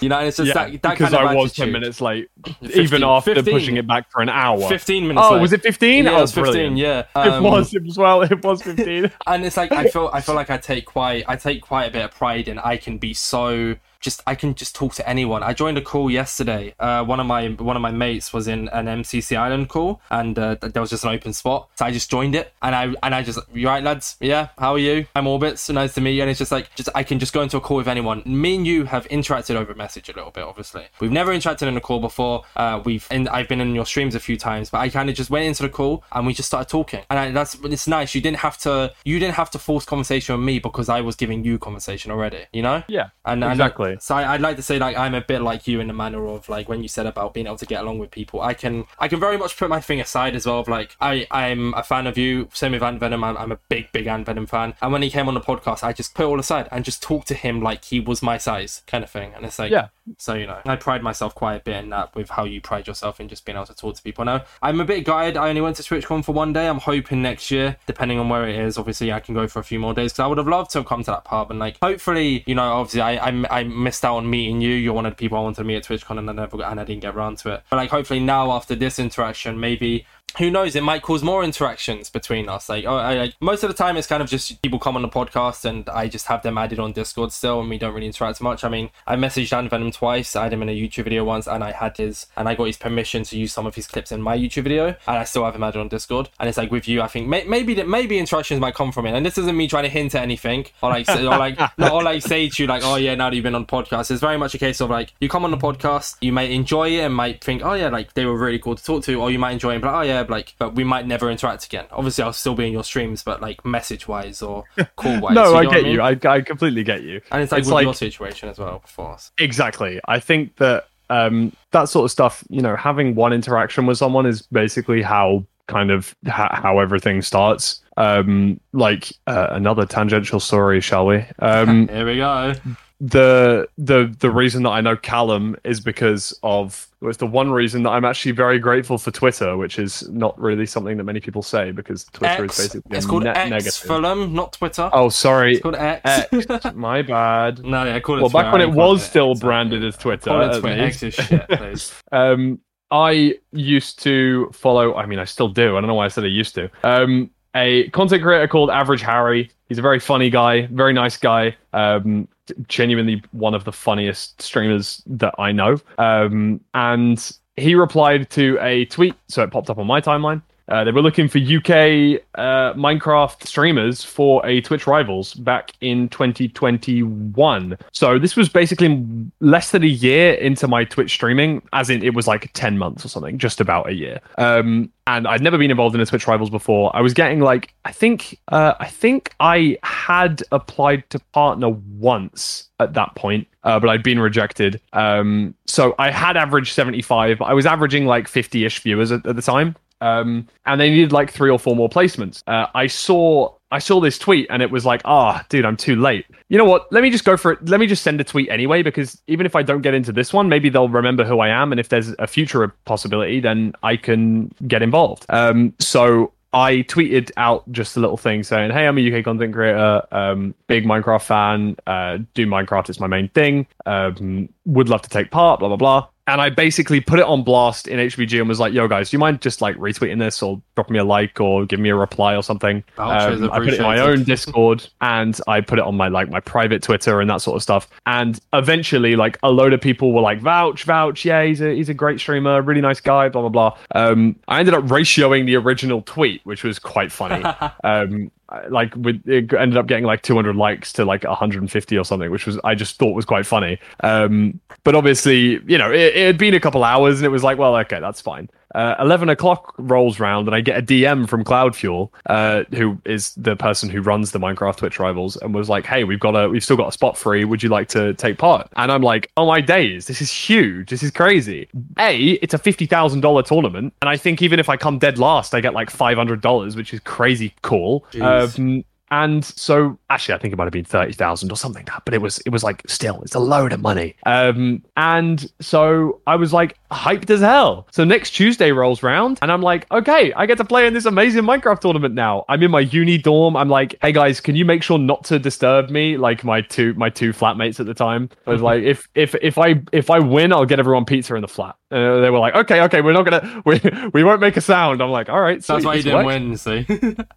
You know, and it's just yeah, that, that because kind of I was attitude. ten minutes late, fifteen, even after fifteen. Pushing it back for an hour. fifteen minutes Oh, late. Was it fifteen? Yeah, oh, it was fifteen, brilliant. Yeah. Um, it was, it was, well, it was fifteen. And it's like, I feel I feel like I take quite, I take quite a bit of pride in I can be so... Just I can just talk to anyone. I joined a call yesterday. Uh, one of my one of my mates was in an M C C Island call, and uh, there was just an open spot, so I just joined it. And I and I just you right lads, yeah. How are you? I'm Orbits. Nice to meet you. And it's just like just I can just go into a call with anyone. Me and you have interacted over message a little bit. Obviously, we've never interacted in a call before. Uh, we've and I've been in your streams a few times, but I kind of just went into the call and we just started talking. And I, that's it's nice. You didn't have to you didn't have to force conversation on me because I was giving you conversation already. You know? Yeah. And exactly. And, So I, I'd like to say like I'm a bit like you in the manner of like when you said about being able to get along with people. I can I can very much put my thing aside as well of like I, I'm a fan of you. Same with Ant Venom. I'm, I'm a big big Ant Venom fan. And when he came on the podcast I just put it all aside and just talked to him like he was my size kind of thing. And it's like yeah. So you know I pride myself quite a bit in that with how you pride yourself in just being able to talk to people. Now I'm a bit gutted I only went to TwitchCon for one day. I'm hoping next year depending on where it is obviously I can go for a few more days because I would have loved to have come to that pub and like hopefully you know obviously I, I'm I'm missed out on meeting you. You're one of the people I wanted to meet at TwitchCon, and I never got, and I didn't get around to it. But like, hopefully now after this interaction, maybe, who knows, it might cause more interactions between us. Like, oh, I, I, most of the time it's kind of just people come on the podcast and I just have them added on Discord still, and we don't really interact much. I mean, I messaged Ant Venom twice, I had him in a YouTube video once, and I had his, and I got his permission to use some of his clips in my YouTube video, and I still have him added on Discord. And it's like, with you, I think may, maybe that maybe interactions might come from it. And this isn't me trying to hint at anything or like say, or like no, or like say to you like, oh yeah, now that you've been on podcast, it's very much a case of like, you come on the podcast, you might enjoy it and might think, oh yeah, like they were really cool to talk to, or you might enjoy it and be like, oh yeah, like, but we might never interact again. Obviously I'll still be in your streams, but like message wise or call wise. No, you know I get I mean? you I, I completely get you. And it's like, it's with like your situation as well before us. Exactly. I think that um that sort of stuff, you know, having one interaction with someone is basically how kind of ha- how everything starts. Um like uh, another tangential story, shall we? Um here we go. The the the reason that I know Callum is because of, well, it's the one reason that I'm actually very grateful for Twitter, which is not really something that many people say, because Twitter X. is basically it's a called net X negative. Fulham, not Twitter. Oh, sorry, it's called X. X. My bad. No, yeah, call it. Well, Twitter. back when it was it still X. branded as Twitter. Call it Twitter. X is shit, please. um, I used to follow. I mean, I still do. I don't know why I said I used to. Um. A content creator called Average Harry. He's a very funny guy, very nice guy. Um, genuinely one of the funniest streamers that I know. Um, and he replied to a tweet, so it popped up on my timeline. Uh, they were looking for U K uh, Minecraft streamers for a Twitch Rivals back in twenty twenty-one. So this was basically less than a year into my Twitch streaming, as in it was like ten months or something, just about a year. Um, and I'd never been involved in a Twitch Rivals before. I was getting like, I think, uh, I think I had applied to partner once at that point, uh, but I'd been rejected. Um, so I had averaged seventy-five. I was averaging like fifty-ish viewers at, at the time. Um, and they needed like three or four more placements. Uh, I saw I saw this tweet and it was like, ah, oh, dude, I'm too late. You know what? Let me just go for it. Let me just send a tweet anyway, because even if I don't get into this one, maybe they'll remember who I am. And if there's a future possibility, then I can get involved. Um, so I tweeted out just a little thing saying, hey, I'm a U K content creator, um, big Minecraft fan, uh, do Minecraft, it's my main thing, um, would love to take part, blah, blah, blah. And I basically put it on blast in H B G and was like, yo, guys, do you mind just like retweeting this or dropping me a like or giving me a reply or something? Um, I put it in my own Discord and I put it on my like my private Twitter and that sort of stuff. And eventually, like a load of people were like, vouch, vouch. Yeah, he's a, he's a great streamer, really nice guy, blah, blah, blah. Um, I ended up ratioing the original tweet, which was quite funny. um like with it ended up getting like two hundred likes to like one hundred fifty or something, which was I just thought was quite funny. Um but obviously, you know, it, it had been a couple hours and it was like, well, okay, that's fine. Uh, eleven o'clock rolls round and I get a D M from Cloudfuel, uh, who is the person who runs the Minecraft Twitch Rivals, and was like, hey, we've got a, we've still got a spot free. Would you like to take part? And I'm like, oh my days, this is huge. This is crazy. A, it's a fifty thousand dollars tournament. And I think even if I come dead last, I get like five hundred dollars, which is crazy cool. Um, and so actually, I think it might've been thirty thousand or something like that, but it was, it was like, still, it's a load of money. Um, and so I was like hyped as hell. So next Tuesday rolls round and I'm like, okay, I get to play in this amazing Minecraft tournament now. I'm in my uni dorm. I'm like, hey guys, can you make sure not to disturb me? Like my two, my two flatmates at the time. I was like, if, if, if I, if I win, I'll get everyone pizza in the flat. Uh, they were like, okay, okay, we're not gonna, we, we won't make a sound. I'm like, all right. That's why you didn't win, see?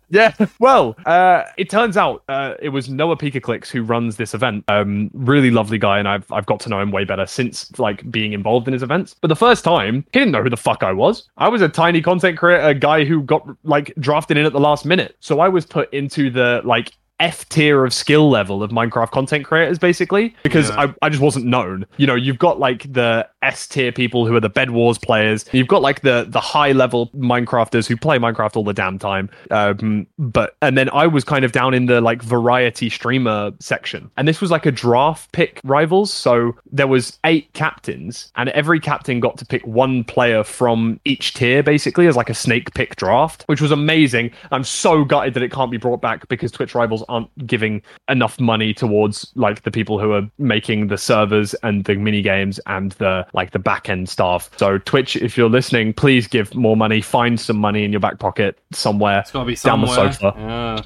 Yeah, well, uh, it turns out uh, it was Noah Picaclicks who runs this event. Um, really lovely guy, and I've I've got to know him way better since like being involved in his events. But the first time, he didn't know who the fuck I was. I was a tiny content creator, a guy who got like drafted in at the last minute. So I was put into the like F tier of skill level of Minecraft content creators, basically, because yeah. I, I just wasn't known. You know, you've got like the S tier people who are the Bed Wars players. You've got like the the high level Minecrafters who play Minecraft all the damn time. Um, but and then I was kind of down in the like variety streamer section. And this was like a draft pick rivals. So there was eight captains and every captain got to pick one player from each tier, basically, as like a snake pick draft, which was amazing. I'm so gutted that it can't be brought back because Twitch Rivals aren't giving enough money towards like the people who are making the servers and the mini games and the like the back end stuff. So Twitch, if you're listening, please give more money. Find some money in your back pocket somewhere. It's got to be somewhere. Down the sofa. Yeah.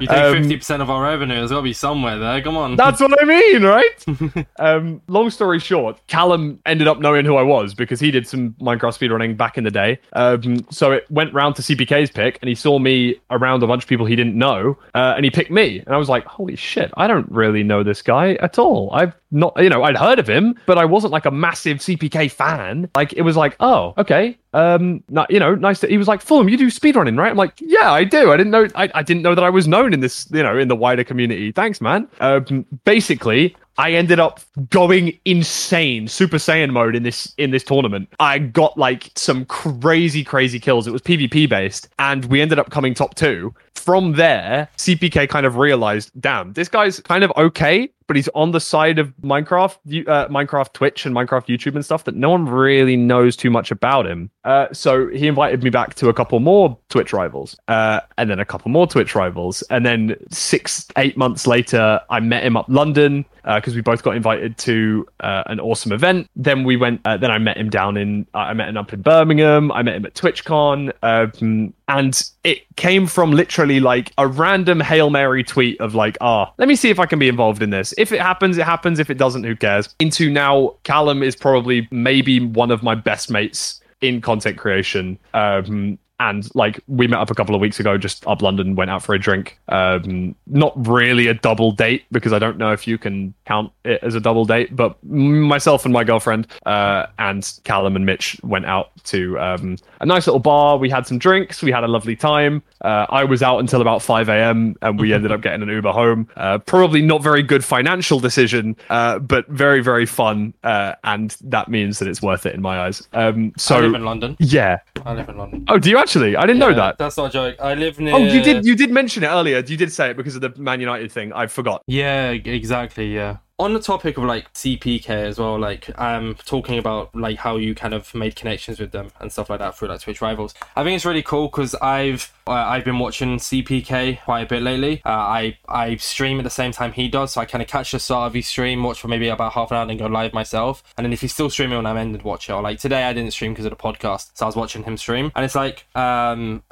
You take um, fifty percent of our revenue. It's got to be somewhere there. Come on. That's what I mean, right? um, long story short, Callum ended up knowing who I was because he did some Minecraft speedrunning back in the day. Um, so it went round to C P K's pick and he saw me around a bunch of people he didn't know uh, and he picked me. And I was like, holy shit, I don't really know this guy at all. I've not, you know, I'd heard of him, but I wasn't like a massive C P K fan. Like, it was like, oh, okay. Um, not, you know, nice that he was like, Fulham, you do speedrunning, right? I'm like, yeah, I do. I didn't know, I, I didn't know that I was known in this, you know, in the wider community. Thanks, man. Um, basically, I ended up going insane Super Saiyan mode in this in this tournament. I got like some crazy, crazy kills. It was PvP based, and we ended up coming top two. From there, C P K kind of realized, damn, this guy's kind of okay, but he's on the side of Minecraft, uh, Minecraft Twitch and Minecraft YouTube and stuff that no one really knows too much about him. Uh, so he invited me back to a couple more Twitch Rivals, uh, and then a couple more Twitch Rivals. And then six, eight months later, I met him up London because uh, we both got invited to uh, an awesome event. Then we went, uh, then I met him down in, uh, I met him up in Birmingham. I met him at TwitchCon. Uh, and it came from literally like a random Hail Mary tweet of like, ah, let me see if I can be involved in this. If it happens, it happens. If it doesn't, who cares? Into now, Callum is probably maybe one of my best mates in content creation. Um, and like we met up a couple of weeks ago, just up London, went out for a drink. Um, not really a double date because I don't know if you can count it as a double date, but myself and my girlfriend uh, and Callum and Mitch went out to um, a nice little bar. We had some drinks. We had a lovely time. Uh, I was out until about five a.m. and we ended up getting an Uber home. Uh, probably not very good financial decision, uh, but very, very fun. Uh, and that means that it's worth it in my eyes. Um, so, I live in London. Yeah. I live in London. Oh, do you actually? Actually, I didn't yeah, know that. That's not a joke. I live near... Oh, you did You did mention it earlier. You did say it because of the Man United thing. I forgot. Yeah, exactly, yeah. On the topic of like C P K as well, like I'm um, talking about like how you kind of made connections with them and stuff like that through like Twitch Rivals. I think it's really cool because I've uh, I've been watching C P K quite a bit lately. Uh, I I stream at the same time he does, so I kind of catch the start of his stream, watch for maybe about half an hour, and then go live myself. And then if he's still streaming when I'm ended, watch it. Or like today I didn't stream because of the podcast, so I was watching him stream. And it's like um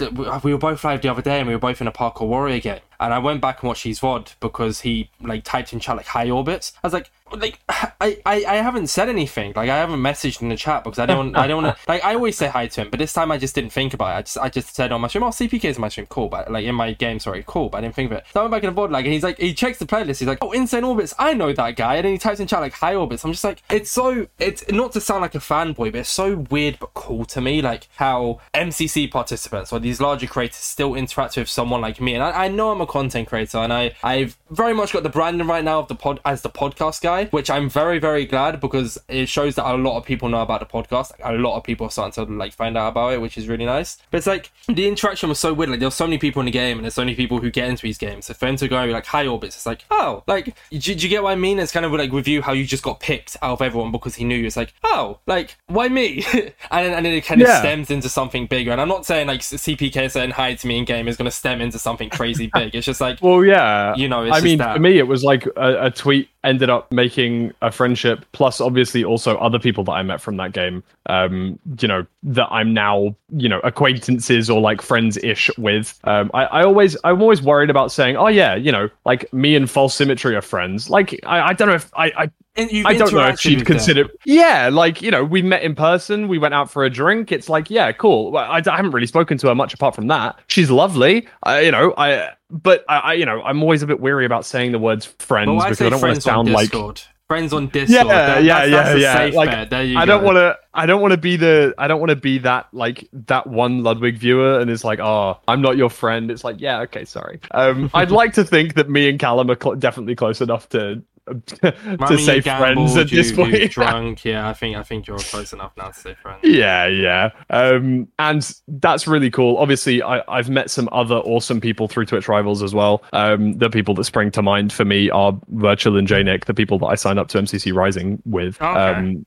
we were both live the other day, and we were both in a Parker Warrior game. And I went back and watched his V O D because he like typed in chat like high orbits. I was like, like I, I, I haven't said anything. Like I haven't messaged in the chat because I don't I don't want to, like I always say hi to him, but this time I just didn't think about it. I just I just said on my stream, oh C P K is in my stream, cool, but like in my game, sorry, cool, but I didn't think of it. So I went back in the V O D like and he's like he checks the playlist, he's like, oh insane orbits, I know that guy, and then he types in chat like high orbits. I'm just like, it's so it's not to sound like a fanboy, but it's so weird but cool to me, like how M C C participants or these larger creators still interact with someone like me. And I, I know I'm a content creator and I, I've very much got the branding right now of the pod as the podcast guy, which I'm very, very glad because it shows that a lot of people know about the podcast. Like, a lot of people are starting to like find out about it, which is really nice. But it's like the interaction was so weird. Like there's so many people in the game and there's so many people who get into these games. So for him to go and be like high orbits, it's like, oh, like do, do you get what I mean? It's kind of like with you how you just got picked out of everyone because he knew you. It's like, oh, like why me? and, and then it kind of yeah. stems into something bigger. And I'm not saying like C P K saying hi to me in game is going to stem into something crazy big. It's just like, well, yeah, you know, it's I just mean, that. For me, it was like a, a tweet ended up making a friendship, plus obviously also other people that I met from that game, um, you know, that I'm now, you know, acquaintances or like friends-ish with. Um, I, I always, I'm always worried about saying, oh yeah, you know, like me and False Symmetry are friends. Like, I, I don't know if I, I I don't know if she'd consider... Yeah, like, you know, we met in person, we went out for a drink, it's like, yeah, cool. I, I haven't really spoken to her much apart from that. She's lovely, I, you know, I... But, I, I you know, I'm always a bit weary about saying the words friends well, because I, I don't want to sound like... Friends on Discord. Yeah, that, yeah, that's, yeah, that's yeah. Safe like, there you I go. don't want to. I don't want to be the. I don't want to be that like that one Ludwig viewer, and it's like, oh, I'm not your friend. It's like, yeah, okay, sorry. Um, I'd like to think that me and Callum are cl- definitely close enough to to Mommy, say gambled, friends at you, this point. You're drunk, yeah. I think I think you're close enough now to say friends. Yeah, yeah. Um, and that's really cool. Obviously, I, I've met some other awesome people through Twitch Rivals as well. Um, the people that spring to mind for me are Virtual and Janik, the people that I signed up to M C C Rising with. Okay. Um,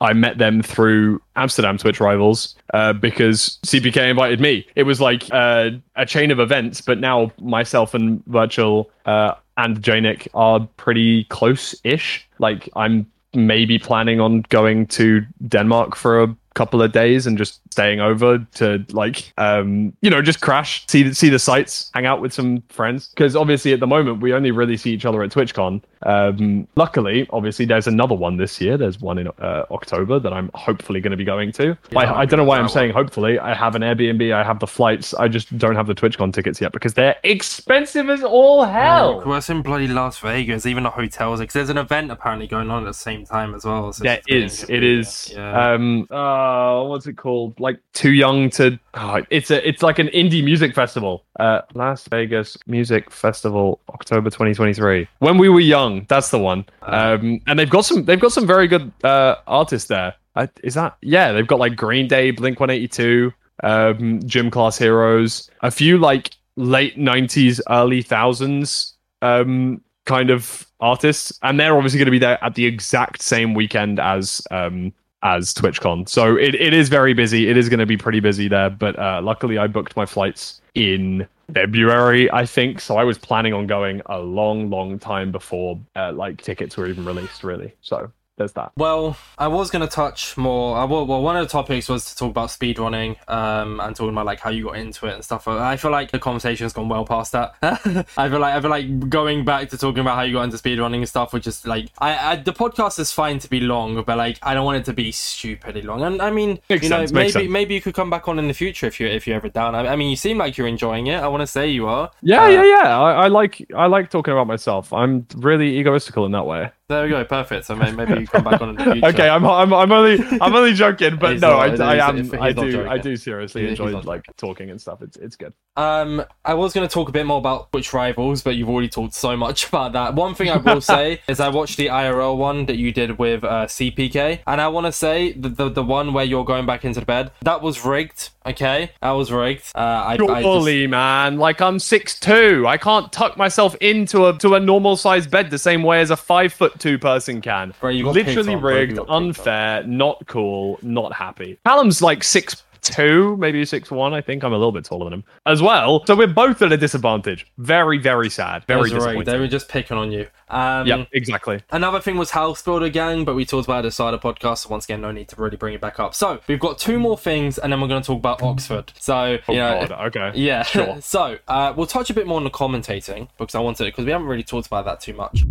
I met them through Amsterdam Twitch Rivals uh, because C P K invited me. It was like uh, a chain of events, but now myself and Virtual uh, and Janik are pretty close-ish. Like, I'm maybe planning on going to Denmark for a couple of days and just staying over to like um you know just crash, see see the sights, hang out with some friends, because obviously at the moment we only really see each other at TwitchCon. Um luckily obviously there's another one this year, there's one in uh, October that I'm hopefully going to be going to. Yeah, I, I don't know why I'm saying hopefully. I have an Airbnb, I have the flights, I just don't have the TwitchCon tickets yet because they're expensive as all hell. Yeah, well, it's in bloody Las Vegas, even the hotels, because there's an event apparently going on at the same time as well. So there is it is yeah. um uh Uh, what's it called? Like Too Young to... Oh, it's a, it's like an indie music festival. Uh, Las Vegas Music Festival, October twenty twenty-three. When we were young, that's the one. Um, and they've got some. They've got some very good uh, artists there. Uh, is that? Yeah, they've got like Green Day, Blink one eighty-two, um, Gym Class Heroes, a few like late nineties, early thousands um, kind of artists, and they're obviously going to be there at the exact same weekend as. Um, as TwitchCon. So it, it is very busy. It is going to be pretty busy there, but uh, luckily I booked my flights in February, I think. So I was planning on going a long, long time before uh, like tickets were even released, really. So there's that. Well, I was going to touch more. I will, well, one of the topics was to talk about speedrunning um, and talking about like how you got into it and stuff. I feel like the conversation has gone well past that. I feel like I feel like going back to talking about how you got into speedrunning and stuff, which is like, I, I the podcast is fine to be long, but like I don't want it to be stupidly long. And I mean, makes you know, sense, maybe sense. maybe you could come back on in the future if you if you're ever down. I, I mean, you seem like you're enjoying it. I want to say you are. Yeah, uh, yeah, yeah. I, I like I like talking about myself. I'm really egoistical in that way. There we go, perfect. So maybe you come back on in the future. Okay, I'm I'm I'm only I'm only joking, but no, not, I, I am I do joking. I do seriously he's enjoy like talking and stuff. It's it's good. Um, I was going to talk a bit more about Twitch Rivals, but you've already talked so much about that. One thing I will say is I watched the I R L one that you did with uh, C P K, and I want to say the, the the one where you're going back into the bed, that was rigged. Okay, that was rigged. Uh, I, Surely, I just... man, like I'm six two, I can't tuck myself into a to a normal size bed the same way as a five foot. Two person can. Bro, you literally on, rigged, bro, unfair, not cool, not happy. Callum's like six two, maybe six one. I think I'm a little bit taller than him as well. So we're both at a disadvantage. Very, very sad. Very disappointing. Right. They were just picking on you. Um, yeah, exactly. Another thing was House Builder Gang, but we talked about it aside of podcast, so once again, no need to really bring it back up. So we've got two more things, and then we're going to talk about Oxford. So oh, you know, God. okay, yeah. Sure. so uh, we'll touch a bit more on the commentating because I wanted it because we haven't really talked about that too much.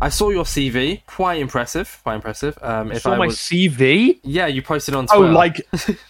I saw your C V, quite impressive, quite impressive. Um, if saw I my was... C V? Yeah, you posted on Twitter. Oh, like,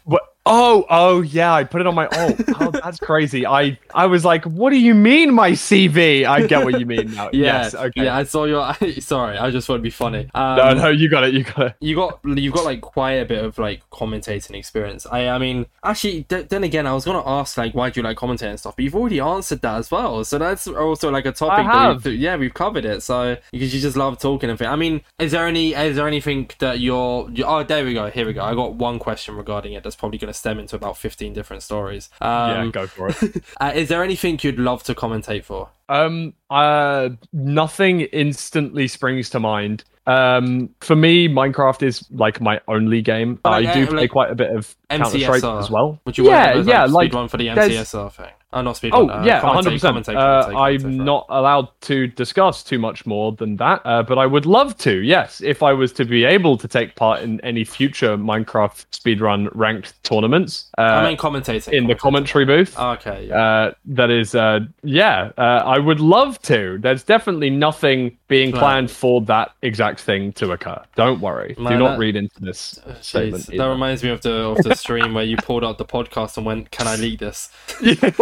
what? oh, oh yeah, I put it on my, oh, oh that's crazy. I, I was like, what do you mean my C V? I get what you mean now. yeah, yes, okay. Yeah, I saw your, I, sorry, I just thought it'd be funny. Um, no, no, you got it, you got it. You got, you've got like quite a bit of like commentating experience. I I mean, actually, d- then again, I was going to ask like, why do you like commentating and stuff? But you've already answered that as well. So that's also like a topic. I have. That we've, yeah, we've covered it. So, because you just love talking and things. I mean, is there any, is there anything that you're, you, oh, there we go, here we go. I got one question regarding it that's probably going to stem into about fifteen different stories. Um, yeah, go for it. uh, is there anything you'd love to commentate for? Um, uh, nothing instantly springs to mind. Um, for me, Minecraft is like my only game. But I like, do uh, play like quite a bit of Counter-Strike as well. Would you yeah, want to yeah, like, one for the M C S R thing? Oh, not speed oh, uh, yeah, commentate, one hundred percent. Commentate, uh, commentate, I'm commentate, not right. allowed to discuss too much more than that, uh, but I would love to, yes, if I was to be able to take part in any future Minecraft speedrun ranked tournaments. Uh, I mean commentating. In commentating. The commentary booth. Oh, okay. Yeah. Uh, that is, uh, yeah, uh, I would love to. There's definitely nothing being planned, planned for that exact thing to occur. Don't worry. Man, Do not that... read into this Jeez, statement. Either. That reminds me of the, of the stream where you pulled out the podcast and went, can I leak this? Yeah.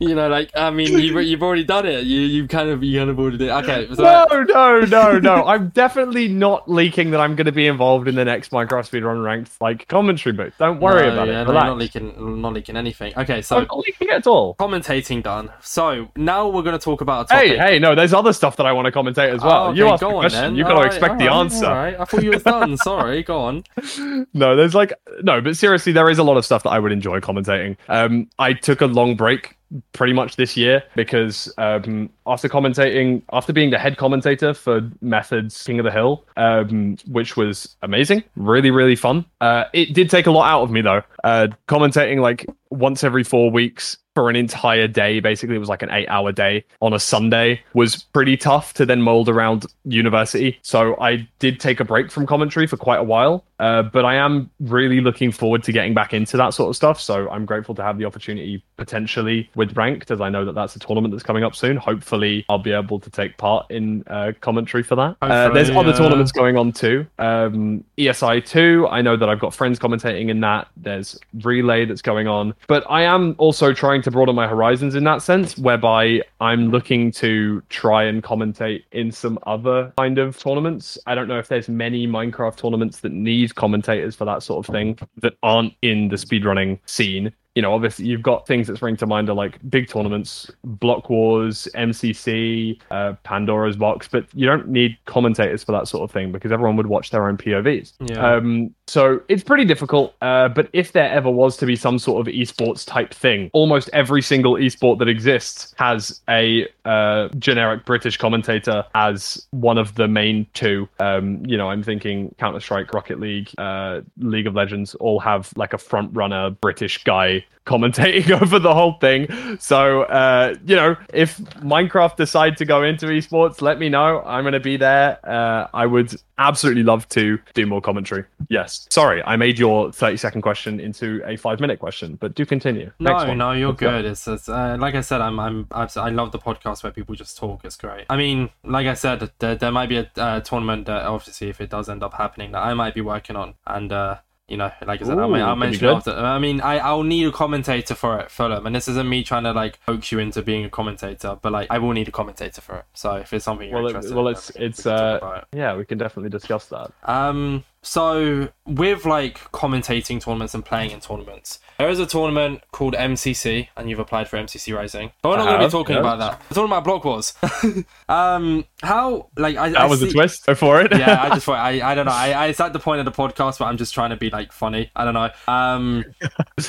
You know, like, I mean, you've, you've already done it. You you kind of you kind of already did it. Okay. So no, that... no, no, no. I'm definitely not leaking that I'm going to be involved in the next Minecraft speedrun ranked like commentary booth. Don't worry no, about yeah, it. No, not leaking, not leaking anything. Okay, so I'm not leaking it at all. Commentating done. So now we're going to talk about. A topic. Hey, hey, no, there's other stuff that I want to commentate as well. Oh, okay, you asked go the question. Then. You've all got right, to expect the right, answer. All right. I thought you were done. Sorry, go on. No, there's like no, but seriously, there is a lot of stuff that I would enjoy commentating. Um, I took a long break. Pretty much this year because um after commentating after being the head commentator for Method's King of the Hill, um which was amazing, really really fun, uh it did take a lot out of me though, uh commentating like once every four weeks for an entire day, basically. It was like an eight hour day on a Sunday, was pretty tough to then mold around university. So I did take a break from commentary for quite a while, uh, but I am really looking forward to getting back into that sort of stuff. So I'm grateful to have the opportunity potentially with Ranked, as I know that that's a tournament that's coming up soon. Hopefully I'll be able to take part in uh, commentary for that. Uh, there's yeah. other tournaments going on too. Um, E S I two, I know that I've got friends commentating in that. There's Relay that's going on, but I am also trying to broaden my horizons in that sense, whereby I'm looking to try and commentate in some other kind of tournaments. I don't know if there's many Minecraft tournaments that need commentators for that sort of thing that aren't in the speedrunning scene. You know, obviously, you've got things that spring to mind are like big tournaments, Block Wars, M C C, uh, Pandora's Box, but you don't need commentators for that sort of thing because everyone would watch their own P O Vs. Yeah. Um, so it's pretty difficult, uh, but if there ever was to be some sort of esports type thing, almost every single esport that exists has a uh, generic British commentator as one of the main two. Um, you know, I'm thinking Counter-Strike, Rocket League, uh, League of Legends all have like a front-runner British guy commentating over the whole thing. So uh you know, if Minecraft decide to go into esports, let me know. I'm gonna be there. uh I would absolutely love to do more commentary. Yes, sorry, I made your thirty second question into a five minute question, but do continue. No, next one. No, you're Let's good go. It's, it's uh, like I said, I'm, I'm I'm I love the podcast where people just talk. It's great. I mean, like I said, there, there might be a uh, tournament that obviously, if it does end up happening, that I might be working on, and uh you know, like I said, Ooh, I'll mention it after. I mean, I, I'll need a commentator for it, Fulham. And this isn't me trying to, like, coax you into being a commentator, but, like, I will need a commentator for it. So if it's something you're well, interested it, well, in, it's, we it's, uh, it. yeah, we can definitely discuss that. Um, so with, like, commentating tournaments and playing in tournaments, there is a tournament called M C C, and you've applied for M C C Rising. But we're not going to be talking yeah. about that. We're talking about Block Wars. um, how, like, I That I was see... a twist for it. yeah, I just thought, I, I don't know. I, I, it's at the point of the podcast, but I'm just trying to be, like, funny. I don't know. Um,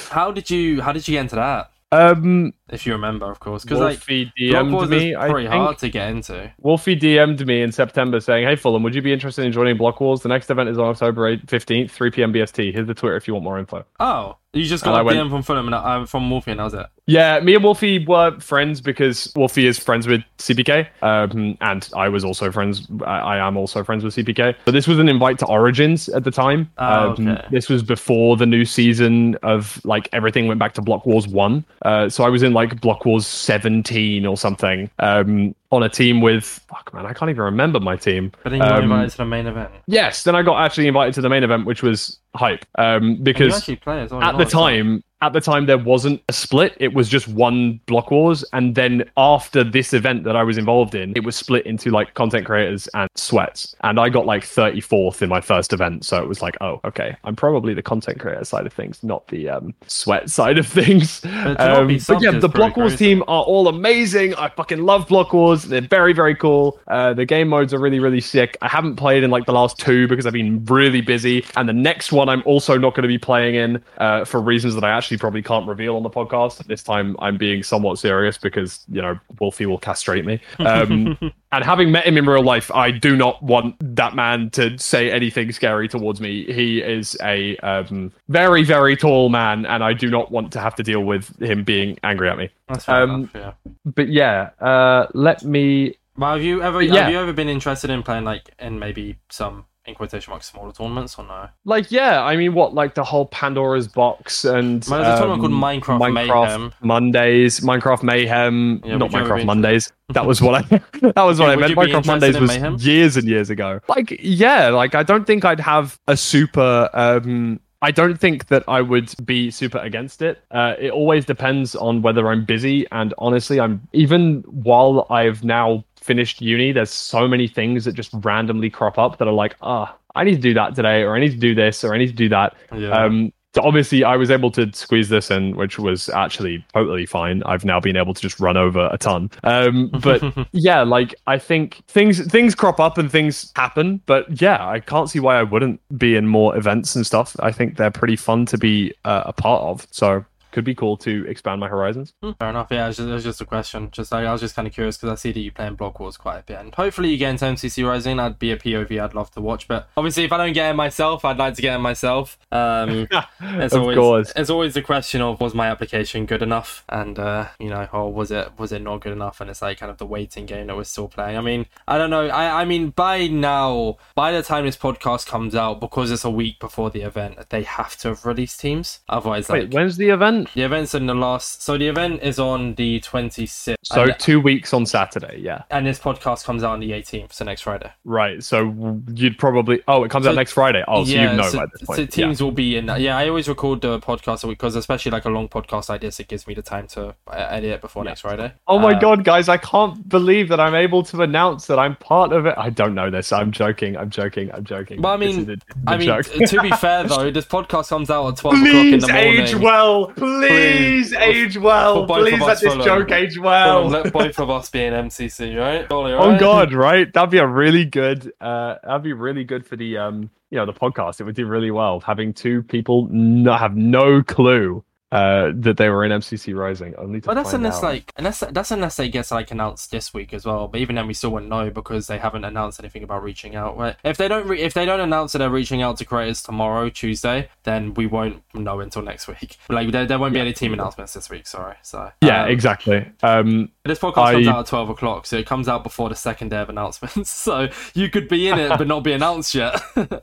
how did you, how did you get into that? Um, if you remember, of course, because like D M'd Block Wars me, is pretty I hard to get into. Wolfie D M'd me in September saying, "Hey Fulham, would you be interested in joining Block Wars? The next event is on October fifteenth, three p.m. B S T. Here's the Twitter if you want more info." Oh, you just got and a D M went, from Fulham and uh, from Wolfie, and that was it. Yeah, me and Wolfie were friends because Wolfie is friends with C P K, um, and I was also friends. I, I am also friends with C P K. So this was an invite to Origins at the time. Oh, okay. um, this was before the new season of like everything went back to Block Wars one. Uh, so I was in like Block Wars seventeen or something. Um, on a team with fuck man I can't even remember my team, but then you got um, invited to the main event. Yes, then I got actually invited to the main event, which was hype, um, because at not, the time so. At the time, there wasn't a split. It was just one Block Wars. And then after this event that I was involved in, it was split into like content creators and sweats. And I got like thirty-fourth in my first event. So it was like, oh, okay. I'm probably the content creator side of things, not the um, sweat side of things. But, um, but yeah, the Block Wars crazy. team are all amazing. I fucking love Block Wars. They're very, very cool. Uh, the game modes are really, really sick. I haven't played in like the last two because I've been really busy. And the next one I'm also not going to be playing in uh, for reasons that I actually probably can't reveal on the podcast. This time I'm being somewhat serious because, you know, Wolfie will castrate me. Um, and having met him in real life, I do not want that man to say anything scary towards me. He is a um, very, very tall man, and I do not want to have to deal with him being angry at me. That's fair um, enough, yeah. But yeah, uh, let me... Well, have you ever yeah. have you ever been interested in playing, like, in maybe some... in quotation marks, smaller tournaments or no? Like, yeah, I mean, what, like the whole Pandora's Box and... Well, there's a um, tournament called Minecraft, Minecraft Mayhem. Mondays, Minecraft Mayhem, yeah, not Minecraft Mondays. That was what I that was what yeah, I meant. Minecraft Mondays was Mayhem? years and years ago. Like, yeah, like I don't think I'd have a super... Um, I don't think that I would be super against it. Uh, it always depends on whether I'm busy. And honestly, I'm even while I've now... finished uni, there's so many things that just randomly crop up that are like, ah, oh, I need to do that today, or I need to do this, or I need to do that. Yeah. Um, so obviously I was able to squeeze this in, which was actually totally fine. I've now been able to just run over a ton. Um, but yeah, like I think things things crop up and things happen. But yeah, I can't see why I wouldn't be in more events and stuff. I think they're pretty fun to be uh, a part of. So could be cool to expand my horizons. Fair enough. Yeah, it was just, it was just a question. Just I, I was just kind of curious because I see that you play in Block Wars quite a bit, and hopefully you get into M C C Rising. That'd be a P O V I'd love to watch. But obviously, if I don't get in myself, I'd like to get in myself. Um, it's of always, course. It's always the question of, was my application good enough, and uh, you know, or was it was it not good enough? And it's like kind of the waiting game that we're still playing. I mean, I don't know. I I mean, by now, by the time this podcast comes out, because it's a week before the event, they have to have released teams. Otherwise, wait, like, when's the event? The event's in the last. So the event is on the twenty-sixth. So and, two weeks on Saturday, yeah. And this podcast comes out on the eighteenth, so next Friday. Right. So you'd probably. Oh, it comes so, out next Friday. Oh, yeah, so you know so, by this point. So teams yeah. will be in. Yeah, I always record the podcast because, especially like a long podcast like this, it gives me the time to edit it before yeah. next Friday. Oh my um, god, guys! I can't believe that I'm able to announce that I'm part of it. I don't know this. I'm joking. I'm joking. I'm joking. But I mean, a, I mean, to be fair though, this podcast comes out at twelve please o'clock in the morning. Age well. Please, please age well. Please let this follow. joke age well. Let both of us be in M C C, right? Totally, right? Oh god, right? That'd be a really good. Uh, that'd be really good for the um, you know, the podcast. It would do really well having two people not have no clue uh, that they were in M C C Rising. Only to but that's find unless out. like unless that's unless they get like announced this week as well. But even then, we still wouldn't know because they haven't announced anything about reaching out. Right? If they don't, re- if they don't announce that they're reaching out to creators tomorrow, Tuesday, then we won't know until next week. Like there, there won't be yeah. any team announcements this week. Sorry. So yeah, um, exactly. Um, this podcast I... comes out at twelve o'clock, so it comes out before the second day of announcements. So you could be in it but not be announced yet.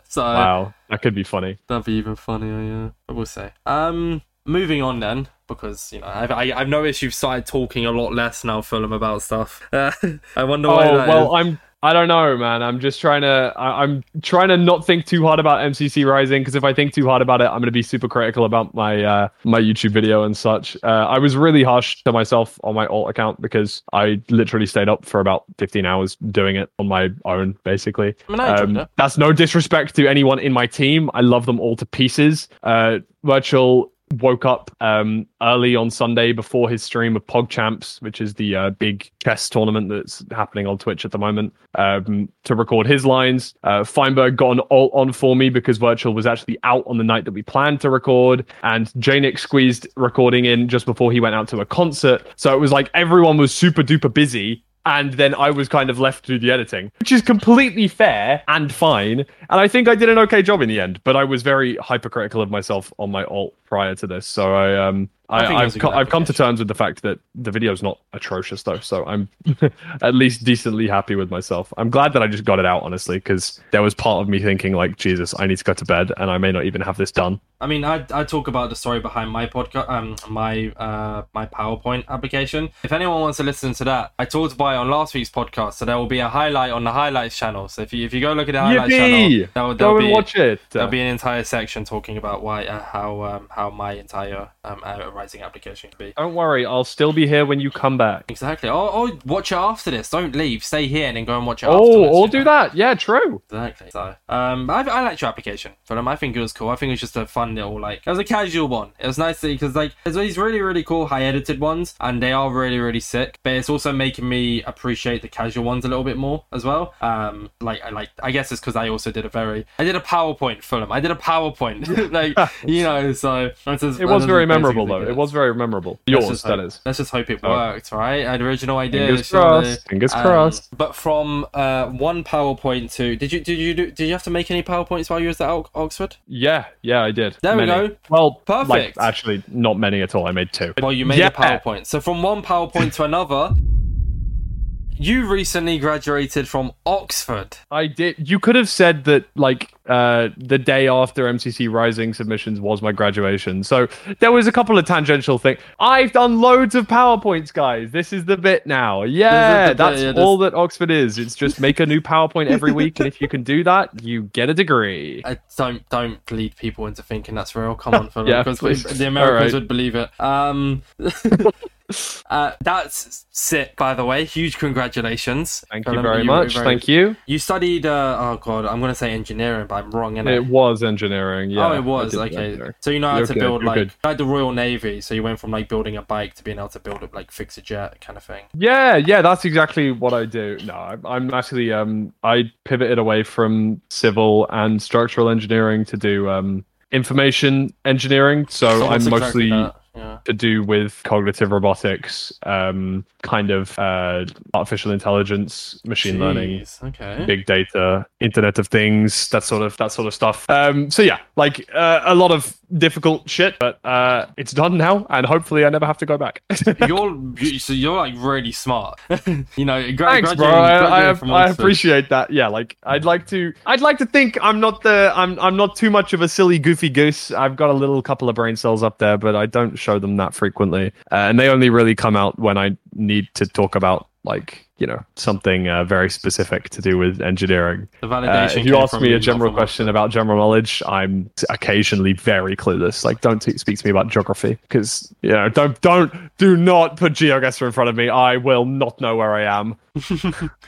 So wow, that could be funny. That'd be even funnier. Yeah, but we'll see. Um. Moving on then, because you know I've I, I've noticed you've started talking a lot less now, Fulham, about stuff. Uh, I wonder why. Oh that well, is. I'm I don't know, man. I'm just trying to I, I'm trying to not think too hard about M C C Rising, because if I think too hard about it, I'm going to be super critical about my uh, my YouTube video and such. Uh, I was really harsh to myself on my alt account because I literally stayed up for about fifteen hours doing it on my own, basically. I mean, I enjoyed it. Um, that's no disrespect to anyone in my team. I love them all to pieces. Uh, Virtual woke up um early on Sunday before his stream of PogChamps, which is the uh, big chess tournament that's happening on Twitch at the moment, um to record his lines. uh Feinberg got an alt on for me because Virtual was actually out on the night that we planned to record, and Janik squeezed recording in just before he went out to a concert, so it was like everyone was super duper busy. And then I was kind of left to do the editing, which is completely fair and fine. And I think I did an okay job in the end, but I was very hypercritical of myself on my alt prior to this. So I, um, I, I I've, co- I've come to terms with the fact that the video's not atrocious, though. So I'm at least decently happy with myself. I'm glad that I just got it out, honestly, because there was part of me thinking, like, Jesus, I need to go to bed and I may not even have this done. I mean, I I talk about the story behind my podcast, um, my uh, my PowerPoint application. If anyone wants to listen to that, I talked about it on last week's podcast, so there will be a highlight on the highlights channel. So if you if you go look at the highlights Yippee! channel, go and watch it. There'll be an entire section talking about why uh, how um, how my entire um rising application could be. Don't worry, I'll still be here when you come back. Exactly. I'll, I'll watch it after this. Don't leave. Stay here and then go and watch it. Oh, I'll do know? that. Yeah, true. Exactly. So, um, I I liked your application, Fulham. I think it was cool. I think it was just a fun. Little like it was a casual one. It was nice because like there's these really really cool high edited ones and they are really really sick, but it's also making me appreciate the casual ones a little bit more as well. Um like I like I guess it's because I also did a very I did a PowerPoint Fulham I did a PowerPoint like you know so just, it was very memorable though. It was very memorable. Yours, that is. Let's just hope it worked, right? An original idea. Fingers crossed. Fingers um, crossed. But from uh one PowerPoint to did you did you do did you have to make any PowerPoints while you was at Oxford? Yeah, yeah, I did. There many. we go. Well, perfect. Like, actually, not many at all. I made two. Well, you made yeah. a PowerPoint. So from one PowerPoint to another, you recently graduated from Oxford. I did. You could have said that, like, uh, the day after M C C Rising submissions was my graduation. So there was a couple of tangential things. I've done loads of PowerPoints, guys. This is the bit now. Yeah, bit, that's yeah, all that Oxford is. It's just make a new PowerPoint every week, and if you can do that, you get a degree. I don't don't lead people into thinking that's real. Come on, Phil, yeah, because please. The Americans right. would believe it. Um... Uh, that's sick, by the way. Huge congratulations. Thank you very much. Thank you. You studied, uh, oh God, I'm going to say engineering, but I'm wrong, isn't it? It was engineering, yeah. Oh, it was, okay. So you know how to build, like, you had the Royal Navy, so you went from, like, building a bike to being able to build it, like, fix a jet kind of thing. Yeah, yeah, that's exactly what I do. No, I'm actually, um, I pivoted away from civil and structural engineering to do um, information engineering, so I'm mostly... yeah. to do with cognitive robotics, um, kind of uh, artificial intelligence, machine Jeez, learning, okay. big data, Internet of Things, that sort of that sort of stuff. Um, so yeah, like uh, a lot of difficult shit, but uh, it's done now, and hopefully I never have to go back. you're so you're like really smart. you know, gra- Thanks, graduating, bro. I, I, from I appreciate that. Yeah, like I'd like to. I'd like to think I'm not the. I'm I'm not too much of a silly goofy goose. I've got a little couple of brain cells up there, but I don't show them that frequently, uh, and they only really come out when I need to talk about, like, you know, something uh, very specific to do with engineering. The validation. Uh, if you ask me a general question about general knowledge, I'm occasionally very clueless. Like, don't t- speak to me about geography, because, you know, don't don't do not put GeoGuessr in front of me. I will not know where I am.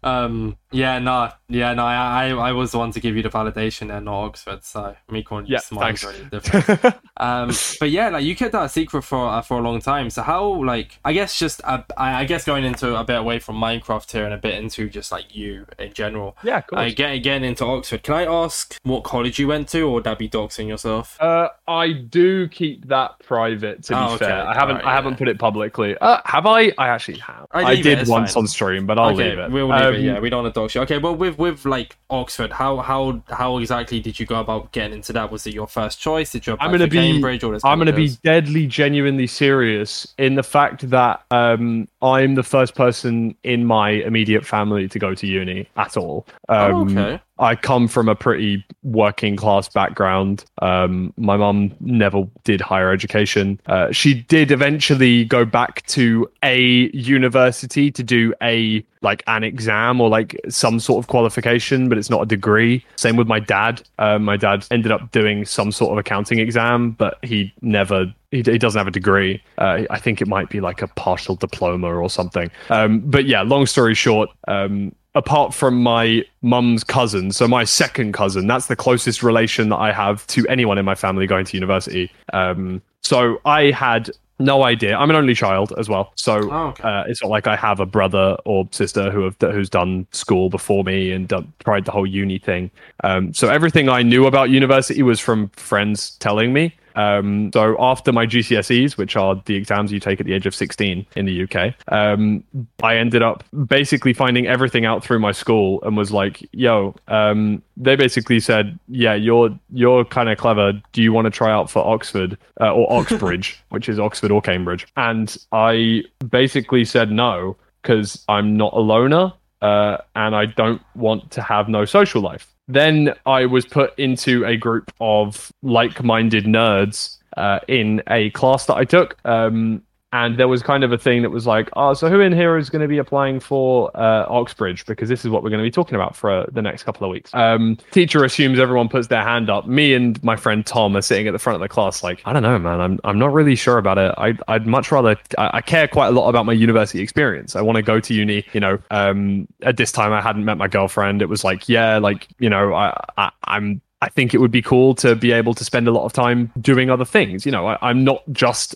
um. Yeah. No. Yeah. No. I, I. I was the one to give you the validation there, not Oxford. So me calling you yeah, smart is really different. um. But yeah, like you kept that a secret for uh, for a long time. So how, like, I guess just uh, I, I guess going into a bit away from Minecraft here and a bit into just like you in general. Yeah. Of course. I get again into Oxford. Can I ask what college you went to, or would that be doxing yourself? Uh. I do keep that private. To be oh, okay. fair, I haven't. Right, I yeah. haven't put it publicly. Uh. Have I? I actually have. I, I did once fine. on stream, but I'll. Okay. Leave it. We'll leave um, it. Yeah, we don't want to talk shit. Okay, well, with with like Oxford, how how how exactly did you go about getting into that? Was it your first choice? Did you apply to Cambridge? All this I'm going to be deadly, genuinely serious in the fact that um, I'm the first person in my immediate family to go to uni at all. Um, oh, okay. I come from a pretty working class background. Um, my mum never did higher education. Uh, she did eventually go back to a university to do a like an exam or like some sort of qualification, but it's not a degree. Same with my dad. Uh, my dad ended up doing some sort of accounting exam, but he never... He, he doesn't have a degree. Uh, I think it might be like a partial diploma or something. Um, but yeah, long story short... Um, apart from my mum's cousin, so my second cousin, that's the closest relation that I have to anyone in my family going to university. Um, so I had no idea. I'm an only child as well, so oh, okay. uh, it's not like I have a brother or sister who have who's done school before me and done, tried the whole uni thing. Um, so everything I knew about university was from friends telling me. Um, so after my G C S Es, which are the exams you take at the age of sixteen in the U K, um, I ended up basically finding everything out through my school and was like, yo, um, they basically said, yeah, you're you're kind of clever. Do you want to try out for Oxford uh, or Oxbridge, which is Oxford or Cambridge? And I basically said no, because I'm not a loner uh, and I don't want to have no social life. Then I was put into a group of like-minded nerds uh, in a class that I took. Um, and there was kind of a thing that was like, oh, so who in here is going to be applying for uh, Oxbridge? Because this is what we're going to be talking about for uh, the next couple of weeks. Um, teacher assumes everyone puts their hand up. Me and my friend Tom are sitting at the front of the class like, I don't know, man. I'm I'm not really sure about it. I, I'd much rather... I, I care quite a lot about my university experience. I want to go to uni, you know. Um, at this time, I hadn't met my girlfriend. It was like, yeah, like, you know, I, I I'm... I think it would be cool to be able to spend a lot of time doing other things. You know, I, I'm not just,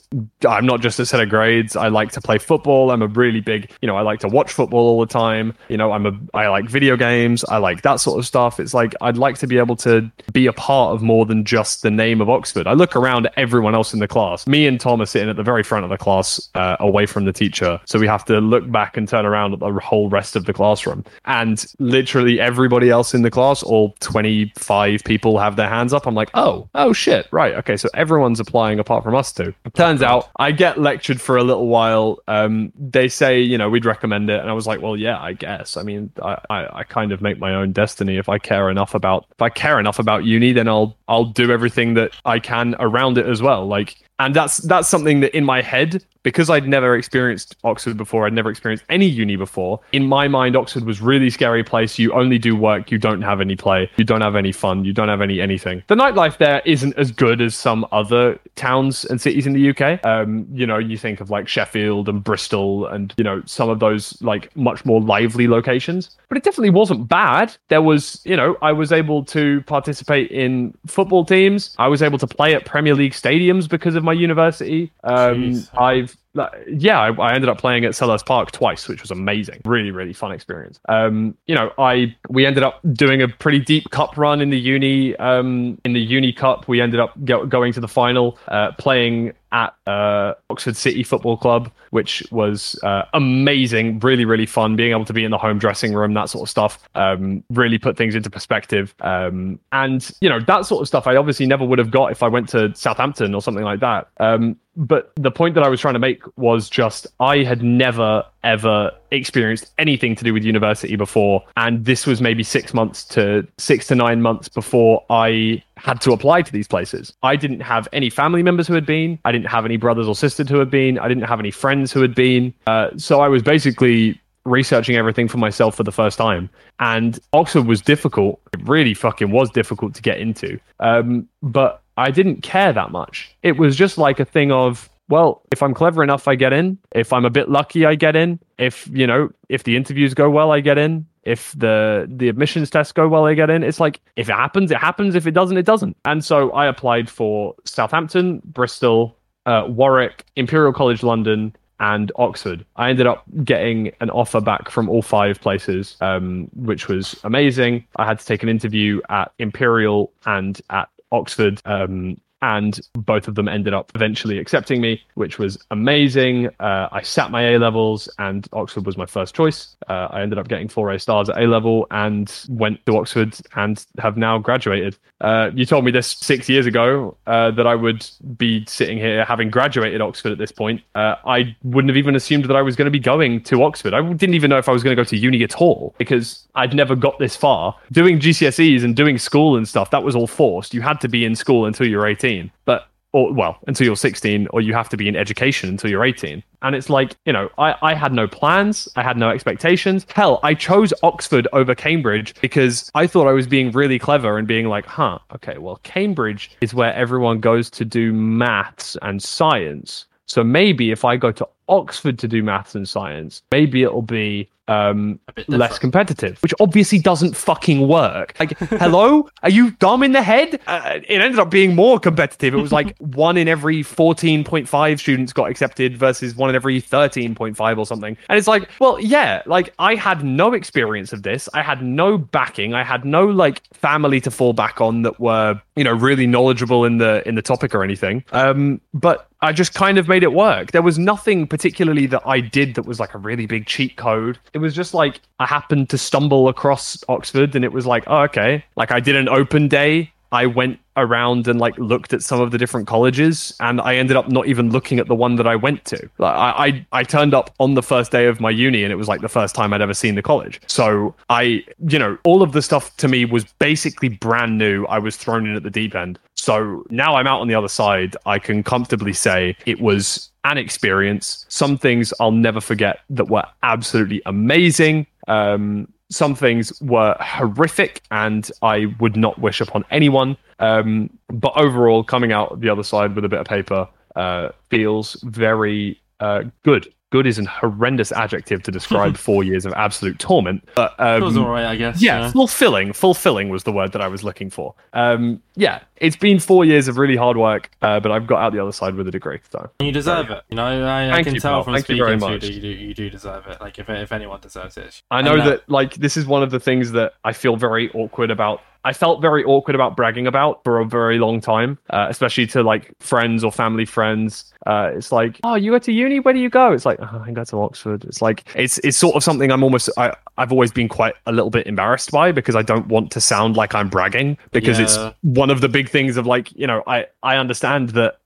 I'm not just a set of grades. I like to play football. I'm a really big, you know, I like to watch football all the time. You know, I'm a, I like video games. I like that sort of stuff. It's like, I'd like to be able to be a part of more than just the name of Oxford. I look around at everyone else in the class. Me and Tom are sitting at the very front of the class, uh, away from the teacher. So we have to look back and turn around at the whole rest of the classroom. And literally everybody else in the class, all twenty-five people, people have their hands up. I'm like, oh, oh shit, right, okay, so everyone's applying apart from us two. Turns out I get lectured for a little while. Um, they say, you know, we'd recommend it, and I was like, well, yeah, I guess. I mean, I, I, I kind of make my own destiny. If I care enough about, if I care enough about uni, then I'll, I'll do everything that I can around it as well. Like, and that's that's something that in my head, because I'd never experienced Oxford before, I'd never experienced any uni before, in my mind, Oxford was a really scary place. You only do work, you don't have any play, you don't have any fun, you don't have any anything. The nightlife there isn't as good as some other towns and cities in the U K. Um, you know, you think of like Sheffield and Bristol and, you know, some of those like much more lively locations. But it definitely wasn't bad. There was, you know, I was able to participate in football teams. I was able to play at Premier League stadiums because of my university. Um, I've like, yeah, I, I ended up playing at Sellers Park twice, which was amazing. Really, really fun experience. Um, you know, I we ended up doing a pretty deep cup run in the uni. Um, in the uni cup, we ended up go- going to the final, uh, playing at uh, Oxford City Football Club, which was uh, amazing, really, really fun, being able to be in the home dressing room, that sort of stuff, um, really put things into perspective. Um, and, you know, that sort of stuff I obviously never would have got if I went to Southampton or something like that. Um, but the point that I was trying to make was just I had never, ever experienced anything to do with university before. And this was maybe six months to six to nine months before I had to apply to these places. I didn't have any family members who had been. I didn't have any brothers or sisters who had been. I didn't have any friends who had been. Uh, so I was basically researching everything for myself for the first time. And Oxford was difficult. It really fucking was difficult to get into. Um, but I didn't care that much. It was just like a thing of, well, if I'm clever enough, I get in. If I'm a bit lucky, I get in. If, you know, if the interviews go well, I get in. If the, the admissions tests go well, I get in. It's like, if it happens, it happens. If it doesn't, it doesn't. And so I applied for Southampton, Bristol, uh, Warwick, Imperial College London, and Oxford. I ended up getting an offer back from all five places, um, which was amazing. I had to take an interview at Imperial and at Oxford, um, and both of them ended up eventually accepting me, which was amazing. Uh, I sat my A-levels and Oxford was my first choice. Uh, I ended up getting four A-stars at A-level and went to Oxford and have now graduated. Uh, you told me this six years ago, uh, that I would be sitting here having graduated Oxford at this point. Uh, I wouldn't have even assumed that I was going to be going to Oxford. I didn't even know if I was going to go to uni at all because I'd never got this far. Doing G C S Es and doing school and stuff, that was all forced. You had to be in school until you were eighteen. But, or well, until you're sixteen, or you have to be in education until you're eighteen. And it's like, you know, I, I had no plans. I had no expectations. Hell, I chose Oxford over Cambridge because I thought I was being really clever and being like, huh, okay, well, Cambridge is where everyone goes to do maths and science. So maybe if I go to Oxford to do maths and science, maybe it'll be um, less competitive, which obviously doesn't fucking work. Like, hello? Are you dumb in the head? Uh, it ended up being more competitive. It was like one in every fourteen point five students got accepted versus one in every thirteen point five or something. And it's like, well, yeah, like I had no experience of this. I had no backing. I had no like family to fall back on that were, you know, really knowledgeable in the, in the topic or anything. Um, but I just kind of made it work. There was nothing particularly that I did that was like a really big cheat code. It was just like I happened to stumble across Oxford and it was like, oh, okay. Like I did an open day. I went around and like looked at some of the different colleges and I ended up not even looking at the one that I went to. Like I, I, I turned up on the first day of my uni and it was like the first time I'd ever seen the college. So I, you know, all of the stuff to me was basically brand new. I was thrown in at the deep end. So now I'm out on the other side. I can comfortably say it was an experience. Some things I'll never forget that were absolutely amazing. Um, Some things were horrific and I would not wish upon anyone. Um, but overall, coming out the other side with a bit of paper uh, feels very uh, good. Good is an horrendous adjective to describe four years of absolute torment. But, um, it was all right, I guess. Yeah, yeah, fulfilling. Fulfilling was the word that I was looking for. Um, yeah, it's been four years of really hard work, uh, but I've got out the other side with a degree. So and you deserve yeah. it. You know, I, I can you, tell Paul. from Thank speaking you to you, you, do, you do deserve it. Like if if anyone deserves it. I know that, that like this is one of the things that I feel very awkward about. I felt very awkward about bragging about for a very long time, uh, especially to like friends or family friends. Uh, it's like, oh, you go to uni? Where do you go? It's like, oh, I go to Oxford. It's like, it's it's sort of something I'm almost, I, I've always been quite a little bit embarrassed by because I don't want to sound like I'm bragging because yeah. it's one of the big things of like, you know, I, I understand that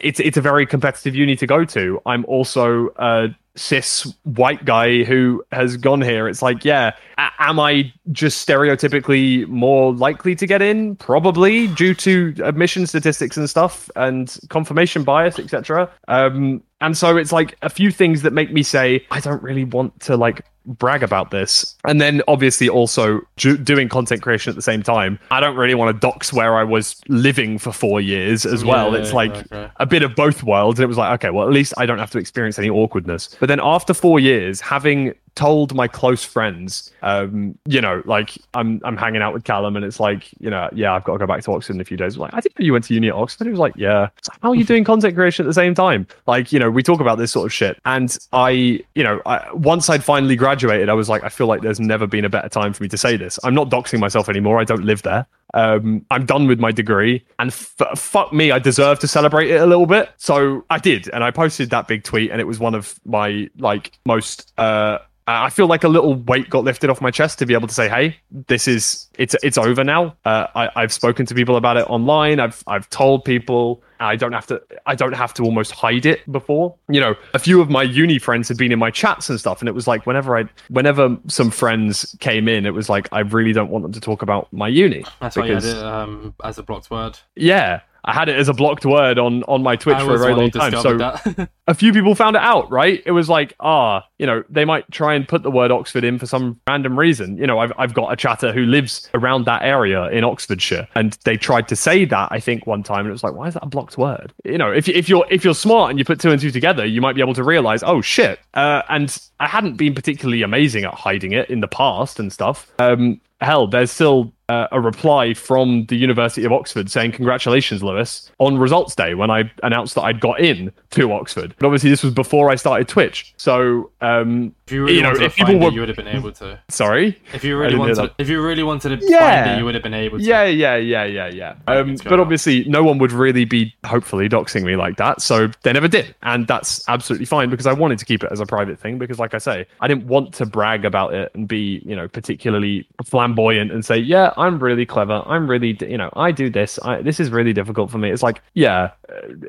it's, it's a very competitive uni to go to. I'm also uh cis white guy who has gone here. It's like, yeah, a- am I just stereotypically more likely to get in? Probably, due to admission statistics and stuff and confirmation bias, et cetera. Um, and so it's like a few things that make me say, I don't really want to like brag about this. And then obviously also ju- doing content creation at the same time. I don't really want to dox where I was living for four years as well. Yeah, it's yeah, like okay. a bit of both worlds. And it was like, okay, well, at least I don't have to experience any awkwardness. But then after four years, having told my close friends, um, you know, like I'm I'm hanging out with Callum, and it's like, you know, yeah, I've got to go back to Oxford in a few days. I'm like, I didn't know you went to uni at Oxford. He was like, yeah. Like, how are you doing content creation at the same time? Like, you know, we talk about this sort of shit. And I, you know, I, once I'd finally graduated, I was like, I feel like there's never been a better time for me to say this. I'm not doxing myself anymore. I don't live there. Um, I'm done with my degree, and f- fuck me, I deserve to celebrate it a little bit. So I did, and I posted that big tweet, and it was one of my like most. Uh, I feel like a little weight got lifted off my chest to be able to say, hey, this is it's it's over now. Uh, I, I've spoken to people about it online. I've I've told people. I don't have to. I don't have to almost hide it before. You know, a few of my uni friends had been in my chats and stuff, and it was like whenever I, whenever some friends came in, it was like I really don't want them to talk about my uni. That's why you had it um, as a blocked word. Yeah. I had it as a blocked word on, on my Twitch for a very long time. So a few people found it out, right? It was like, ah, you know, they might try and put the word Oxford in for some random reason. You know, I've I've got a chatter who lives around that area in Oxfordshire, and they tried to say that, I think, one time, and it was like, why is that a blocked word? You know, if if you're if you're smart and you put two and two together, you might be able to realize, oh shit. Uh, and I hadn't been particularly amazing at hiding it in the past and stuff. Um, hell, there's still Uh, a reply from the University of Oxford saying, congratulations, Lewis, on results day, when I announced that I'd got in to Oxford. But obviously this was before I started Twitch. So, um, if you, really you know, if people were... you would have been able to. Sorry? If you really wanted to, if you really wanted to yeah. find it, you would have been able to. Yeah, yeah, yeah, yeah, yeah. Um, but obviously no one would really be, hopefully, doxing me like that. So they never did. And that's absolutely fine, because I wanted to keep it as a private thing. Because like I say, I didn't want to brag about it and be, you know, particularly flamboyant and say, yeah, I'm really clever. I'm really, you know, I do this. I, this is really difficult for me. It's like, yeah,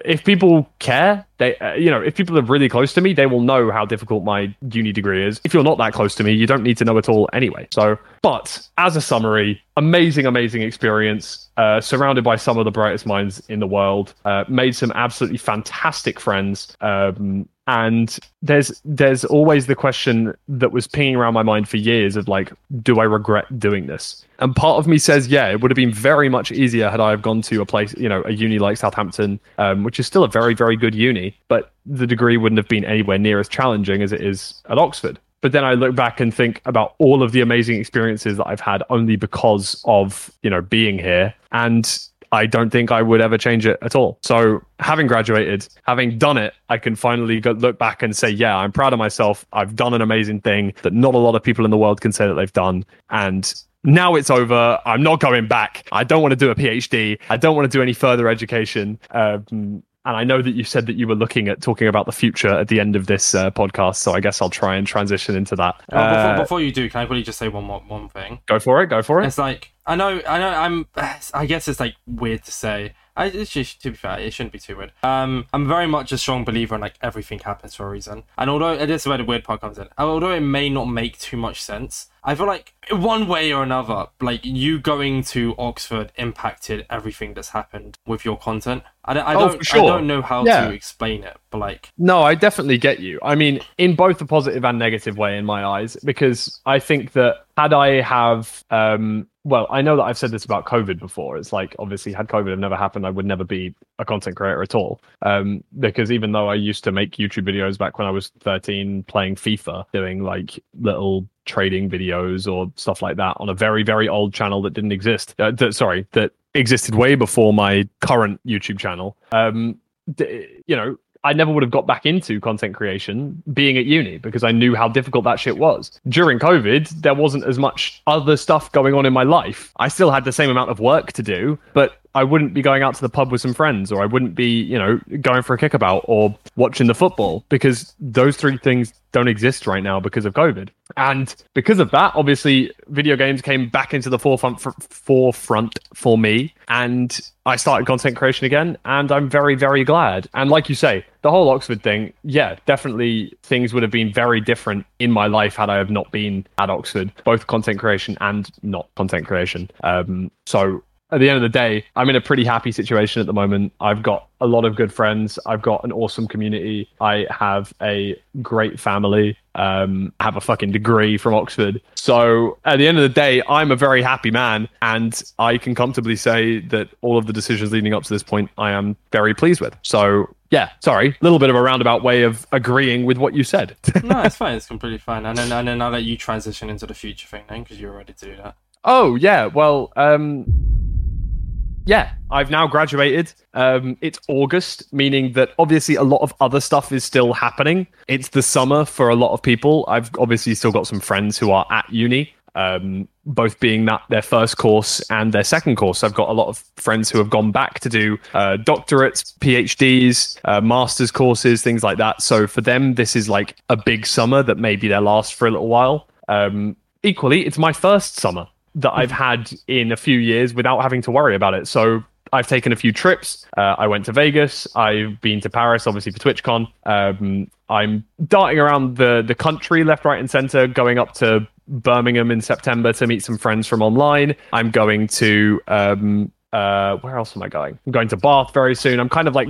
if people care, they, uh, you know, if people are really close to me, they will know how difficult my uni degree is. If you're not that close to me, you don't need to know at all anyway. So, but as a summary, amazing, amazing experience. Uh, surrounded by some of the brightest minds in the world, uh, made some absolutely fantastic friends. Um, and there's there's always the question that was pinging around my mind for years of like, do I regret doing this? And part of me says, yeah, it would have been very much easier had I have gone to a place, you know, a uni like Southampton, um, which is still a very, very good uni, but the degree wouldn't have been anywhere near as challenging as it is at Oxford. But then I look back and think about all of the amazing experiences that I've had only because of, you know, being here. And I don't think I would ever change it at all. So having graduated, having done it, I can finally go look back and say, yeah, I'm proud of myself. I've done an amazing thing that not a lot of people in the world can say that they've done. And now it's over. I'm not going back. I don't want to do a PhD. I don't want to do any further education. Um, And I know that you said that you were looking at talking about the future at the end of this uh, podcast, so I guess I'll try and transition into that. Uh, uh, before, before you do, can I really just say one more one thing? Go for it, go for it. It's like, I know, I know, I'm, I guess it's like weird to say. I, it's just, to be fair, it shouldn't be too weird. Um, I'm very much a strong believer in like everything happens for a reason. And although, and this is where the weird part comes in, although it may not make too much sense, I feel like one way or another, like you going to Oxford impacted everything that's happened with your content. I don't, I don't, oh, for sure. I don't know how yeah. to explain it, but like... No, I definitely get you. I mean, in both a positive and negative way in my eyes, because I think that had I have... Um, well, I know that I've said this about COVID before. It's like, obviously, had COVID have never happened, I would never be a content creator at all. Um, because even though I used to make YouTube videos back when I was thirteen, playing FIFA, doing like little... trading videos or stuff like that on a very, very old channel that didn't exist. Uh, th- sorry, that existed way before my current YouTube channel. Um, th- you know, I never would have got back into content creation being at uni because I knew how difficult that shit was. During COVID, there wasn't as much other stuff going on in my life. I still had the same amount of work to do, but I wouldn't be going out to the pub with some friends, or I wouldn't be, you know, going for a kickabout or watching the football, because those three things don't exist right now because of COVID. And because of that, obviously, video games came back into the forefront for, forefront for me, and I started content creation again, and I'm very, very glad. And like you say, the whole Oxford thing, yeah, definitely things would have been very different in my life had I have not been at Oxford, both content creation and not content creation. Um, so... At the end of the day, I'm in a pretty happy situation at the moment. I've got a lot of good friends. I've got an awesome community. I have a great family. Um, I have a fucking degree from Oxford. So at the end of the day, I'm a very happy man, and I can comfortably say that all of the decisions leading up to this point, I am very pleased with. So yeah, sorry, a little bit of a roundabout way of agreeing with what you said. No, it's fine. It's completely fine. And then, and then I'll let you transition into the future thing then, because you already do that. Oh, yeah. Well, um, yeah, I've now graduated. Um, it's August, meaning that obviously a lot of other stuff is still happening. It's the summer for a lot of people. I've obviously still got some friends who are at uni. Um, both being that their first course and their second course. I've got a lot of friends who have gone back to do uh, doctorates, PhDs, uh, master's courses, things like that. So for them, this is like a big summer that may be their last for a little while. Um, equally, it's my first summer that I've had in a few years without having to worry about it. So I've taken a few trips. Uh, I went to Vegas. I've been to Paris, obviously, for TwitchCon. Um, I'm darting around the, the country, left, right, and center, going up to Birmingham in September to meet some friends from online. I'm going to um uh where else am I going? I'm going to Bath very soon. I'm kind of like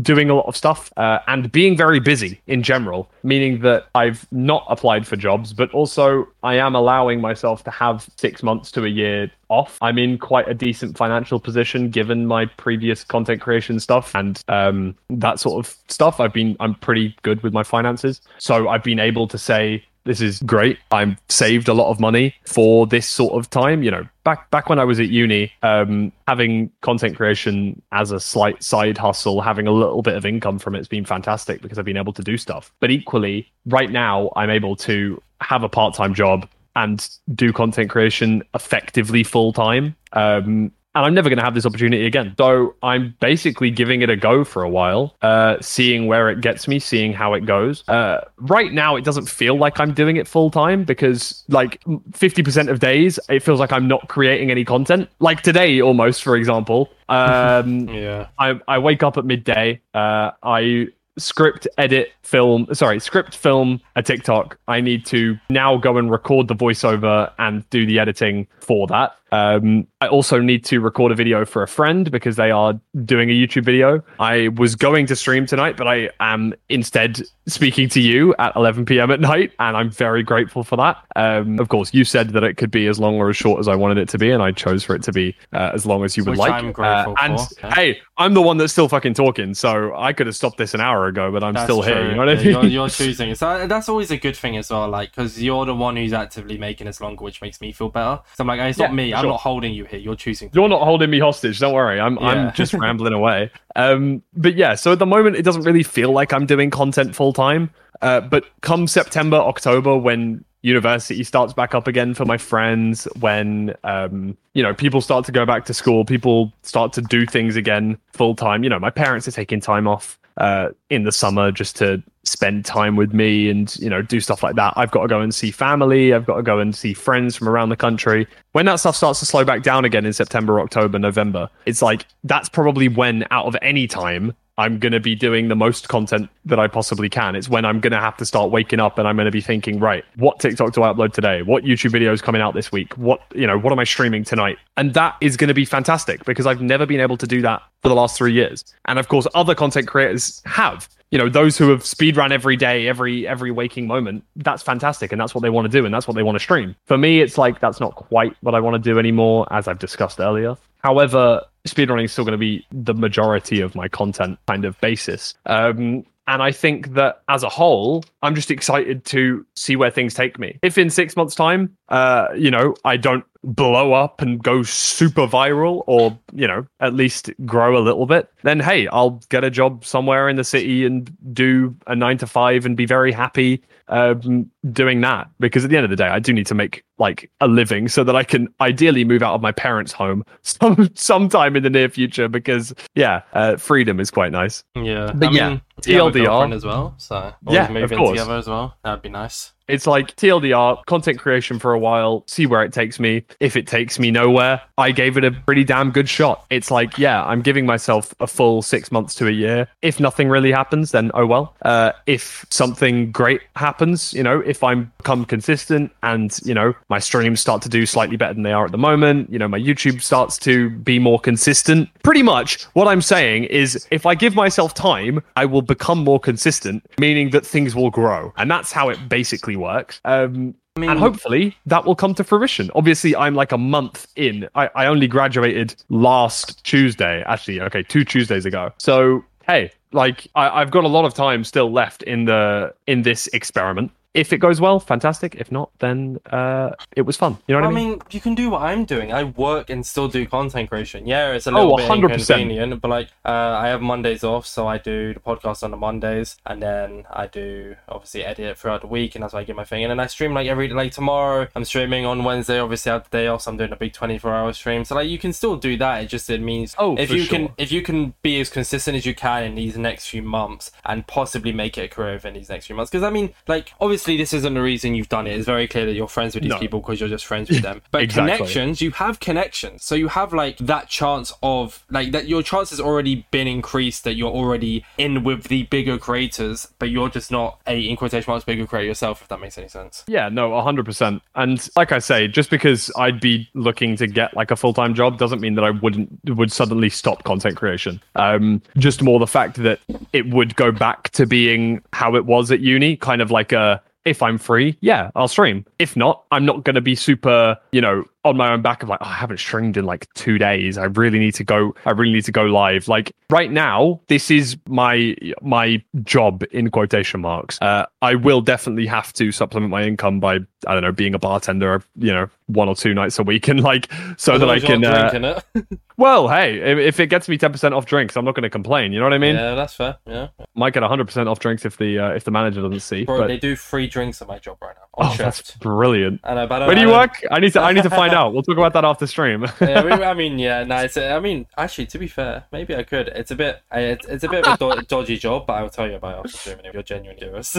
doing a lot of stuff uh, and being very busy in general, meaning that I've not applied for jobs, but also I am allowing myself to have six months to a year off. I'm in quite a decent financial position given my previous content creation stuff and um that sort of stuff. I've been I'm pretty good with my finances, so I've been able to say, this is great. I'm saved a lot of money for this sort of time. You know, back back when I was at uni, um, having content creation as a slight side hustle, having a little bit of income from it has been fantastic because I've been able to do stuff. But equally, right now, I'm able to have a part-time job and do content creation effectively full-time. Um, and I'm never going to have this opportunity again. So I'm basically giving it a go for a while, uh, seeing where it gets me, seeing how it goes. Uh, right now, it doesn't feel like I'm doing it full time because like fifty percent of days, it feels like I'm not creating any content. Like today, almost, for example. Um, yeah. I, I wake up at midday. Uh, I... script edit film sorry script film a TikTok. I need to now go and record the voiceover and do the editing for that. um I also need to record a video for a friend because they are doing a YouTube video. I was going to stream tonight, but I am instead speaking to you at eleven p.m. at night, and I'm very grateful for that. Um of course, you said that it could be as long or as short as I wanted it to be, and I chose for it to be uh, as long as you would Which like I'm grateful uh, and for. Okay. Hey, I'm the one that's still fucking talking, so I could have stopped this an hour ago, but I'm that's still true. Here. You know what I mean? You're, you're choosing. So that's always a good thing as well, like, because you're the one who's actively making this longer, which makes me feel better. So I'm like, hey, it's yeah, not me. Sure. I'm not holding you here. You're choosing. You're not holding me hostage. Don't worry. I'm yeah. I'm just rambling away. Um, but yeah. So at the moment, it doesn't really feel like I'm doing content full time. Uh, but come September, October, when university starts back up again for my friends, when um you know, people start to go back to school, people start to do things again full time. You know, my parents are taking time off uh in the summer just to spend time with me and, you know, do stuff like that. I've got to go and see family. I've got to go and see friends from around the country. When that stuff starts to slow back down again in September, October, November, it's like that's probably when, out of any time, I'm going to be doing the most content that I possibly can. It's when I'm going to have to start waking up and I'm going to be thinking, right, what TikTok do I upload today? What YouTube video is coming out this week? What, you know, what am I streaming tonight? And that is going to be fantastic because I've never been able to do that for the last three years. And of course, other content creators have. You know, those who have speedrun every day, every every waking moment, that's fantastic. And that's what they want to do. And that's what they want to stream. For me, it's like, that's not quite what I want to do anymore, as I've discussed earlier. However, speedrunning is still going to be the majority of my content kind of basis. Um, and I think that as a whole, I'm just excited to see where things take me. If in six months' time, uh, you know, I don't blow up and go super viral, or, you know, at least grow a little bit, then hey, I'll get a job somewhere in the city and do a nine to five and be very happy um, doing that. Because at the end of the day, I do need to make like a living so that I can ideally move out of my parents' home some sometime in the near future, because yeah, uh, freedom is quite nice. Yeah. But I yeah, mean, T L D R as well. So yeah, moving of course. Together as well. That'd be nice. It's like T L D R, content creation for a while, see where it takes me. If it takes me nowhere, I gave it a pretty damn good shot. It's like, yeah, I'm giving myself a full six months to a year. If nothing really happens, then oh well. Uh, if something great happens, you know, if I become consistent and, you know, my streams start to do slightly better than they are at the moment, you know, my YouTube starts to be more consistent. Pretty much what I'm saying is, if I give myself time, I will become more consistent, meaning that things will grow. And that's how it basically works. Um, I mean, and hopefully that will come to fruition. Obviously, I'm like a month in. I, I only graduated last Tuesday, actually, okay, two Tuesdays ago. So hey, like I, I've got a lot of time still left in the in this experiment. If it goes well, fantastic. If not, then uh, it was fun. You know what I mean? I mean, you can do what I'm doing. I work and still do content creation. Yeah, it's a little oh, bit inconvenient, but like uh, I have Mondays off, so I do the podcast on the Mondays, and then I do obviously edit it throughout the week, and that's why I get my thing. And then I stream like every like tomorrow. I'm streaming on Wednesday. Obviously, I have the day off, so I'm doing a big twenty-four hour stream. So like you can still do that. It just it means oh, if you sure. can if you can be as consistent as you can in these next few months, and possibly make it a career within these next few months. Because I mean, like obviously. This isn't the reason you've done it. It's very clear that you're friends with these no. people because you're just friends with them. But exactly. connections, you have connections. So you have like that chance of like that your chance has already been increased that you're already in with the bigger creators, but you're just not a in quotation marks bigger creator yourself, if that makes any sense. Yeah, no, one hundred percent. And like I say, just because I'd be looking to get like a full-time job doesn't mean that I wouldn't would suddenly stop content creation. Um, just more the fact that it would go back to being how it was at uni, kind of like a if I'm free, yeah, I'll stream. If not, I'm not going to be super, you know, on my own back of like, oh, I haven't streamed in like two days. I really need to go. I really need to go live. Like right now, this is my my job in quotation marks. Uh, I will definitely have to supplement my income by, I don't know, being a bartender, you know, one or two nights a week. And like, so as that I can, uh, it. Well, hey, if, if it gets me ten percent off drinks, I'm not going to complain. You know what I mean? Yeah, that's fair. Yeah. Might get one hundred percent off drinks if the, uh, if the manager doesn't see. Bro, but... they do free drinks at my job right now. Oh, shift. That's brilliant. I know, but I where do you I work? I need to, I need to find out. We'll talk about that after stream. yeah, we, I mean, yeah, no, it's, I mean, actually, to be fair, maybe I could. It's a bit, it's, it's a bit of a do- dodgy job, but I will tell you about it after stream if you're genuine viewers.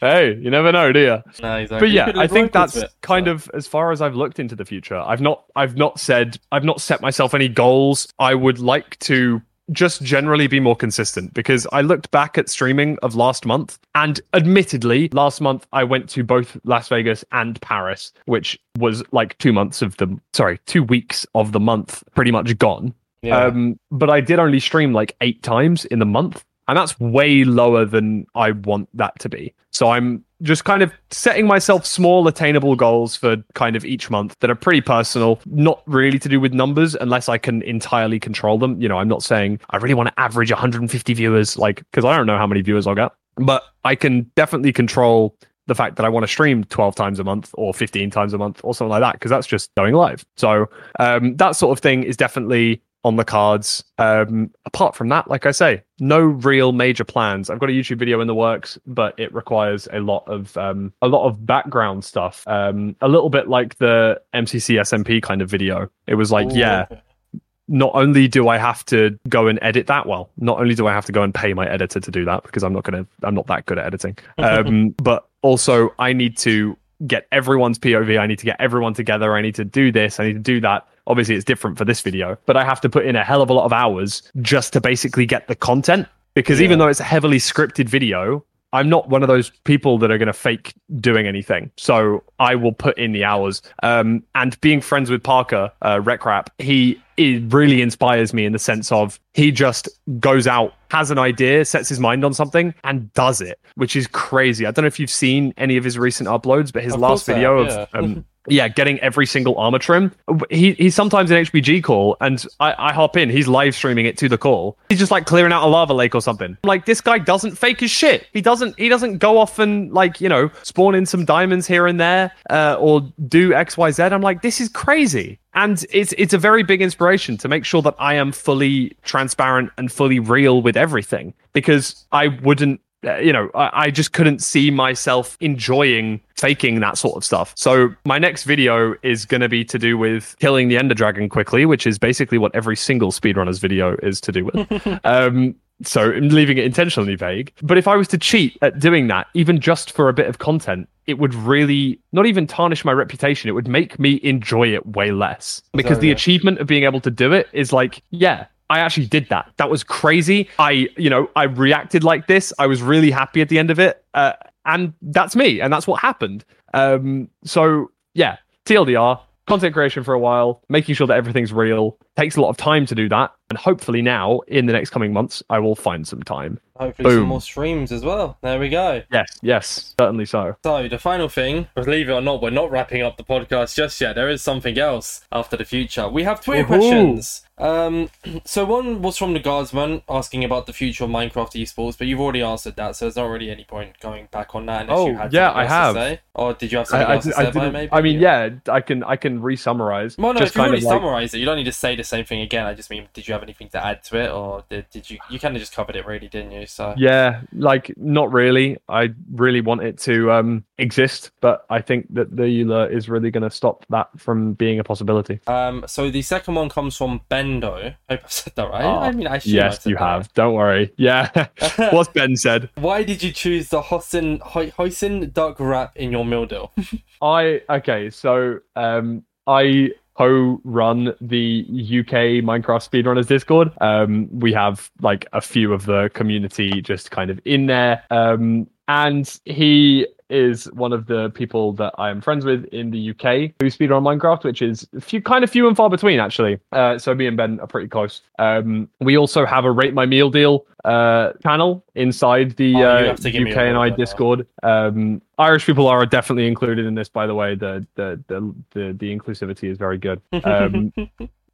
Hey, you never know, do you? No, exactly. But yeah, I think that's bit, kind so. of as far as I've looked into the future. I've not, I've not said, I've not set myself any goals. I would like to just generally be more consistent because I looked back at streaming of last month, and admittedly last month I went to both Las Vegas and Paris, which was like two months of the sorry two weeks of the month pretty much gone. Yeah. Um but I did only stream like eight times in the month, and that's way lower than I want that to be. So I'm just kind of setting myself small attainable goals for kind of each month that are pretty personal, not really to do with numbers unless I can entirely control them. You know, I'm not saying I really want to average one hundred fifty viewers, like, because I don't know how many viewers I'll get, but I can definitely control the fact that I want to stream twelve times a month or fifteen times a month or something like that, because that's just going live. So um, that sort of thing is definitely on the cards. Um, apart from that, like I say, no real major plans. I've got a YouTube video in the works, but it requires a lot of um, a lot of background stuff. Um, a little bit like the M C C S M P kind of video. It was like, Ooh. yeah, not only do I have to go and edit that well, not only do I have to go and pay my editor to do that because I'm not gonna, I'm not that good at editing. Um, but also, I need to get everyone's P O V. I need to get everyone together. I need to do this. I need to do that. Obviously, it's different for this video, but I have to put in a hell of a lot of hours just to basically get the content, because yeah. even though it's a heavily scripted video, I'm not one of those people that are going to fake doing anything. So I will put in the hours. Um, and being friends with Parker, uh, RecRap, he it really inspires me in the sense of he just goes out, has an idea, sets his mind on something and does it, which is crazy. I don't know if you've seen any of his recent uploads, but his of last video I, yeah. of... Um, yeah, getting every single armor trim. He he's sometimes an H B G call, and I, I hop in. He's live streaming it to the call. He's just like clearing out a lava lake or something. Like, this guy doesn't fake his shit. He doesn't he doesn't go off and like, you know, spawn in some diamonds here and there uh, or do X, Y, Z. I'm like, this is crazy. And it's it's a very big inspiration to make sure that I am fully transparent and fully real with everything, because I wouldn't. You know, I, I just couldn't see myself enjoying faking that sort of stuff. So my next video is going to be to do with killing the Ender Dragon quickly, which is basically what every single speedrunner's video is to do with. um, so I'm leaving it intentionally vague. But if I was to cheat at doing that, even just for a bit of content, it would really not even tarnish my reputation. It would make me enjoy it way less, because so, the yeah. achievement of being able to do it is like, yeah, I actually did that. That was crazy. I, you know, I reacted like this. I was really happy at the end of it. Uh, and that's me. And that's what happened. Um, so yeah, T L D R, content creation for a while, making sure that everything's real. Takes a lot of time to do that. And hopefully now, in the next coming months, I will find some time. Hopefully Boom. some more streams as well. There we go. Yes, yes, certainly so. So the final thing, believe it or not, we're not wrapping up the podcast just yet. There is something else after the future. We have Twitter Ooh. questions. Um, so one was from the Guardsman asking about the future of Minecraft esports, but you've already answered that, so there's not really any point going back on that. Unless oh you had yeah, I have. To say. Or did you have something I, else I, to I, say about it? Maybe. I mean, yeah, I can I can re-summarize. Well, no, just if you already like... summarized it, you don't need to say the same thing again. I just mean, did you have anything to add to it, or did did you you kind of just covered it really, didn't you? So yeah, like not really. I really want it to um exist, but I think that the E U L A is really going to stop that from being a possibility. Um, so the second one comes from Bendo. Bendo. I hope I've said that right. Oh, I mean, I should yes, you that. Have. Don't worry. Yeah. What's Ben said? Why did you choose the Hoisin, Hoisin duck wrap in your meal deal? I, okay, so um, I co-run the U K Minecraft Speedrunners Discord. Um, we have like a few of the community just kind of in there. Um, and he... is one of the people that I am friends with in the U K who speedrun Minecraft, which is few, kind of few and far between, actually. Uh, so me and Ben are pretty close. Um, we also have a Rate My Meal Deal uh, channel inside the oh, uh, U K and I Discord. Um, Irish people are definitely included in this, by the way. The the the the, the inclusivity is very good. Um,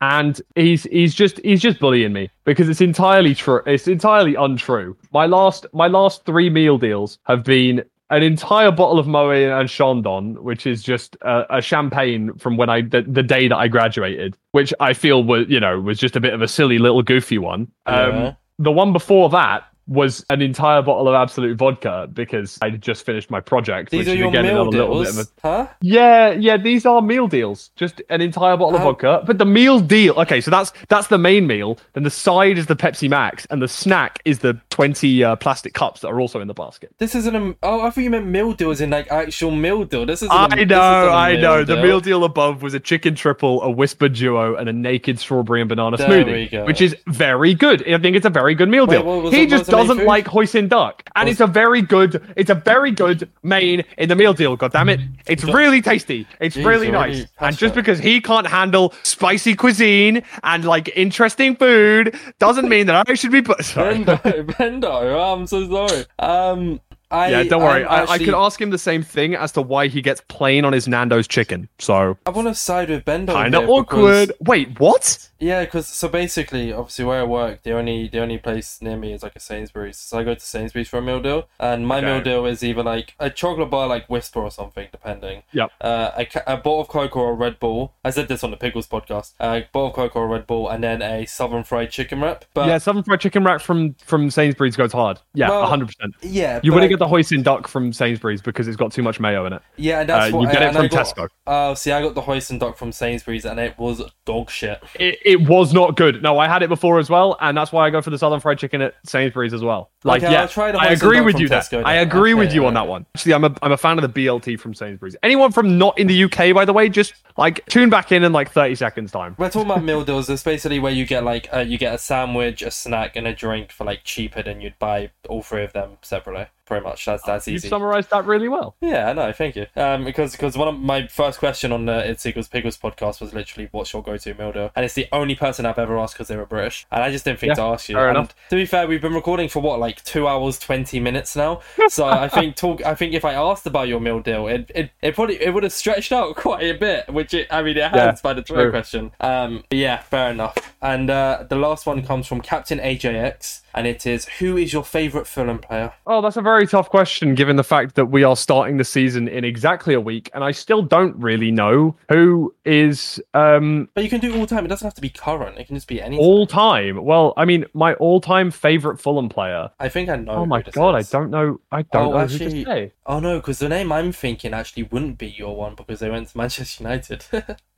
and he's he's just he's just bullying me because it's entirely true. It's entirely untrue. My last my last three meal deals have been an entire bottle of Moët and Chandon, which is just a, a champagne from when I the, the day that I graduated, which I feel was you know was just a bit of a silly little goofy one. Yeah. Um, the one before that was an entire bottle of absolute vodka because I just finished my project. These which are your again, meal deals, bit of a... huh? Yeah, yeah, these are meal deals. Just an entire bottle um, of vodka, but the meal deal. Okay, so that's that's the main meal. Then the side is the Pepsi Max, and the snack is the twenty uh, plastic cups that are also in the basket. This isn't a. Oh, I thought you meant meal deals in like actual meal deal. This is. I know, this is I know. Deal. The meal deal above was a chicken triple, a whisper duo, and a naked strawberry and banana there smoothie, which is very good. I think it's a very good meal deal. Wait, he just. doesn't food? like hoisin duck and it's a very good it's a very good main in the meal deal, god damn it. It's really tasty, it's Jeez, really nice, and just because he can't handle spicy cuisine and like interesting food doesn't mean that I should be bu- sorry. Bendo, Bendo, I'm so sorry. um I, yeah, don't worry. I, actually, I could ask him the same thing as to why he gets plain on his Nando's chicken. So I want to side with Bendo. Kind of awkward. Because, Wait, what? Yeah, because so basically, obviously, where I work, the only the only place near me is like a Sainsbury's. So I go to Sainsbury's for a meal deal, and my okay. meal deal is either like a chocolate bar, like Whisper or something, depending. Yep. Uh, a, a bottle of Coke or a Red Bull. I said this on the Pickles podcast. Uh, a bottle of Coke or a Red Bull, and then a Southern fried chicken wrap. But yeah, Southern fried chicken wrap from from Sainsbury's goes hard. Yeah, one hundred percent. Yeah, you wouldn't get the hoisin duck from Sainsbury's because it's got too much mayo in it. Yeah, and that's uh, what you get I, it from got, Tesco. Oh, uh, see, I got the hoisin duck from Sainsbury's and it was dog shit. It, it was not good. No, I had it before as well, and that's why I go for the Southern fried chicken at Sainsbury's as well. Like, okay, yeah, try the I agree with you that. I agree okay, with you yeah, on that one. Actually, I'm a I'm a fan of the B L T from Sainsbury's. Anyone from not in the U K, by the way, just like tune back in in like thirty seconds time. We're talking about meal deals. It's basically where you get like uh, you get a sandwich, a snack, and a drink for like cheaper than you'd buy all three of them separately. Pretty much, that's that's easy. You summarised that really well. Yeah, I know. Thank you. Um, because because one of my first question on the It's Equals Pickles podcast was literally what's your go-to meal deal, and it's the only person I've ever asked because they were British, and I just didn't think yeah, to ask you. Fair and enough. To be fair, we've been recording for what like two hours twenty minutes now, so I think talk. I think if I asked about your meal deal, it it, it probably it would have stretched out quite a bit, which it, I mean it has yeah, by the Twitter question. Um, but yeah, fair enough. And uh, the last one comes from Captain A J X. And it is, who is your favourite Fulham player? Oh, that's a very tough question, given the fact that we are starting the season in exactly a week, and I still don't really know who is... Um, but you can do all-time. It doesn't have to be current. It can just be anything. All-time? Well, I mean, my all-time favourite Fulham player. I think I know. Oh, my God. Is. I don't know. I don't oh, know actually, who to say. Oh, no, because the name I'm thinking actually wouldn't be your one because they went to Manchester United.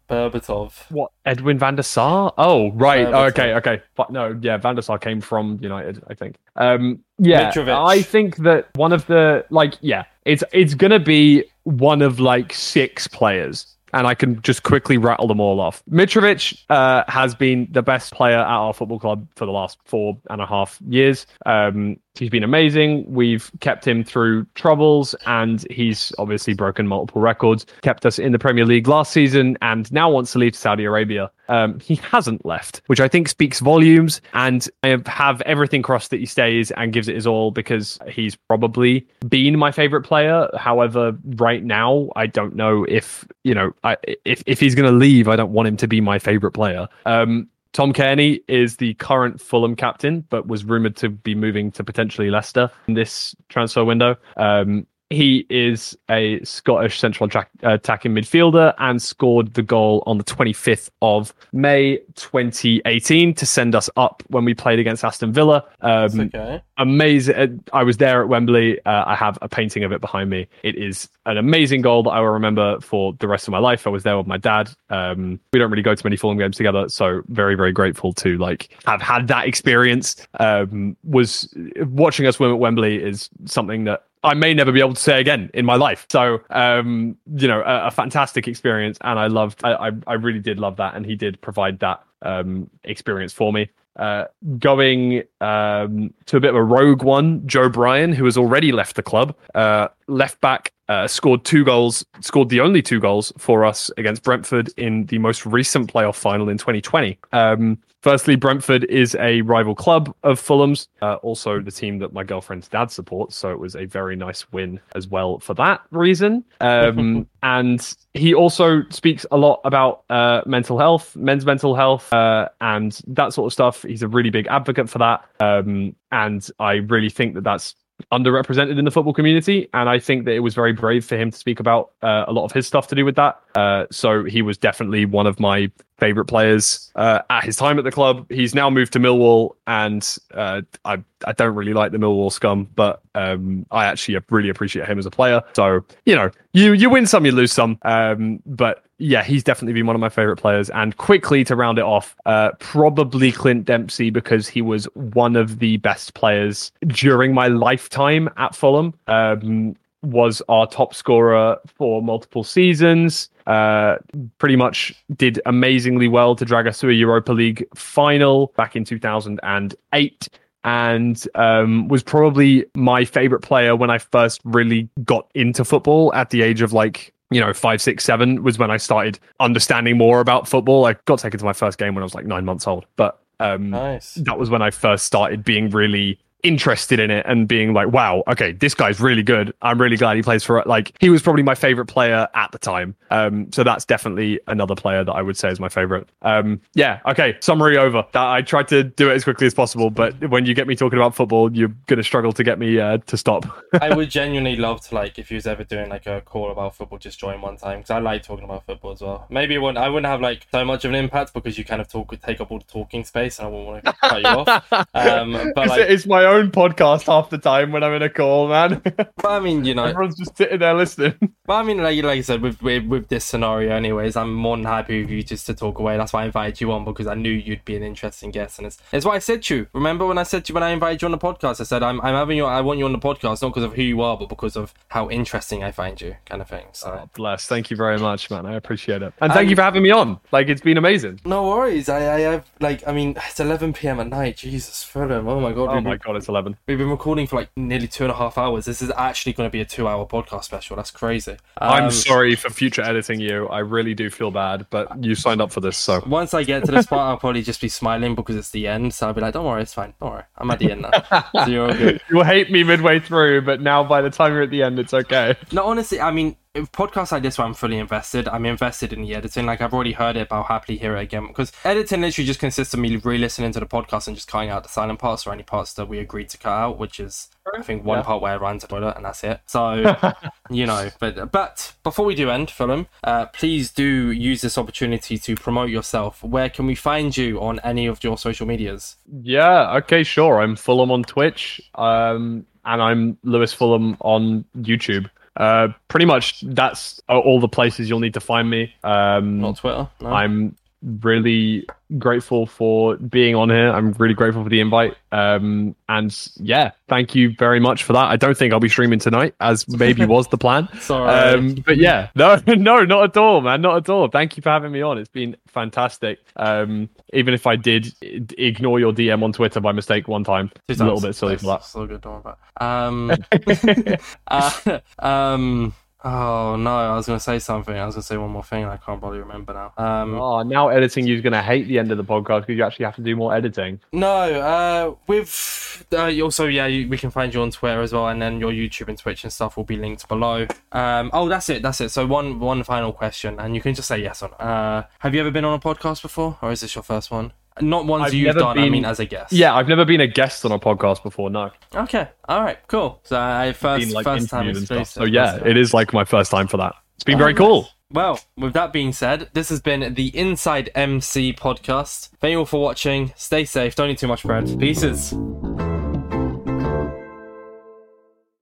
Berbatov. What? Edwin van der Sar? Oh, right. Oh, okay, okay. But no, yeah, van der Sar came from United, I think. Um, yeah, Mitrovic. I think that one of the, like, yeah, it's it's going to be one of, like, six players. And I can just quickly rattle them all off. Mitrovic uh, has been the best player at our football club for the last four and a half years. Um, he's been amazing. We've kept him through troubles, and he's obviously broken multiple records. Kept us in the Premier League last season, and now wants to leave to Saudi Arabia. Um, he hasn't left, which I think speaks volumes. And I have everything crossed that he stays and gives it his all because he's probably been my favourite player. However, right now, I don't know if you know I, if if he's going to leave. I don't want him to be my favourite player. Um, Tom Kearney is the current Fulham captain, but was rumoured to be moving to potentially Leicester in this transfer window. Um, he is a Scottish central attack, uh, attacking midfielder and scored the goal on the twenty-fifth of May twenty eighteen to send us up when we played against Aston Villa. Um, okay. Amazing. I was there at Wembley. Uh, I have a painting of it behind me. It is an amazing goal that I will remember for the rest of my life. I was there with my dad. Um, we don't really go to many Fulham games together, so very, very grateful to like have had that experience. Um, was watching us win at Wembley is something that I may never be able to say again in my life. So, um, you know, a, a fantastic experience. And I loved, I, I, I really did love that. And he did provide that um, experience for me. Uh, going um, to a bit of a rogue one, Joe Bryan, who has already left the club, uh, left back, uh, scored two goals, scored the only two goals for us against Brentford in the most recent playoff final in twenty twenty. Um, firstly, Brentford is a rival club of Fulham's, uh, also the team that my girlfriend's dad supports, so it was a very nice win as well for that reason. Um, and he also speaks a lot about uh, mental health, men's mental health, uh, and that sort of stuff. He's a really big advocate for that, um, and I really think that that's underrepresented in the football community, and I think that it was very brave for him to speak about uh, a lot of his stuff to do with that. Uh, so he was definitely one of my favourite players uh, at his time at the club. He's now moved to Millwall, and uh, I, I don't really like the Millwall scum, but um, I actually really appreciate him as a player. So, you know, you, you win some, you lose some. Um, but yeah, he's definitely been one of my favourite players. And quickly to round it off, uh, probably Clint Dempsey, because he was one of the best players during my lifetime at Fulham. Um, was our top scorer for multiple seasons. Uh, pretty much did amazingly well to drag us to a Europa League final back in two thousand eight. And um, was probably my favourite player when I first really got into football at the age of like, you know, five, six, seven was when I started understanding more about football. I got taken to my first game when I was like nine months old. But um, nice. That was when I first started being really interested in it and being like, wow, okay, this guy's really good. I'm really glad he plays for it. Like, he was probably my favorite player at the time. Um, so that's definitely another player that I would say is my favorite. Um, yeah, okay, summary over. That, I tried to do it as quickly as possible, but when you get me talking about football, you're going to struggle to get me uh, to stop. I would genuinely love to, like, if you was ever doing like a call about football, just join one time, because I like talking about football as well. Maybe it wouldn't, I wouldn't have like so much of an impact because you kind of talk take up all the talking space and I wouldn't want to cut you off. Um, but like, it's my own podcast half the time when I'm in a call, man. But I mean, you know, everyone's just sitting there listening. But I mean, like, like I said, with, with with this scenario, anyways, I'm more than happy with you just to talk away. That's why I invited you on, because I knew you'd be an interesting guest, and it's it's what I said to you. Remember when I said to you, when I invited you on the podcast, I said I'm I'm having you. I want you on the podcast not because of who you are, but because of how interesting I find you, kind of thing. So oh, bless. Thank you very much, man. I appreciate it, and um, thank you for having me on. Like, it's been amazing. No worries. I I have like I mean, it's eleven p.m. at night. Jesus, Fulham. Oh my god. Oh my god. It's eleven. We've been recording for like nearly two and a half hours. This is actually going to be a two-hour podcast special. That's crazy. Um, I'm sorry for future editing you. I really do feel bad, but you signed up for this, so once I get to this part, I'll probably just be smiling because it's the end. So I'll be like, "Don't worry, it's fine. Don't worry, I'm at the end now." So you're all good. You'll hate me midway through, but now by the time you're at the end, it's okay. No, honestly, I mean. Podcasts like this where I'm fully invested, I'm invested in the editing. Like, I've already heard it, but I'll happily hear it again, because editing literally just consists of me re-listening to the podcast and just cutting out the silent parts or any parts that we agreed to cut out, which is I think one yeah. part where I ran to the toilet, and that's it. So, you know, but but before we do end, Fulham, uh, please do use this opportunity to promote yourself. Where can we find you on any of your social medias? Yeah, okay, sure. I'm Fulham on Twitch, um, and I'm Lewis Fulham on YouTube. Uh, pretty much that's all the places you'll need to find me. Um, Not Twitter. No. I'm really grateful for being on here. I'm really grateful for the invite. Um, and yeah, thank you very much for that. I don't think I'll be streaming tonight, as maybe was the plan. Sorry. Um, but yeah, no, no, not at all, man. Not at all. Thank you for having me on. It's been fantastic. Um, even if I did ignore your D M on Twitter by mistake one time, it's a little bit silly for that. So good. Don't worry about it. Um, uh, um, Oh, no, I was going to say something. I was going to say one more thing, and I can't really remember now. Um, oh, now editing you's going to hate the end of the podcast because you actually have to do more editing. No, uh, we've... Uh, also, yeah, you, we can find you on Twitter as well, and then your YouTube and Twitch and stuff will be linked below. Um, oh, that's it, that's it. So one one final question, and you can just say yes or no. Uh, have you ever been on a podcast before, or is this your first one? Not ones I've you've done, been, I mean as a guest. Yeah, I've never been a guest on a podcast before, no. Okay, all right, cool. So I first, been, like, first time in space. So yeah, it is like my first time for that. It's been oh, very cool. Nice. Well, with that being said, this has been the Inside M C podcast. Thank you all for watching. Stay safe, don't eat too much bread. Peace.